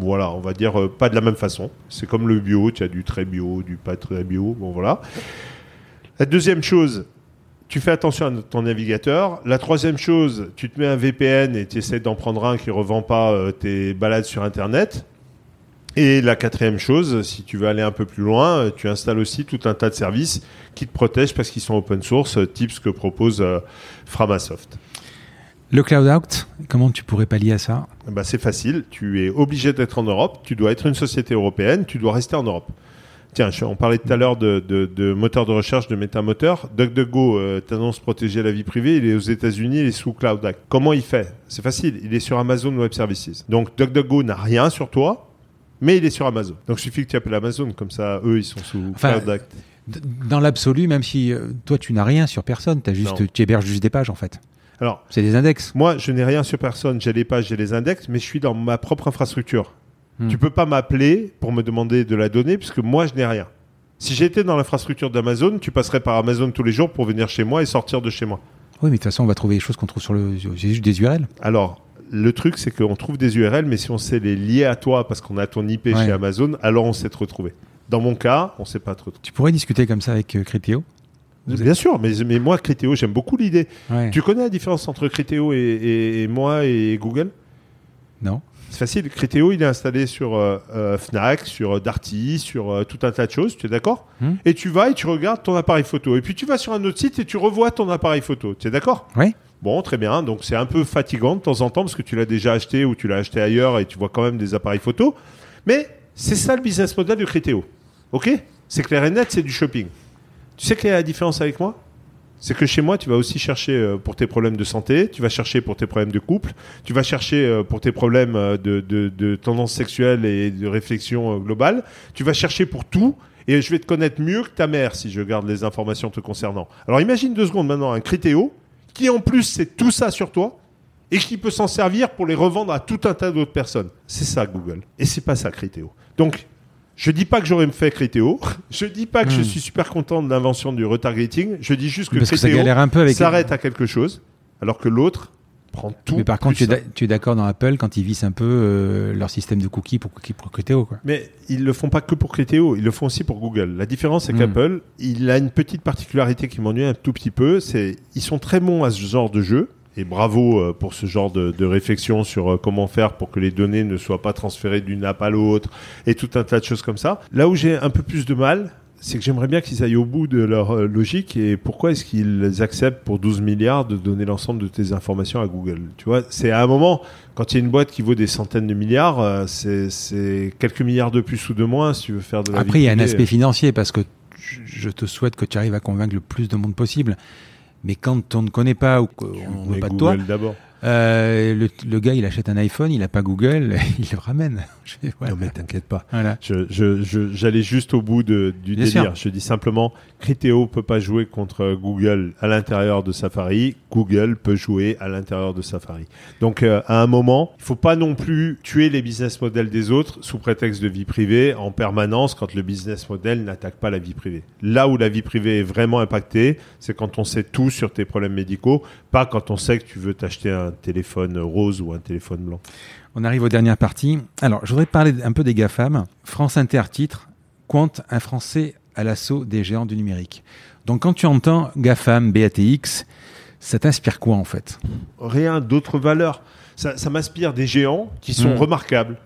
Voilà, on va dire euh, pas de la même façon. C'est comme le bio, tu as du très bio, du pas très bio, bon voilà. La deuxième chose, tu fais attention à ton navigateur. La troisième chose, tu te mets un V P N et tu essaies d'en prendre un qui ne revend pas euh, tes balades sur Internet. Et la quatrième chose, si tu veux aller un peu plus loin, tu installes aussi tout un tas de services qui te protègent parce qu'ils sont open source, type ce que propose euh, Framasoft. Le cloud out, comment tu pourrais pallier à ça ? Ben c'est facile, tu es obligé d'être en Europe, tu dois être une société européenne, tu dois rester en Europe. Tiens, on parlait tout à l'heure de, de, de moteur de recherche, de métamoteur. DuckDuckGo euh, t'annonce protéger la vie privée, il est aux États-Unis, il est sous Cloud Act. Comment il fait ? C'est facile, il est sur Amazon Web Services. Donc DuckDuckGo n'a rien sur toi, mais il est sur Amazon. Donc il suffit que tu appelles Amazon, comme ça eux ils sont sous enfin, Cloud Act. Dans l'absolu, même si euh, toi tu n'as rien sur personne, t'as juste, tu héberges juste des pages en fait. Alors, c'est des index. Moi, je n'ai rien sur personne. J'ai les pages, j'ai les index, mais je suis dans ma propre infrastructure. Hmm. Tu peux pas m'appeler pour me demander de la donnée puisque moi, je n'ai rien. Si j'étais dans l'infrastructure d'Amazon, tu passerais par Amazon tous les jours pour venir chez moi et sortir de chez moi. Oui, mais de toute façon, on va trouver des choses qu'on trouve sur le... J'ai juste des U R L. Alors, le truc, c'est qu'on trouve des U R L, mais si on sait les lier à toi parce qu'on a ton I P ouais. chez Amazon, alors on sait te retrouver. Dans mon cas, on sait pas te retrouver. Tu pourrais discuter comme ça avec euh, Criteo ? Vous Bien êtes... sûr, mais, mais moi, Criteo, j'aime beaucoup l'idée. Ouais. Tu connais la différence entre Criteo et, et, et moi et Google ? Non. C'est facile. Criteo, il est installé sur euh, Fnac, sur Darty, sur euh, tout un tas de choses, tu es d'accord ? hum. Et tu vas et tu regardes ton appareil photo. Et puis tu vas sur un autre site et tu revois ton appareil photo, tu es d'accord ? Oui. Bon, très bien. Donc c'est un peu fatigant de temps en temps parce que tu l'as déjà acheté ou tu l'as acheté ailleurs et tu vois quand même des appareils photo. Mais c'est ça le business model de Criteo. Ok, c'est clair et net, c'est du shopping. Tu sais quelle est la différence avec moi ? C'est que chez moi, tu vas aussi chercher pour tes problèmes de santé, tu vas chercher pour tes problèmes de couple, tu vas chercher pour tes problèmes de, de, de tendance sexuelle et de réflexion globale, tu vas chercher pour tout, et je vais te connaître mieux que ta mère si je garde les informations te concernant. Alors imagine deux secondes maintenant un Criteo qui en plus sait tout ça sur toi et qui peut s'en servir pour les revendre à tout un tas d'autres personnes. C'est ça Google, et c'est pas ça Criteo. Donc, je dis pas que j'aurais me fait Criteo, je dis pas que mmh. je suis super content de l'invention du retargeting, je dis juste que parce Criteo que ça galère un peu avec s'arrête à quelque chose, alors que l'autre prend tout. Mais par contre, tu es, d'a- tu es d'accord dans Apple quand ils vissent un peu euh, leur système de cookies pour, cookies pour Criteo, quoi. Mais ils le font pas que pour Criteo, ils le font aussi pour Google. La différence, c'est mmh. qu'Apple, il a une petite particularité qui m'ennuie un tout petit peu, c'est ils sont très bons à ce genre de jeu. Et bravo pour ce genre de, de réflexion sur comment faire pour que les données ne soient pas transférées d'une app à l'autre et tout un tas de choses comme ça. Là où j'ai un peu plus de mal, c'est que j'aimerais bien qu'ils aillent au bout de leur logique. Et pourquoi est-ce qu'ils acceptent pour douze milliards de donner l'ensemble de tes informations à Google ? Tu vois, c'est à un moment, quand il y a une boîte qui vaut des centaines de milliards, c'est, c'est quelques milliards de plus ou de moins si tu veux faire de la vie. Après, il y a un aspect financier parce que je te souhaite que tu arrives à convaincre le plus de monde possible. Mais quand on ne connaît pas ou qu'on ne veut pas de toi, euh, le, le gars, il achète un iPhone, il n'a pas Google, il le ramène. Je, voilà. Non mais t'inquiète pas. Voilà. Je, je, je, j'allais juste au bout de, du Bien délire. Sûr. Je dis simplement, Criteo ne peut pas jouer contre Google à l'intérieur de Safari. Google peut jouer à l'intérieur de Safari. Donc euh, à un moment, il ne faut pas non plus tuer les business models des autres sous prétexte de vie privée en permanence quand le business model n'attaque pas la vie privée. Là où la vie privée est vraiment impactée, c'est quand on sait tout sur tes problèmes médicaux, pas quand on sait que tu veux t'acheter un téléphone rose ou un téléphone blanc. On arrive aux dernières parties. Alors, je voudrais parler un peu des GAFAM. France Inter titre « Qwant, un Français à l'assaut des géants du numérique ». Donc, quand tu entends GAFAM, B A T X, ça t'inspire quoi, en fait ? Rien d'autre valeur. Ça, ça m'inspire des géants qui sont mmh. remarquables.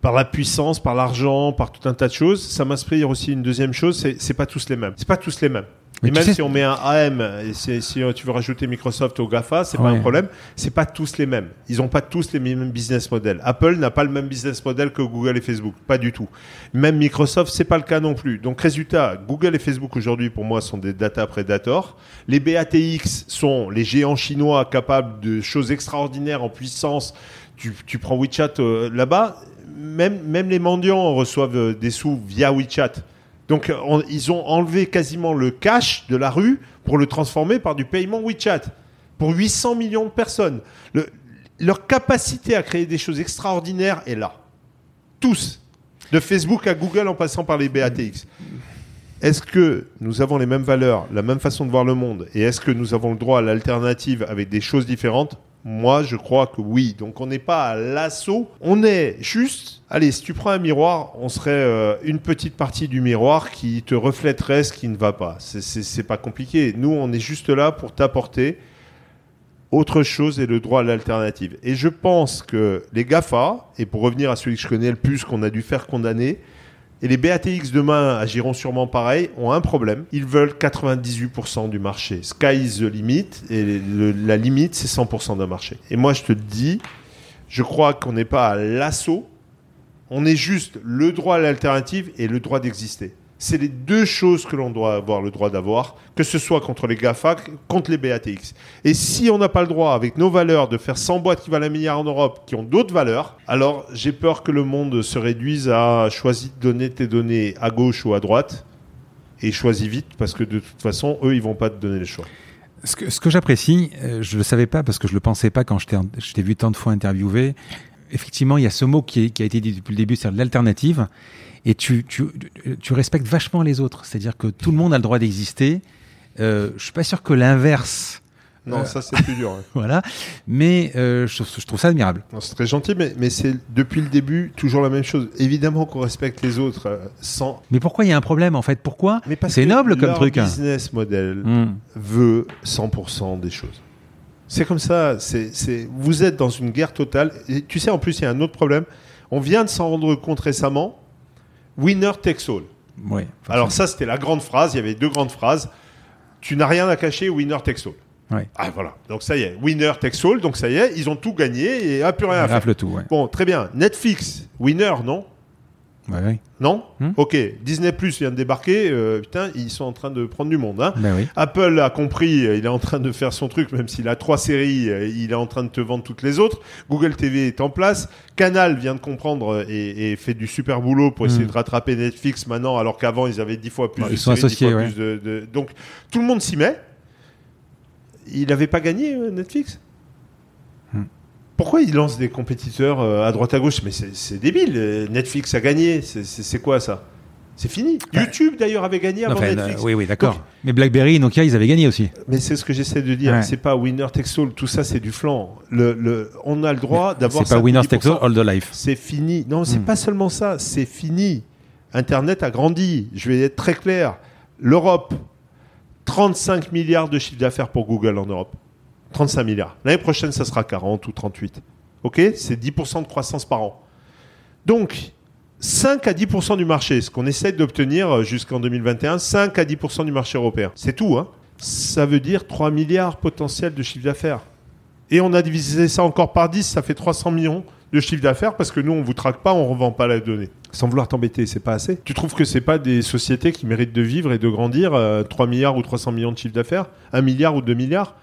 Par la puissance, par l'argent, par tout un tas de choses. Ça m'inspire aussi une deuxième chose, c'est, c'est pas tous les mêmes. C'est pas tous les mêmes. Mais et même sais... si on met un A M, et si, si tu veux rajouter Microsoft au GAFA, c'est ouais. pas un problème. C'est pas tous les mêmes. Ils ont pas tous les mêmes business models. Apple n'a pas le même business model que Google et Facebook. Pas du tout. Même Microsoft, c'est pas le cas non plus. Donc, résultat, Google et Facebook aujourd'hui, pour moi, sont des data predators. Les B A T X sont les géants chinois capables de choses extraordinaires en puissance. Tu, tu prends WeChat euh, là-bas. Même, même les mendiants reçoivent des sous via WeChat. Donc, on, ils ont enlevé quasiment le cash de la rue pour le transformer par du paiement WeChat pour huit cents millions de personnes. Le, leur capacité à créer des choses extraordinaires est là. Tous. De Facebook à Google en passant par les B A T X. Est-ce que nous avons les mêmes valeurs, la même façon de voir le monde ? Et est-ce que nous avons le droit à l'alternative avec des choses différentes ? Moi, je crois que oui. Donc, on n'est pas à l'assaut. On est juste... Allez, si tu prends un miroir, on serait euh, une petite partie du miroir qui te reflèterait ce qui ne va pas. C'est, c'est, c'est pas compliqué. Nous, on est juste là pour t'apporter autre chose et le droit à l'alternative. Et je pense que les GAFA, et pour revenir à celui que je connais le plus, qu'on a dû faire condamner, et les B A T X demain agiront sûrement pareil, ont un problème. Ils veulent quatre-vingt-dix-huit pour cent du marché. Sky is the limit. Et le, la limite, c'est cent pour cent d'un marché. Et moi, je te dis, je crois qu'on n'est pas à l'assaut. On est juste le droit à l'alternative et le droit d'exister. C'est les deux choses que l'on doit avoir le droit d'avoir, que ce soit contre les GAFA, contre les B A T X. Et si on n'a pas le droit, avec nos valeurs, de faire cent boîtes qui valent un milliard en Europe, qui ont d'autres valeurs, alors j'ai peur que le monde se réduise à choisir de donner tes données à gauche ou à droite, et choisis vite, parce que de toute façon, eux, ils ne vont pas te donner les choix. Ce que, ce que j'apprécie, euh, je ne le savais pas, parce que je ne le pensais pas quand je t'ai, je t'ai vu tant de fois interviewé. Effectivement, il y a ce mot qui, est, qui a été dit depuis le début, c'est-à-dire l'alternative. Et tu, tu, tu respectes vachement les autres. C'est-à-dire que tout le monde a le droit d'exister. Euh, je ne suis pas sûr que l'inverse... Non, euh... ça, c'est plus dur. Hein. Voilà. Mais euh, je, je trouve ça admirable. Non, c'est très gentil, mais, mais c'est depuis le début toujours la même chose. Évidemment qu'on respecte les autres euh, sans... Mais pourquoi il y a un problème, en fait ? Pourquoi ? Mais parce c'est noble comme truc. Parce que leur business model mmh. veut cent pour cent des choses. C'est comme ça. C'est, c'est... Vous êtes dans une guerre totale. Et tu sais, en plus, il y a un autre problème. On vient de s'en rendre compte récemment. Winner takes all. Oui, alors ça, c'était la grande phrase. Il y avait deux grandes phrases. Tu n'as rien à cacher, winner takes all. Oui. Ah voilà. Donc ça y est, winner takes all. Donc ça y est, ils ont tout gagné et ah, plus rien à faire. Tout, ouais. Bon, très bien. Netflix, winner, non ? Bah oui. Non hmm Ok. Disney Plus vient de débarquer. Euh, putain, ils sont en train de prendre du monde. Hein. Bah oui. Apple a compris. Il est en train de faire son truc, même s'il a trois séries. Il est en train de te vendre toutes les autres. Google T V est en place. Canal vient de comprendre et, et fait du super boulot pour essayer hmm. de rattraper Netflix maintenant, alors qu'avant ils avaient dix fois plus. Bah, de ils séries, sont associés. Ouais. Plus de, de... Donc tout le monde s'y met. Il n'avait pas gagné euh, Netflix. Pourquoi ils lancent des compétiteurs à droite à gauche ? Mais c'est, c'est débile. Netflix a gagné. C'est, c'est, c'est quoi ça ? C'est fini. Ouais. YouTube d'ailleurs avait gagné avant non, enfin, Netflix. Euh, oui, oui, d'accord. Donc, mais BlackBerry, Nokia, ils avaient gagné aussi. Mais c'est ce que j'essaie de dire. Ouais. C'est pas winner takes all. Tout ça, c'est du flan. Le, le, on a le droit mais d'avoir. C'est pas winner takes all all the life. C'est fini. Non, c'est mm. pas seulement ça. C'est fini. Internet a grandi. Je vais être très clair. L'Europe, trente-cinq milliards de chiffre d'affaires pour Google en Europe. trente-cinq milliards. L'année prochaine, ça sera quarante ou trente-huit. OK ? C'est dix pour cent de croissance par an. Donc, cinq à dix pour cent du marché, ce qu'on essaie d'obtenir jusqu'en deux mille vingt et un, cinq à dix pour cent du marché européen. C'est tout, hein ? Ça veut dire trois milliards potentiels de chiffre d'affaires. Et on a divisé ça encore par dix, ça fait trois cents millions de chiffre d'affaires parce que nous, on ne vous traque pas, on ne revend pas la donnée. Sans vouloir t'embêter, c'est pas assez. Tu trouves que c'est pas des sociétés qui méritent de vivre et de grandir euh, trois milliards ou trois cents millions de chiffre d'affaires ? un milliard ou deux milliards ?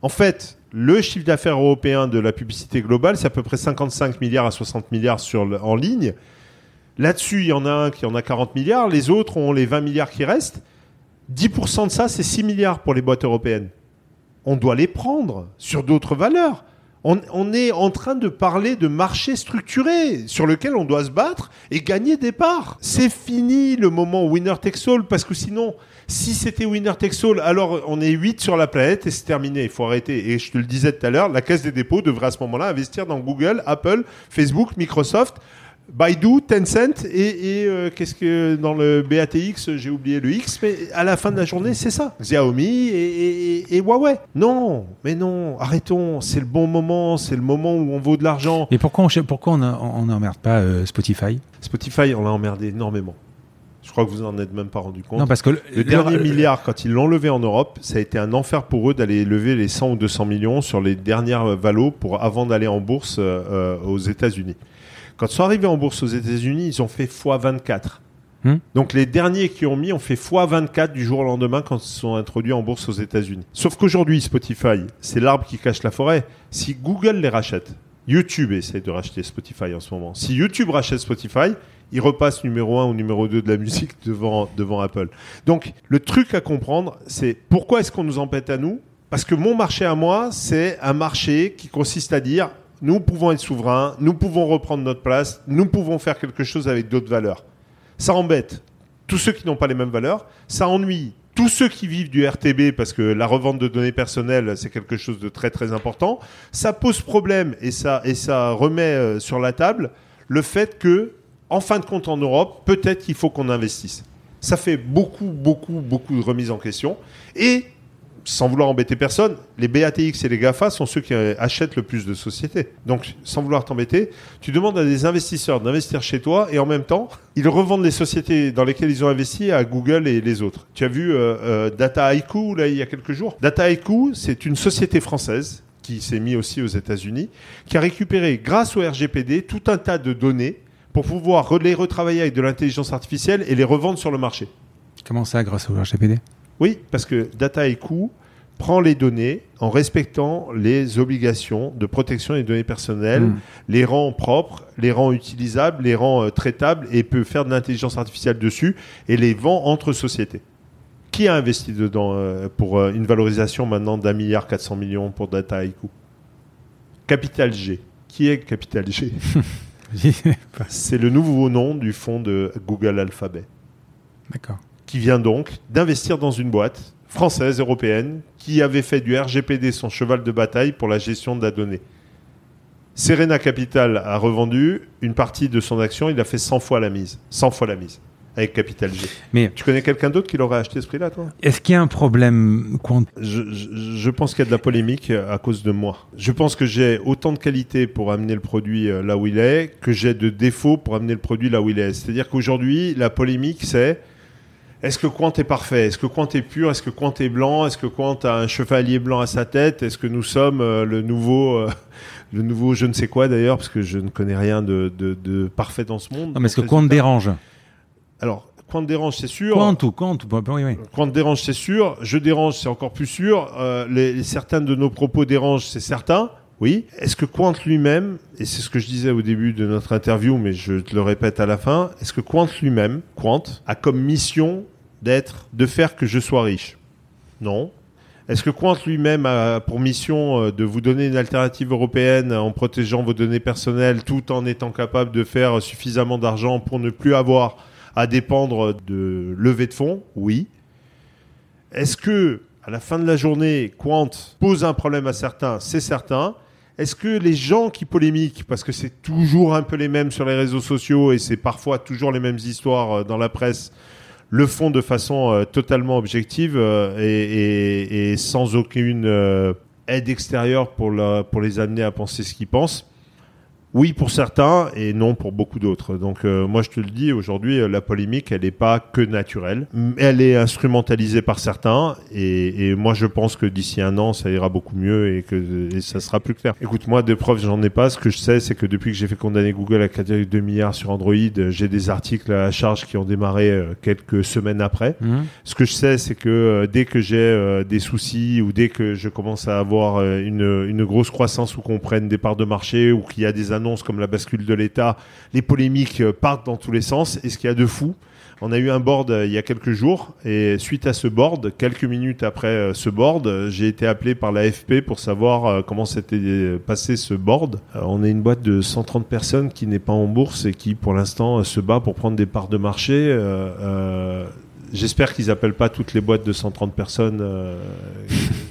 En fait, le chiffre d'affaires européen de la publicité globale, c'est à peu près cinquante-cinq milliards à soixante milliards sur le, en ligne. Là-dessus, il y en a un qui en a quarante milliards. Les autres ont les vingt milliards qui restent. dix pour cent de ça, c'est six milliards pour les boîtes européennes. On doit les prendre sur d'autres valeurs. On, on est en train de parler de marché structuré sur lequel on doit se battre et gagner des parts. C'est fini le moment winner takes all parce que sinon, si c'était winner takes all, alors on est huit sur la planète et c'est terminé. Il faut arrêter. Et je te le disais tout à l'heure, la Caisse des Dépôts devrait à ce moment-là investir dans Google, Apple, Facebook, Microsoft, Baidu, Tencent et, et euh, qu'est-ce que dans le B A T X, j'ai oublié le X, mais à la fin de la journée, c'est ça. Xiaomi et, et, et Huawei. Non, mais non, arrêtons. C'est le bon moment, c'est le moment où on vaut de l'argent. Mais pourquoi on pourquoi on n'emmerde pas euh, Spotify ? Spotify, on l'a emmerdé énormément. Je crois que vous n'en êtes même pas rendu compte. Non, parce que le, le dernier le... milliard, quand ils l'ont levé en Europe, ça a été un enfer pour eux d'aller lever les cent ou deux cents millions sur les dernières valos pour, avant d'aller en bourse euh, aux États-Unis. Quand ils sont arrivés en bourse aux États-Unis, ils ont fait fois vingt-quatre. Mmh. Donc les derniers qui ont mis ont fait fois vingt-quatre du jour au lendemain quand ils se sont introduits en bourse aux États-Unis. Sauf qu'aujourd'hui, Spotify, c'est l'arbre qui cache la forêt. Si Google les rachète, YouTube essaie de racheter Spotify en ce moment. Si YouTube rachète Spotify, il repasse numéro un ou numéro deux de la musique devant, devant Apple. Donc le truc à comprendre, c'est pourquoi est-ce qu'on nous empête à nous ? Parce que mon marché à moi, c'est un marché qui consiste à dire... Nous pouvons être souverains, nous pouvons reprendre notre place, nous pouvons faire quelque chose avec d'autres valeurs. Ça embête tous ceux qui n'ont pas les mêmes valeurs, ça ennuie tous ceux qui vivent du R T B parce que la revente de données personnelles, c'est quelque chose de très très important. Ça pose problème et ça, et ça remet sur la table le fait que, en fin de compte en Europe, peut-être qu'il faut qu'on investisse. Ça fait beaucoup, beaucoup, beaucoup de remises en question et... Sans vouloir embêter personne, les B A T X et les GAFA sont ceux qui achètent le plus de sociétés. Donc, sans vouloir t'embêter, tu demandes à des investisseurs d'investir chez toi et en même temps, ils revendent les sociétés dans lesquelles ils ont investi à Google et les autres. Tu as vu euh, euh, Dataiku, là, il y a quelques jours. Dataiku, c'est une société française qui s'est mise aussi aux États-Unis, qui a récupéré, grâce au R G P D, tout un tas de données pour pouvoir les retravailler avec de l'intelligence artificielle et les revendre sur le marché. Comment ça, grâce au R G P D ? Oui, parce que Dataiku prend les données en respectant les obligations de protection des données personnelles, mmh. les rend propres, les rend utilisables, les rend euh, traitables et peut faire de l'intelligence artificielle dessus et les vend entre sociétés. Qui a investi dedans euh, pour euh, une valorisation maintenant d'un milliard quatre cents millions pour Dataiku ? Capital G. Qui est Capital G ? C'est le nouveau nom du fonds de Google Alphabet. D'accord. Qui vient donc d'investir dans une boîte française, européenne, qui avait fait du R G P D son cheval de bataille pour la gestion de la donnée. Serena Capital a revendu une partie de son action, il a fait cent fois la mise, cent fois la mise, avec Capital G. Mais tu connais quelqu'un d'autre qui l'aurait acheté ce prix-là, toi ? Est-ce qu'il y a un problème quand... je, je, je pense qu'il y a de la polémique à cause de moi. Je pense que j'ai autant de qualité pour amener le produit là où il est que j'ai de défauts pour amener le produit là où il est. C'est-à-dire qu'aujourd'hui, la polémique, c'est Est-ce que Qwant est parfait? Est-ce que Qwant est pur? Est-ce que Qwant est blanc? Est-ce que Qwant a un chevalier blanc à sa tête? Est-ce que nous sommes euh, le nouveau, euh, le nouveau je ne sais quoi d'ailleurs, parce que je ne connais rien de, de, de parfait dans ce monde. Non, mais est-ce que Qwant dérange? Alors, Qwant dérange, c'est sûr. Qwant ou Qwant, oui, oui. Qwant dérange, c'est sûr. Je dérange, c'est encore plus sûr. Euh, les, certains de nos propos dérangent, c'est certain. Oui. Est-ce que Qwant lui-même, et c'est ce que je disais au début de notre interview, mais je te le répète à la fin, est-ce que Qwant lui-même, Qwant, a comme mission d'être, de faire que je sois riche? Non. Est-ce que Qwant lui-même a pour mission de vous donner une alternative européenne en protégeant vos données personnelles tout en étant capable de faire suffisamment d'argent pour ne plus avoir à dépendre de levée de fonds? Oui. Est-ce que, à la fin de la journée, Qwant pose un problème à certains? C'est certain. Est-ce que les gens qui polémiquent, parce que c'est toujours un peu les mêmes sur les réseaux sociaux et c'est parfois toujours les mêmes histoires dans la presse, le font de façon totalement objective et, et, et sans aucune aide extérieure pour, la, pour les amener à penser ce qu'ils pensent? Oui pour certains et non pour beaucoup d'autres. Donc euh, moi je te le dis, aujourd'hui la polémique elle n'est pas que naturelle, elle est instrumentalisée par certains et, et moi je pense que d'ici un an ça ira beaucoup mieux et que et ça sera plus clair. Écoute, moi des preuves j'en ai pas, ce que je sais c'est que depuis que j'ai fait condamner Google à quatre virgule deux milliards sur Android, j'ai des articles à charge qui ont démarré quelques semaines après. Mmh. Ce que je sais c'est que euh, dès que j'ai euh, des soucis ou dès que je commence à avoir euh, une, une grosse croissance ou qu'on prenne des parts de marché ou qu'il y a des annonces comme la bascule de l'État, les polémiques partent dans tous les sens. Et ce qu'il y a de fou, on a eu un board il y a quelques jours et suite à ce board, quelques minutes après ce board, j'ai été appelé par l'A F P pour savoir comment s'était passé ce board. On est une boîte de cent trente personnes qui n'est pas en bourse et qui pour l'instant se bat pour prendre des parts de marché. Euh, euh, j'espère qu'ils n'appellent pas toutes les boîtes de cent trente personnes euh,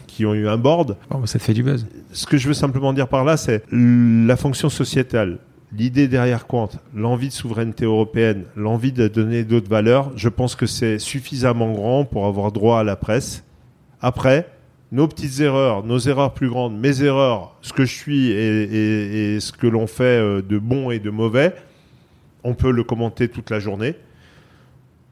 qui ont eu un board. Oh, ça te fait du buzz. Ce que je veux simplement dire par là, c'est la fonction sociétale, l'idée derrière Qwant, l'envie de souveraineté européenne, l'envie de donner d'autres valeurs. Je pense que c'est suffisamment grand pour avoir droit à la presse. Après, nos petites erreurs, nos erreurs plus grandes, mes erreurs, ce que je suis et, et, et ce que l'on fait de bon et de mauvais, on peut le commenter toute la journée.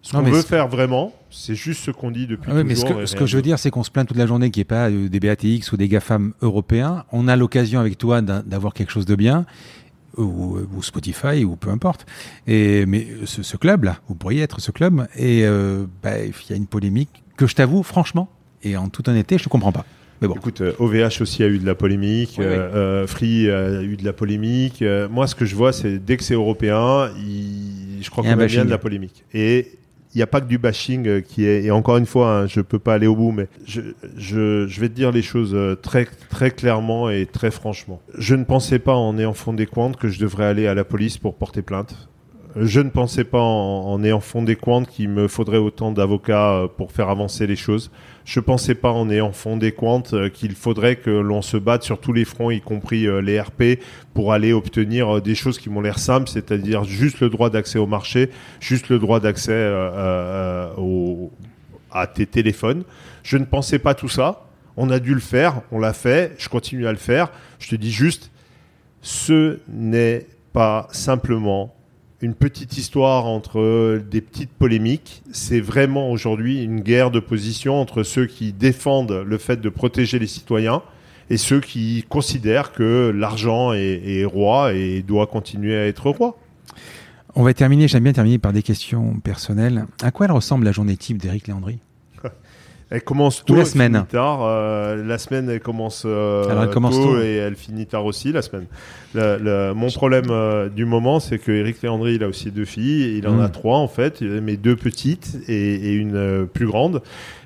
Ce qu'on non, veut faire vraiment, c'est juste ce qu'on dit depuis ah oui, toujours. Mais ce que, ce que je veux dire, c'est qu'on se plaint toute la journée qu'il n'y ait pas des B A T X ou des GAFAM européens. On a l'occasion avec toi d'avoir quelque chose de bien, ou, ou Spotify, ou peu importe. Et, mais ce, ce club-là, vous pourriez être ce club, et euh, bah, y a une polémique que je t'avoue, franchement, et en toute honnêteté, je ne comprends pas. Mais bon. Écoute, O V H aussi a eu de la polémique, oui, euh, oui. Free a eu de la polémique. Moi, ce que je vois, c'est dès que c'est européen, il, je crois qu'on a bien de la polémique. Et... il n'y a pas que du bashing qui est... Et encore une fois, hein, je ne peux pas aller au bout, mais je, je, je vais te dire les choses très, très clairement et très franchement. Je ne pensais pas, en ayant fondé Qwant, que je devrais aller à la police pour porter plainte. Je ne pensais pas, en, en ayant fondé Qwant, qu'il me faudrait autant d'avocats pour faire avancer les choses. Je ne pensais pas, en ayant fondé Qwant, qu'il faudrait que l'on se batte sur tous les fronts, y compris les R P, pour aller obtenir des choses qui m'ont l'air simples, c'est-à-dire juste le droit d'accès au marché, juste le droit d'accès euh, euh, au, à tes téléphones. Je ne pensais pas tout ça. On a dû le faire, on l'a fait, je continue à le faire. Je te dis juste, ce n'est pas simplement... une petite histoire entre des petites polémiques. C'est vraiment aujourd'hui une guerre de position entre ceux qui défendent le fait de protéger les citoyens et ceux qui considèrent que l'argent est, est roi et doit continuer à être roi. On va terminer, j'aime bien terminer par des questions personnelles. À quoi elle ressemble la journée type d'Éric Léandri? Elle commence tôt, la semaine. Elle finit tard. Euh, la semaine, elle commence, euh, Alors, elle commence tôt, tôt et elle finit tard aussi, la semaine. Le, le, mon problème euh, du moment, c'est que Eric Léandri, il a aussi deux filles. Il en mmh. a trois, en fait, mais deux petites et, et une euh, plus grande.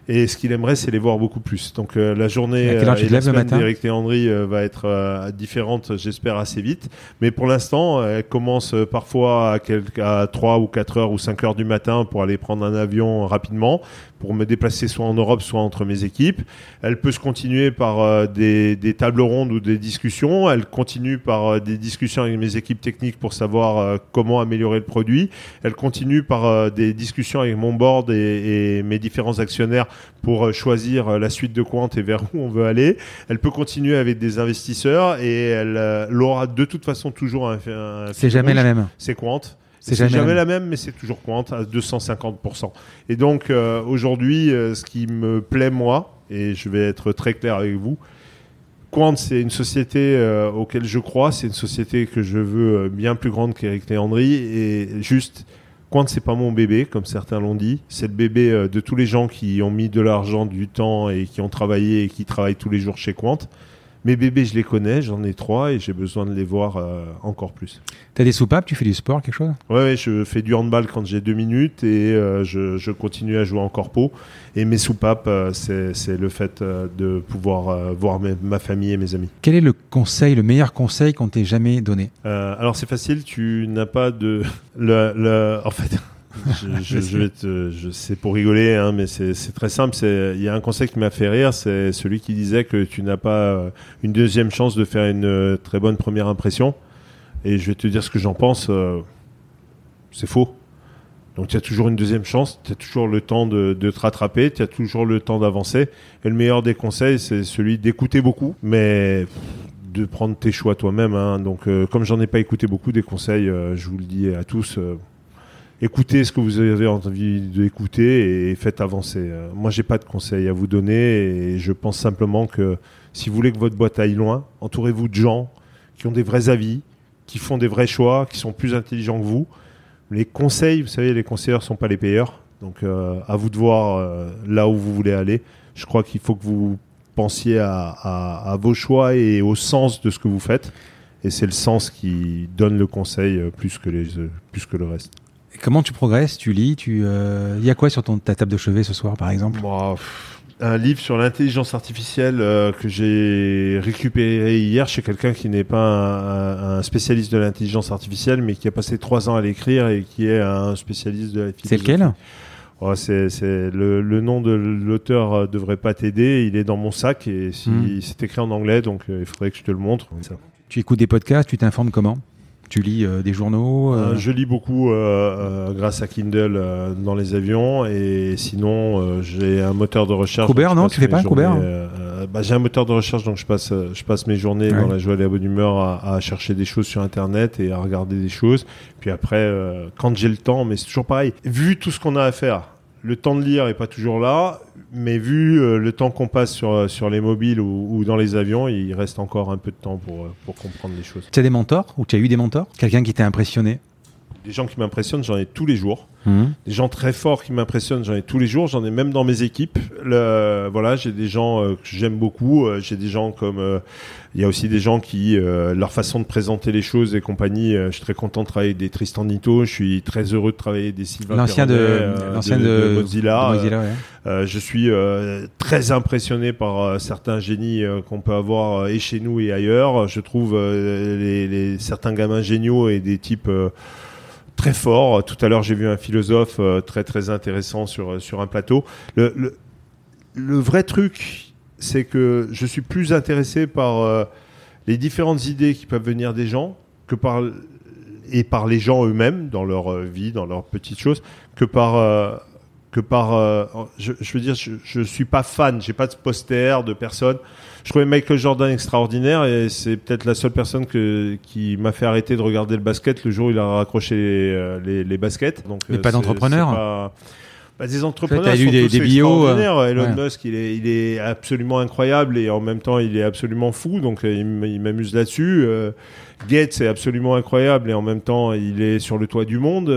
Et ce qu'il aimerait, c'est les voir beaucoup plus. Donc, euh, la journée euh, et la semaine d'Éric Léandri euh, va être euh, différente, j'espère, assez vite. Mais pour l'instant, elle commence parfois à, quelques, à trois ou quatre heures ou cinq heures du matin pour aller prendre un avion rapidement, pour me déplacer soit en Europe, soit entre mes équipes. Elle peut se continuer par euh, des, des tables rondes ou des discussions. Elle continue par euh, des discussions avec mes équipes techniques pour savoir euh, comment améliorer le produit. Elle continue par euh, des discussions avec mon board et, et mes différents actionnaires pour choisir la suite de Qwant et vers où on veut aller. Elle peut continuer avec des investisseurs et elle, elle aura de toute façon toujours un... un c'est jamais rouge. La même. C'est Qwant. C'est, c'est jamais, jamais la même, mais c'est toujours Qwant à deux cent cinquante pour cent. Et donc, euh, aujourd'hui, euh, ce qui me plaît, moi, et je vais être très clair avec vous, Qwant, c'est une société euh, auquel je crois, c'est une société que je veux euh, bien plus grande qu'Eric Léandri, et juste, Qwant, c'est pas mon bébé, comme certains l'ont dit, c'est le bébé euh, de tous les gens qui ont mis de l'argent, du temps, et qui ont travaillé, et qui travaillent tous les jours chez Qwant. Mes bébés, je les connais, j'en ai trois et j'ai besoin de les voir euh, encore plus. T'as des soupapes, tu fais du sport, quelque chose ? Ouais, ouais, je fais du handball quand j'ai deux minutes et euh, je, je continue à jouer en corpo. Et mes soupapes, euh, c'est, c'est le fait euh, de pouvoir euh, voir mes, ma famille et mes amis. Quel est le conseil, le meilleur conseil qu'on t'ait jamais donné ? euh, Alors c'est facile, tu n'as pas de... le, le... En fait... Je, je, je vais te, je, c'est pour rigoler, hein, mais c'est, c'est très simple. Il y a un conseil qui m'a fait rire, c'est celui qui disait que tu n'as pas une deuxième chance de faire une très bonne première impression. Et je vais te dire ce que j'en pense, euh, c'est faux. Donc tu as toujours une deuxième chance, tu as toujours le temps de, de te rattraper, tu as toujours le temps d'avancer. Et le meilleur des conseils, c'est celui d'écouter beaucoup, mais... de prendre tes choix toi-même, hein. Donc euh, comme j'en ai pas écouté beaucoup des conseils, euh, je vous le dis à tous... Euh, écoutez ce que vous avez envie d'écouter et faites avancer. Moi, j'ai pas de conseils à vous donner et je pense simplement que si vous voulez que votre boîte aille loin, entourez-vous de gens qui ont des vrais avis, qui font des vrais choix, qui sont plus intelligents que vous. Les conseils, vous savez, les conseilleurs sont pas les payeurs. Donc, euh, à vous de voir euh, là où vous voulez aller. Je crois qu'il faut que vous pensiez à, à, à vos choix et au sens de ce que vous faites. Et c'est le sens qui donne le conseil plus que les, plus que le reste. Comment tu progresses ? Tu lis ? Tu, euh... Il y a quoi sur ton, ta table de chevet ce soir, par exemple ? Bon, un livre sur l'intelligence artificielle euh, que j'ai récupéré hier chez quelqu'un qui n'est pas un, un spécialiste de l'intelligence artificielle, mais qui a passé trois ans à l'écrire et qui est un spécialiste de la philosophie. C'est lequel ? Oh, c'est, c'est le, le nom de l'auteur euh, devrait pas t'aider. Il est dans mon sac et si, mmh. c'est écrit en anglais, donc euh, il faudrait que je te le montre. Ça. Tu écoutes des podcasts, tu t'informes comment ? Tu lis euh, des journaux euh... Euh, Je lis beaucoup euh, euh, grâce à Kindle euh, dans les avions et sinon euh, j'ai un moteur de recherche. Coubert, non ? Tu fais pas Coubert ? euh, bah, J'ai un moteur de recherche donc je passe, je passe mes journées ouais. dans la joie et la bonne humeur à, à chercher des choses sur internet et à regarder des choses. Puis après, euh, quand j'ai le temps, mais c'est toujours pareil, vu tout ce qu'on a à faire, le temps de lire n'est pas toujours là, mais vu euh, le temps qu'on passe sur, sur les mobiles ou, ou dans les avions, il reste encore un peu de temps pour, pour comprendre les choses. Tu as des mentors ou tu as eu des mentors ? Quelqu'un qui t'a impressionné ? Des gens qui m'impressionnent, j'en ai tous les jours. Mmh. Des gens très forts qui m'impressionnent, j'en ai tous les jours. J'en ai même dans mes équipes. Le, voilà, j'ai des gens euh, que j'aime beaucoup. Euh, j'ai des gens comme... Euh, il y a aussi des gens qui... Euh, leur façon de présenter les choses et compagnie. Euh, je suis très content de travailler avec des Tristan Nito. Je suis très heureux de travailler avec des Sylvain l'ancien Perronnet, de, euh, l'ancien de, de, de Mozilla. De Mozilla ouais. euh, je suis euh, très impressionné par euh, certains génies euh, qu'on peut avoir euh, et chez nous et ailleurs. Je trouve euh, les, les, certains gamins géniaux et des types... Euh, très fort. Tout à l'heure, j'ai vu un philosophe euh, très très intéressant sur sur un plateau. Le le, le vrai truc, c'est que je suis plus intéressé par euh, les différentes idées qui peuvent venir des gens que par et par les gens eux-mêmes dans leur euh, vie, dans leurs petites choses, que par euh, que par euh, je, je veux dire, je, je suis pas fan. J'ai pas de poster de personne. Je trouvais Michael Jordan extraordinaire et c'est peut-être la seule personne que, qui m'a fait arrêter de regarder le basket le jour où il a raccroché les, les, les baskets. Donc, mais pas d'entrepreneur pas... Bah, des entrepreneurs en fait, sont des, tous des extraordinaires. Elon ouais. Musk, il est, il est absolument incroyable et en même temps, il est absolument fou. Donc, il m'amuse là-dessus. Gates est absolument incroyable et en même temps, il est sur le toit du monde.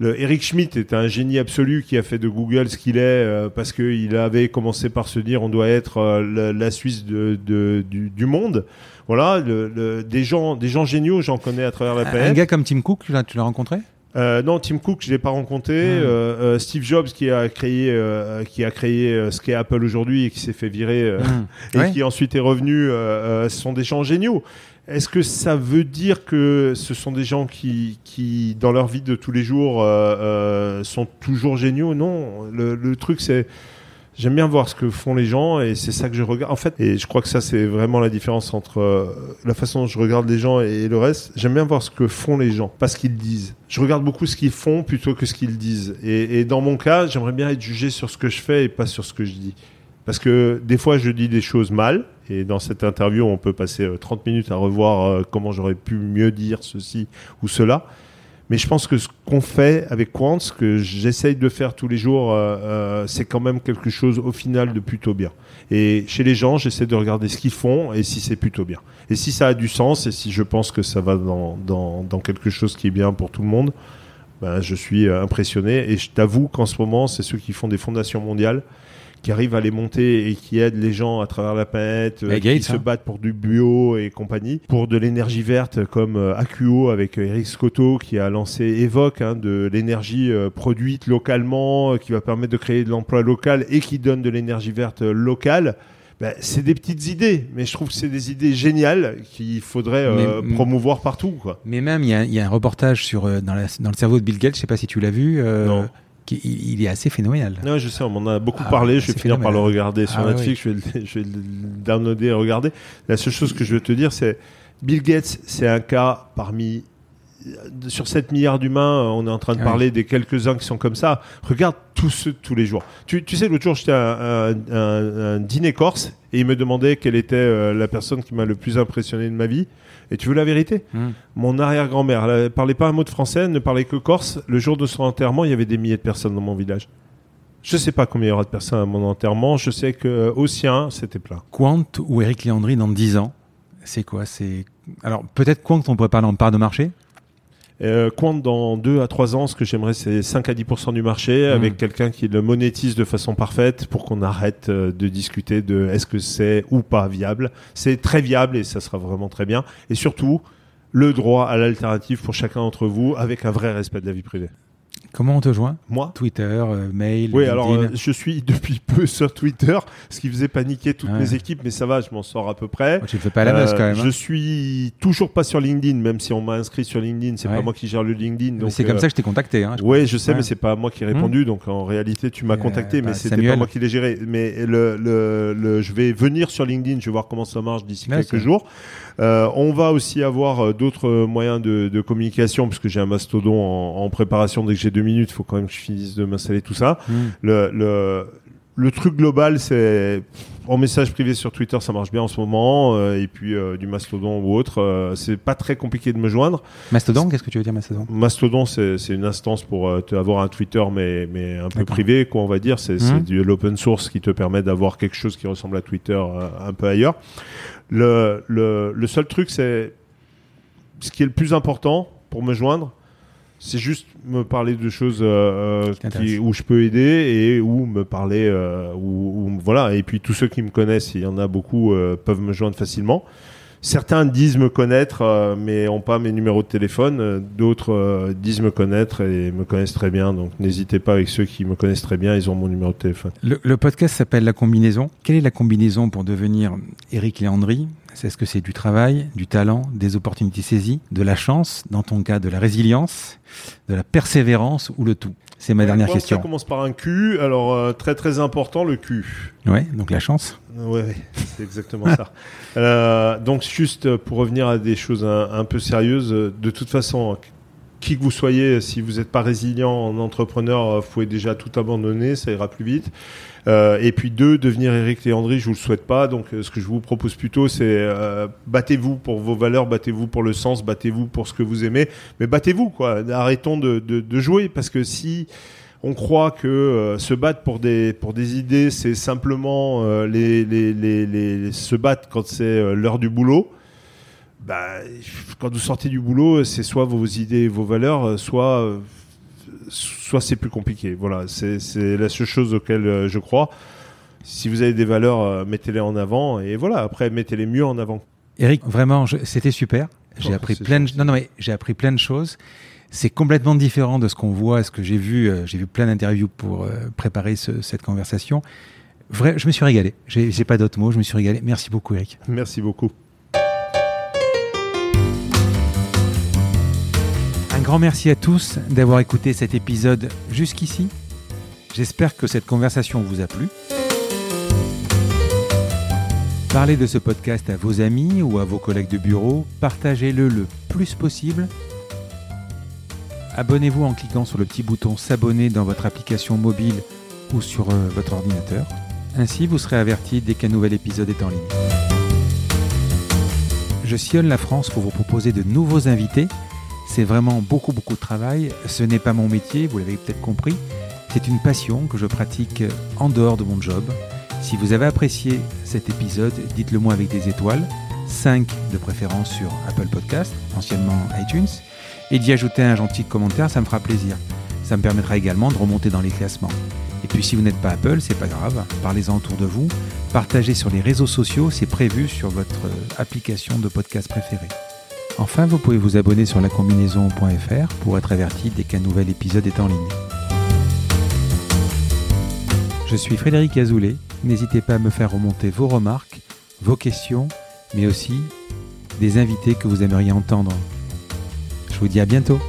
Le Eric Schmidt est un génie absolu qui a fait de Google ce qu'il est euh, parce qu'il avait commencé par se dire on doit être euh, la, la Suisse de, de, du, du monde. Voilà, le, le, des, gens, des gens géniaux, j'en connais à travers la planète. Un gars comme Tim Cook, là, tu l'as rencontré ? Euh, non, Tim Cook, je l'ai pas rencontré. Mmh. Euh, Steve Jobs, qui a créé, euh, qui a créé euh, ce qu'est Apple aujourd'hui et qui s'est fait virer euh, mmh. et ouais. qui ensuite est revenu, euh, euh, ce sont des gens géniaux. Est-ce que ça veut dire que ce sont des gens qui, qui dans leur vie de tous les jours, euh, euh, sont toujours géniaux ? Non. Le, le truc, c'est... J'aime bien voir ce que font les gens et c'est ça que je regarde. En fait, et je crois que ça, c'est vraiment la différence entre euh, la façon dont je regarde les gens et le reste. J'aime bien voir ce que font les gens, pas ce qu'ils disent. Je regarde beaucoup ce qu'ils font plutôt que ce qu'ils disent. Et, et dans mon cas, j'aimerais bien être jugé sur ce que je fais et pas sur ce que je dis. Parce que des fois, je dis des choses mal. Et dans cette interview, on peut passer trente minutes à revoir euh, comment j'aurais pu mieux dire ceci ou cela. Mais je pense que ce qu'on fait avec Qwant, ce que j'essaye de faire tous les jours, euh, c'est quand même quelque chose au final de plutôt bien. Et chez les gens, j'essaie de regarder ce qu'ils font et si c'est plutôt bien. Et si ça a du sens et si je pense que ça va dans, dans, dans quelque chose qui est bien pour tout le monde, ben je suis impressionné. Et je t'avoue qu'en ce moment, c'est ceux qui font des fondations mondiales qui arrivent à les monter et qui aident les gens à travers la planète, euh, Gates, qui hein. se battent pour du bio et compagnie, pour de l'énergie verte comme euh, Acuo avec Eric Scotto qui a lancé Evoque, hein, de l'énergie euh, produite localement, euh, qui va permettre de créer de l'emploi local et qui donne de l'énergie verte euh, locale. Ben, c'est des petites idées, mais je trouve que c'est des idées géniales qu'il faudrait euh, mais, promouvoir partout, quoi. Mais même, il y a, y a un reportage sur, euh, dans, la, dans le cerveau de Bill Gates, je ne sais pas si tu l'as vu. Euh... Non. Il, il est assez phénoménal. Non, je sais, on m'en a beaucoup ah, parlé. Je vais finir phénoménal. par le regarder sur ah, Netflix. Oui. Je, vais, je vais le downloader et regarder. La seule chose que je veux te dire, c'est Bill Gates, c'est un cas parmi... Sur sept milliards d'humains, on est en train de ah, parler oui. des quelques-uns qui sont comme ça. Regarde tous ceux de tous les jours. Tu, tu sais, l'autre jour, j'étais à un, un, un, un dîner corse et il me demandait quelle était euh, la personne qui m'a le plus impressionné de ma vie. Et tu veux la vérité ? Mmh. Mon arrière-grand-mère, elle ne parlait pas un mot de français, elle ne parlait que corse. Le jour de son enterrement, il y avait des milliers de personnes dans mon village. Je ne sais pas combien il y aura de personnes à mon enterrement. Je sais qu'au sien, c'était plein. Qwant ou Eric Léandri dans dix ans, c'est quoi ? C'est... Alors, peut-être Qwant, on pourrait parler en part de marché ? Euh, Qwant dans deux à trois ans, ce que j'aimerais, c'est cinq à dix pour cent du marché, mmh. avec quelqu'un qui le monétise de façon parfaite pour qu'on arrête euh, de discuter de est-ce que c'est ou pas viable. C'est très viable et ça sera vraiment très bien. Et surtout, le droit à l'alternative pour chacun d'entre vous avec un vrai respect de la vie privée. Comment on te joint ? Moi ? Twitter, euh, mail, oui, LinkedIn. Alors euh, je suis depuis peu sur Twitter, ce qui faisait paniquer toutes ouais. mes équipes, mais ça va, je m'en sors à peu près. Oh, tu le fais pas à la meuse euh, quand même. Hein. Je suis toujours pas sur LinkedIn, même si on m'a inscrit sur LinkedIn, c'est ouais. pas moi qui gère le LinkedIn. Donc, mais c'est euh, comme ça que je t'ai contacté. Hein, oui, je sais, ouais. mais c'est pas moi qui ai répondu, mmh. donc en réalité tu m'as euh, contacté, bah, mais c'était Samuel. pas moi qui l'ai géré. Mais le, le, le, je vais venir sur LinkedIn, je vais voir comment ça marche d'ici Merci. quelques jours. Euh, on va aussi avoir euh, d'autres euh, moyens de, de communication, puisque j'ai un Mastodon en, en préparation dès que j'ai deux minutes, il faut quand même que je finisse de m'installer tout ça. Mmh. Le, le, le truc global, c'est en message privé sur Twitter, ça marche bien en ce moment, euh, et puis euh, du Mastodon ou autre, euh, c'est pas très compliqué de me joindre. Mastodon, c'est... qu'est-ce que tu veux dire Mastodon ? Mastodon, c'est, c'est une instance pour euh, avoir un Twitter, mais, mais un peu D'accord. privé, quoi, on va dire. C'est, mmh. c'est de l'open source qui te permet d'avoir quelque chose qui ressemble à Twitter euh, un peu ailleurs. Le, le, le seul truc, c'est ce qui est le plus important pour me joindre, c'est juste me parler de choses euh, qui, où je peux aider et où me parler euh, où, où, voilà. Et puis tous ceux qui me connaissent, il y en a beaucoup, euh, peuvent me joindre facilement. Certains disent me connaître euh, mais n'ont pas mes numéros de téléphone, d'autres euh, disent me connaître et me connaissent très bien, donc n'hésitez pas avec ceux qui me connaissent très bien, ils ont mon numéro de téléphone. Le, le podcast s'appelle La Combinaison. Quelle est la combinaison pour devenir Eric Léandri ? Est-ce que c'est du travail, du talent, des opportunités saisies, de la chance, dans ton cas de la résilience, de la persévérance ou le tout ? C'est ma ouais, dernière question. Ça commence par un Q, alors euh, très très important, le Q. Ouais, donc la chance. Ouais, ouais c'est exactement ça. Euh, donc juste pour revenir à des choses un, un peu sérieuses, de toute façon, qui que vous soyez, si vous n'êtes pas résilient en entrepreneur, vous pouvez déjà tout abandonner, ça ira plus vite. Euh, et puis deux, devenir Eric Léandri, je vous le souhaite pas. Donc euh, ce que je vous propose plutôt, c'est euh, battez-vous pour vos valeurs, battez-vous pour le sens, battez-vous pour ce que vous aimez, mais battez-vous, quoi. Arrêtons de, de, de jouer, parce que si on croit que euh, se battre pour des pour des idées, c'est simplement euh, les, les, les, les se battre quand c'est euh, l'heure du boulot. Bah, quand vous sortez du boulot, c'est soit vos idées et vos valeurs, soit, soit c'est plus compliqué. Voilà, c'est, c'est la seule chose auquel je crois. Si vous avez des valeurs, mettez-les en avant et voilà, après, mettez-les mieux en avant. Eric, vraiment, je, c'était super. J'ai, oh, appris plein de, non, non, mais j'ai appris plein de choses. C'est complètement différent de ce qu'on voit, ce que j'ai vu. J'ai vu plein d'interviews pour préparer ce, cette conversation. Vrai, je me suis régalé. J'ai, j'ai pas d'autres mots, je me suis régalé. Merci beaucoup, Eric. Merci beaucoup. Grand merci à tous d'avoir écouté cet épisode jusqu'ici. J'espère que cette conversation vous a plu. Parlez de ce podcast à vos amis ou à vos collègues de bureau. Partagez-le le plus possible. Abonnez-vous en cliquant sur le petit bouton s'abonner dans votre application mobile ou sur votre ordinateur. Ainsi, vous serez averti dès qu'un nouvel épisode est en ligne. Je sillonne la France pour vous proposer de nouveaux invités. c'est vraiment beaucoup, beaucoup de travail. Ce n'est pas mon métier, vous l'avez peut-être compris. C'est une passion que je pratique en dehors de mon job. Si vous avez apprécié cet épisode, dites-le moi avec des étoiles, cinq de préférence sur Apple Podcast, anciennement iTunes, et d'y ajouter un gentil commentaire, ça me fera plaisir. Ça me permettra également de remonter dans les classements. Et puis si vous n'êtes pas Apple, c'est pas grave, parlez-en autour de vous, partagez sur les réseaux sociaux, c'est prévu sur votre application de podcast préférée. Enfin, vous pouvez vous abonner sur la combinaison point f r pour être averti dès qu'un nouvel épisode est en ligne. Je suis Frédéric Azoulay, n'hésitez pas à me faire remonter vos remarques, vos questions, mais aussi des invités que vous aimeriez entendre. Je vous dis à bientôt.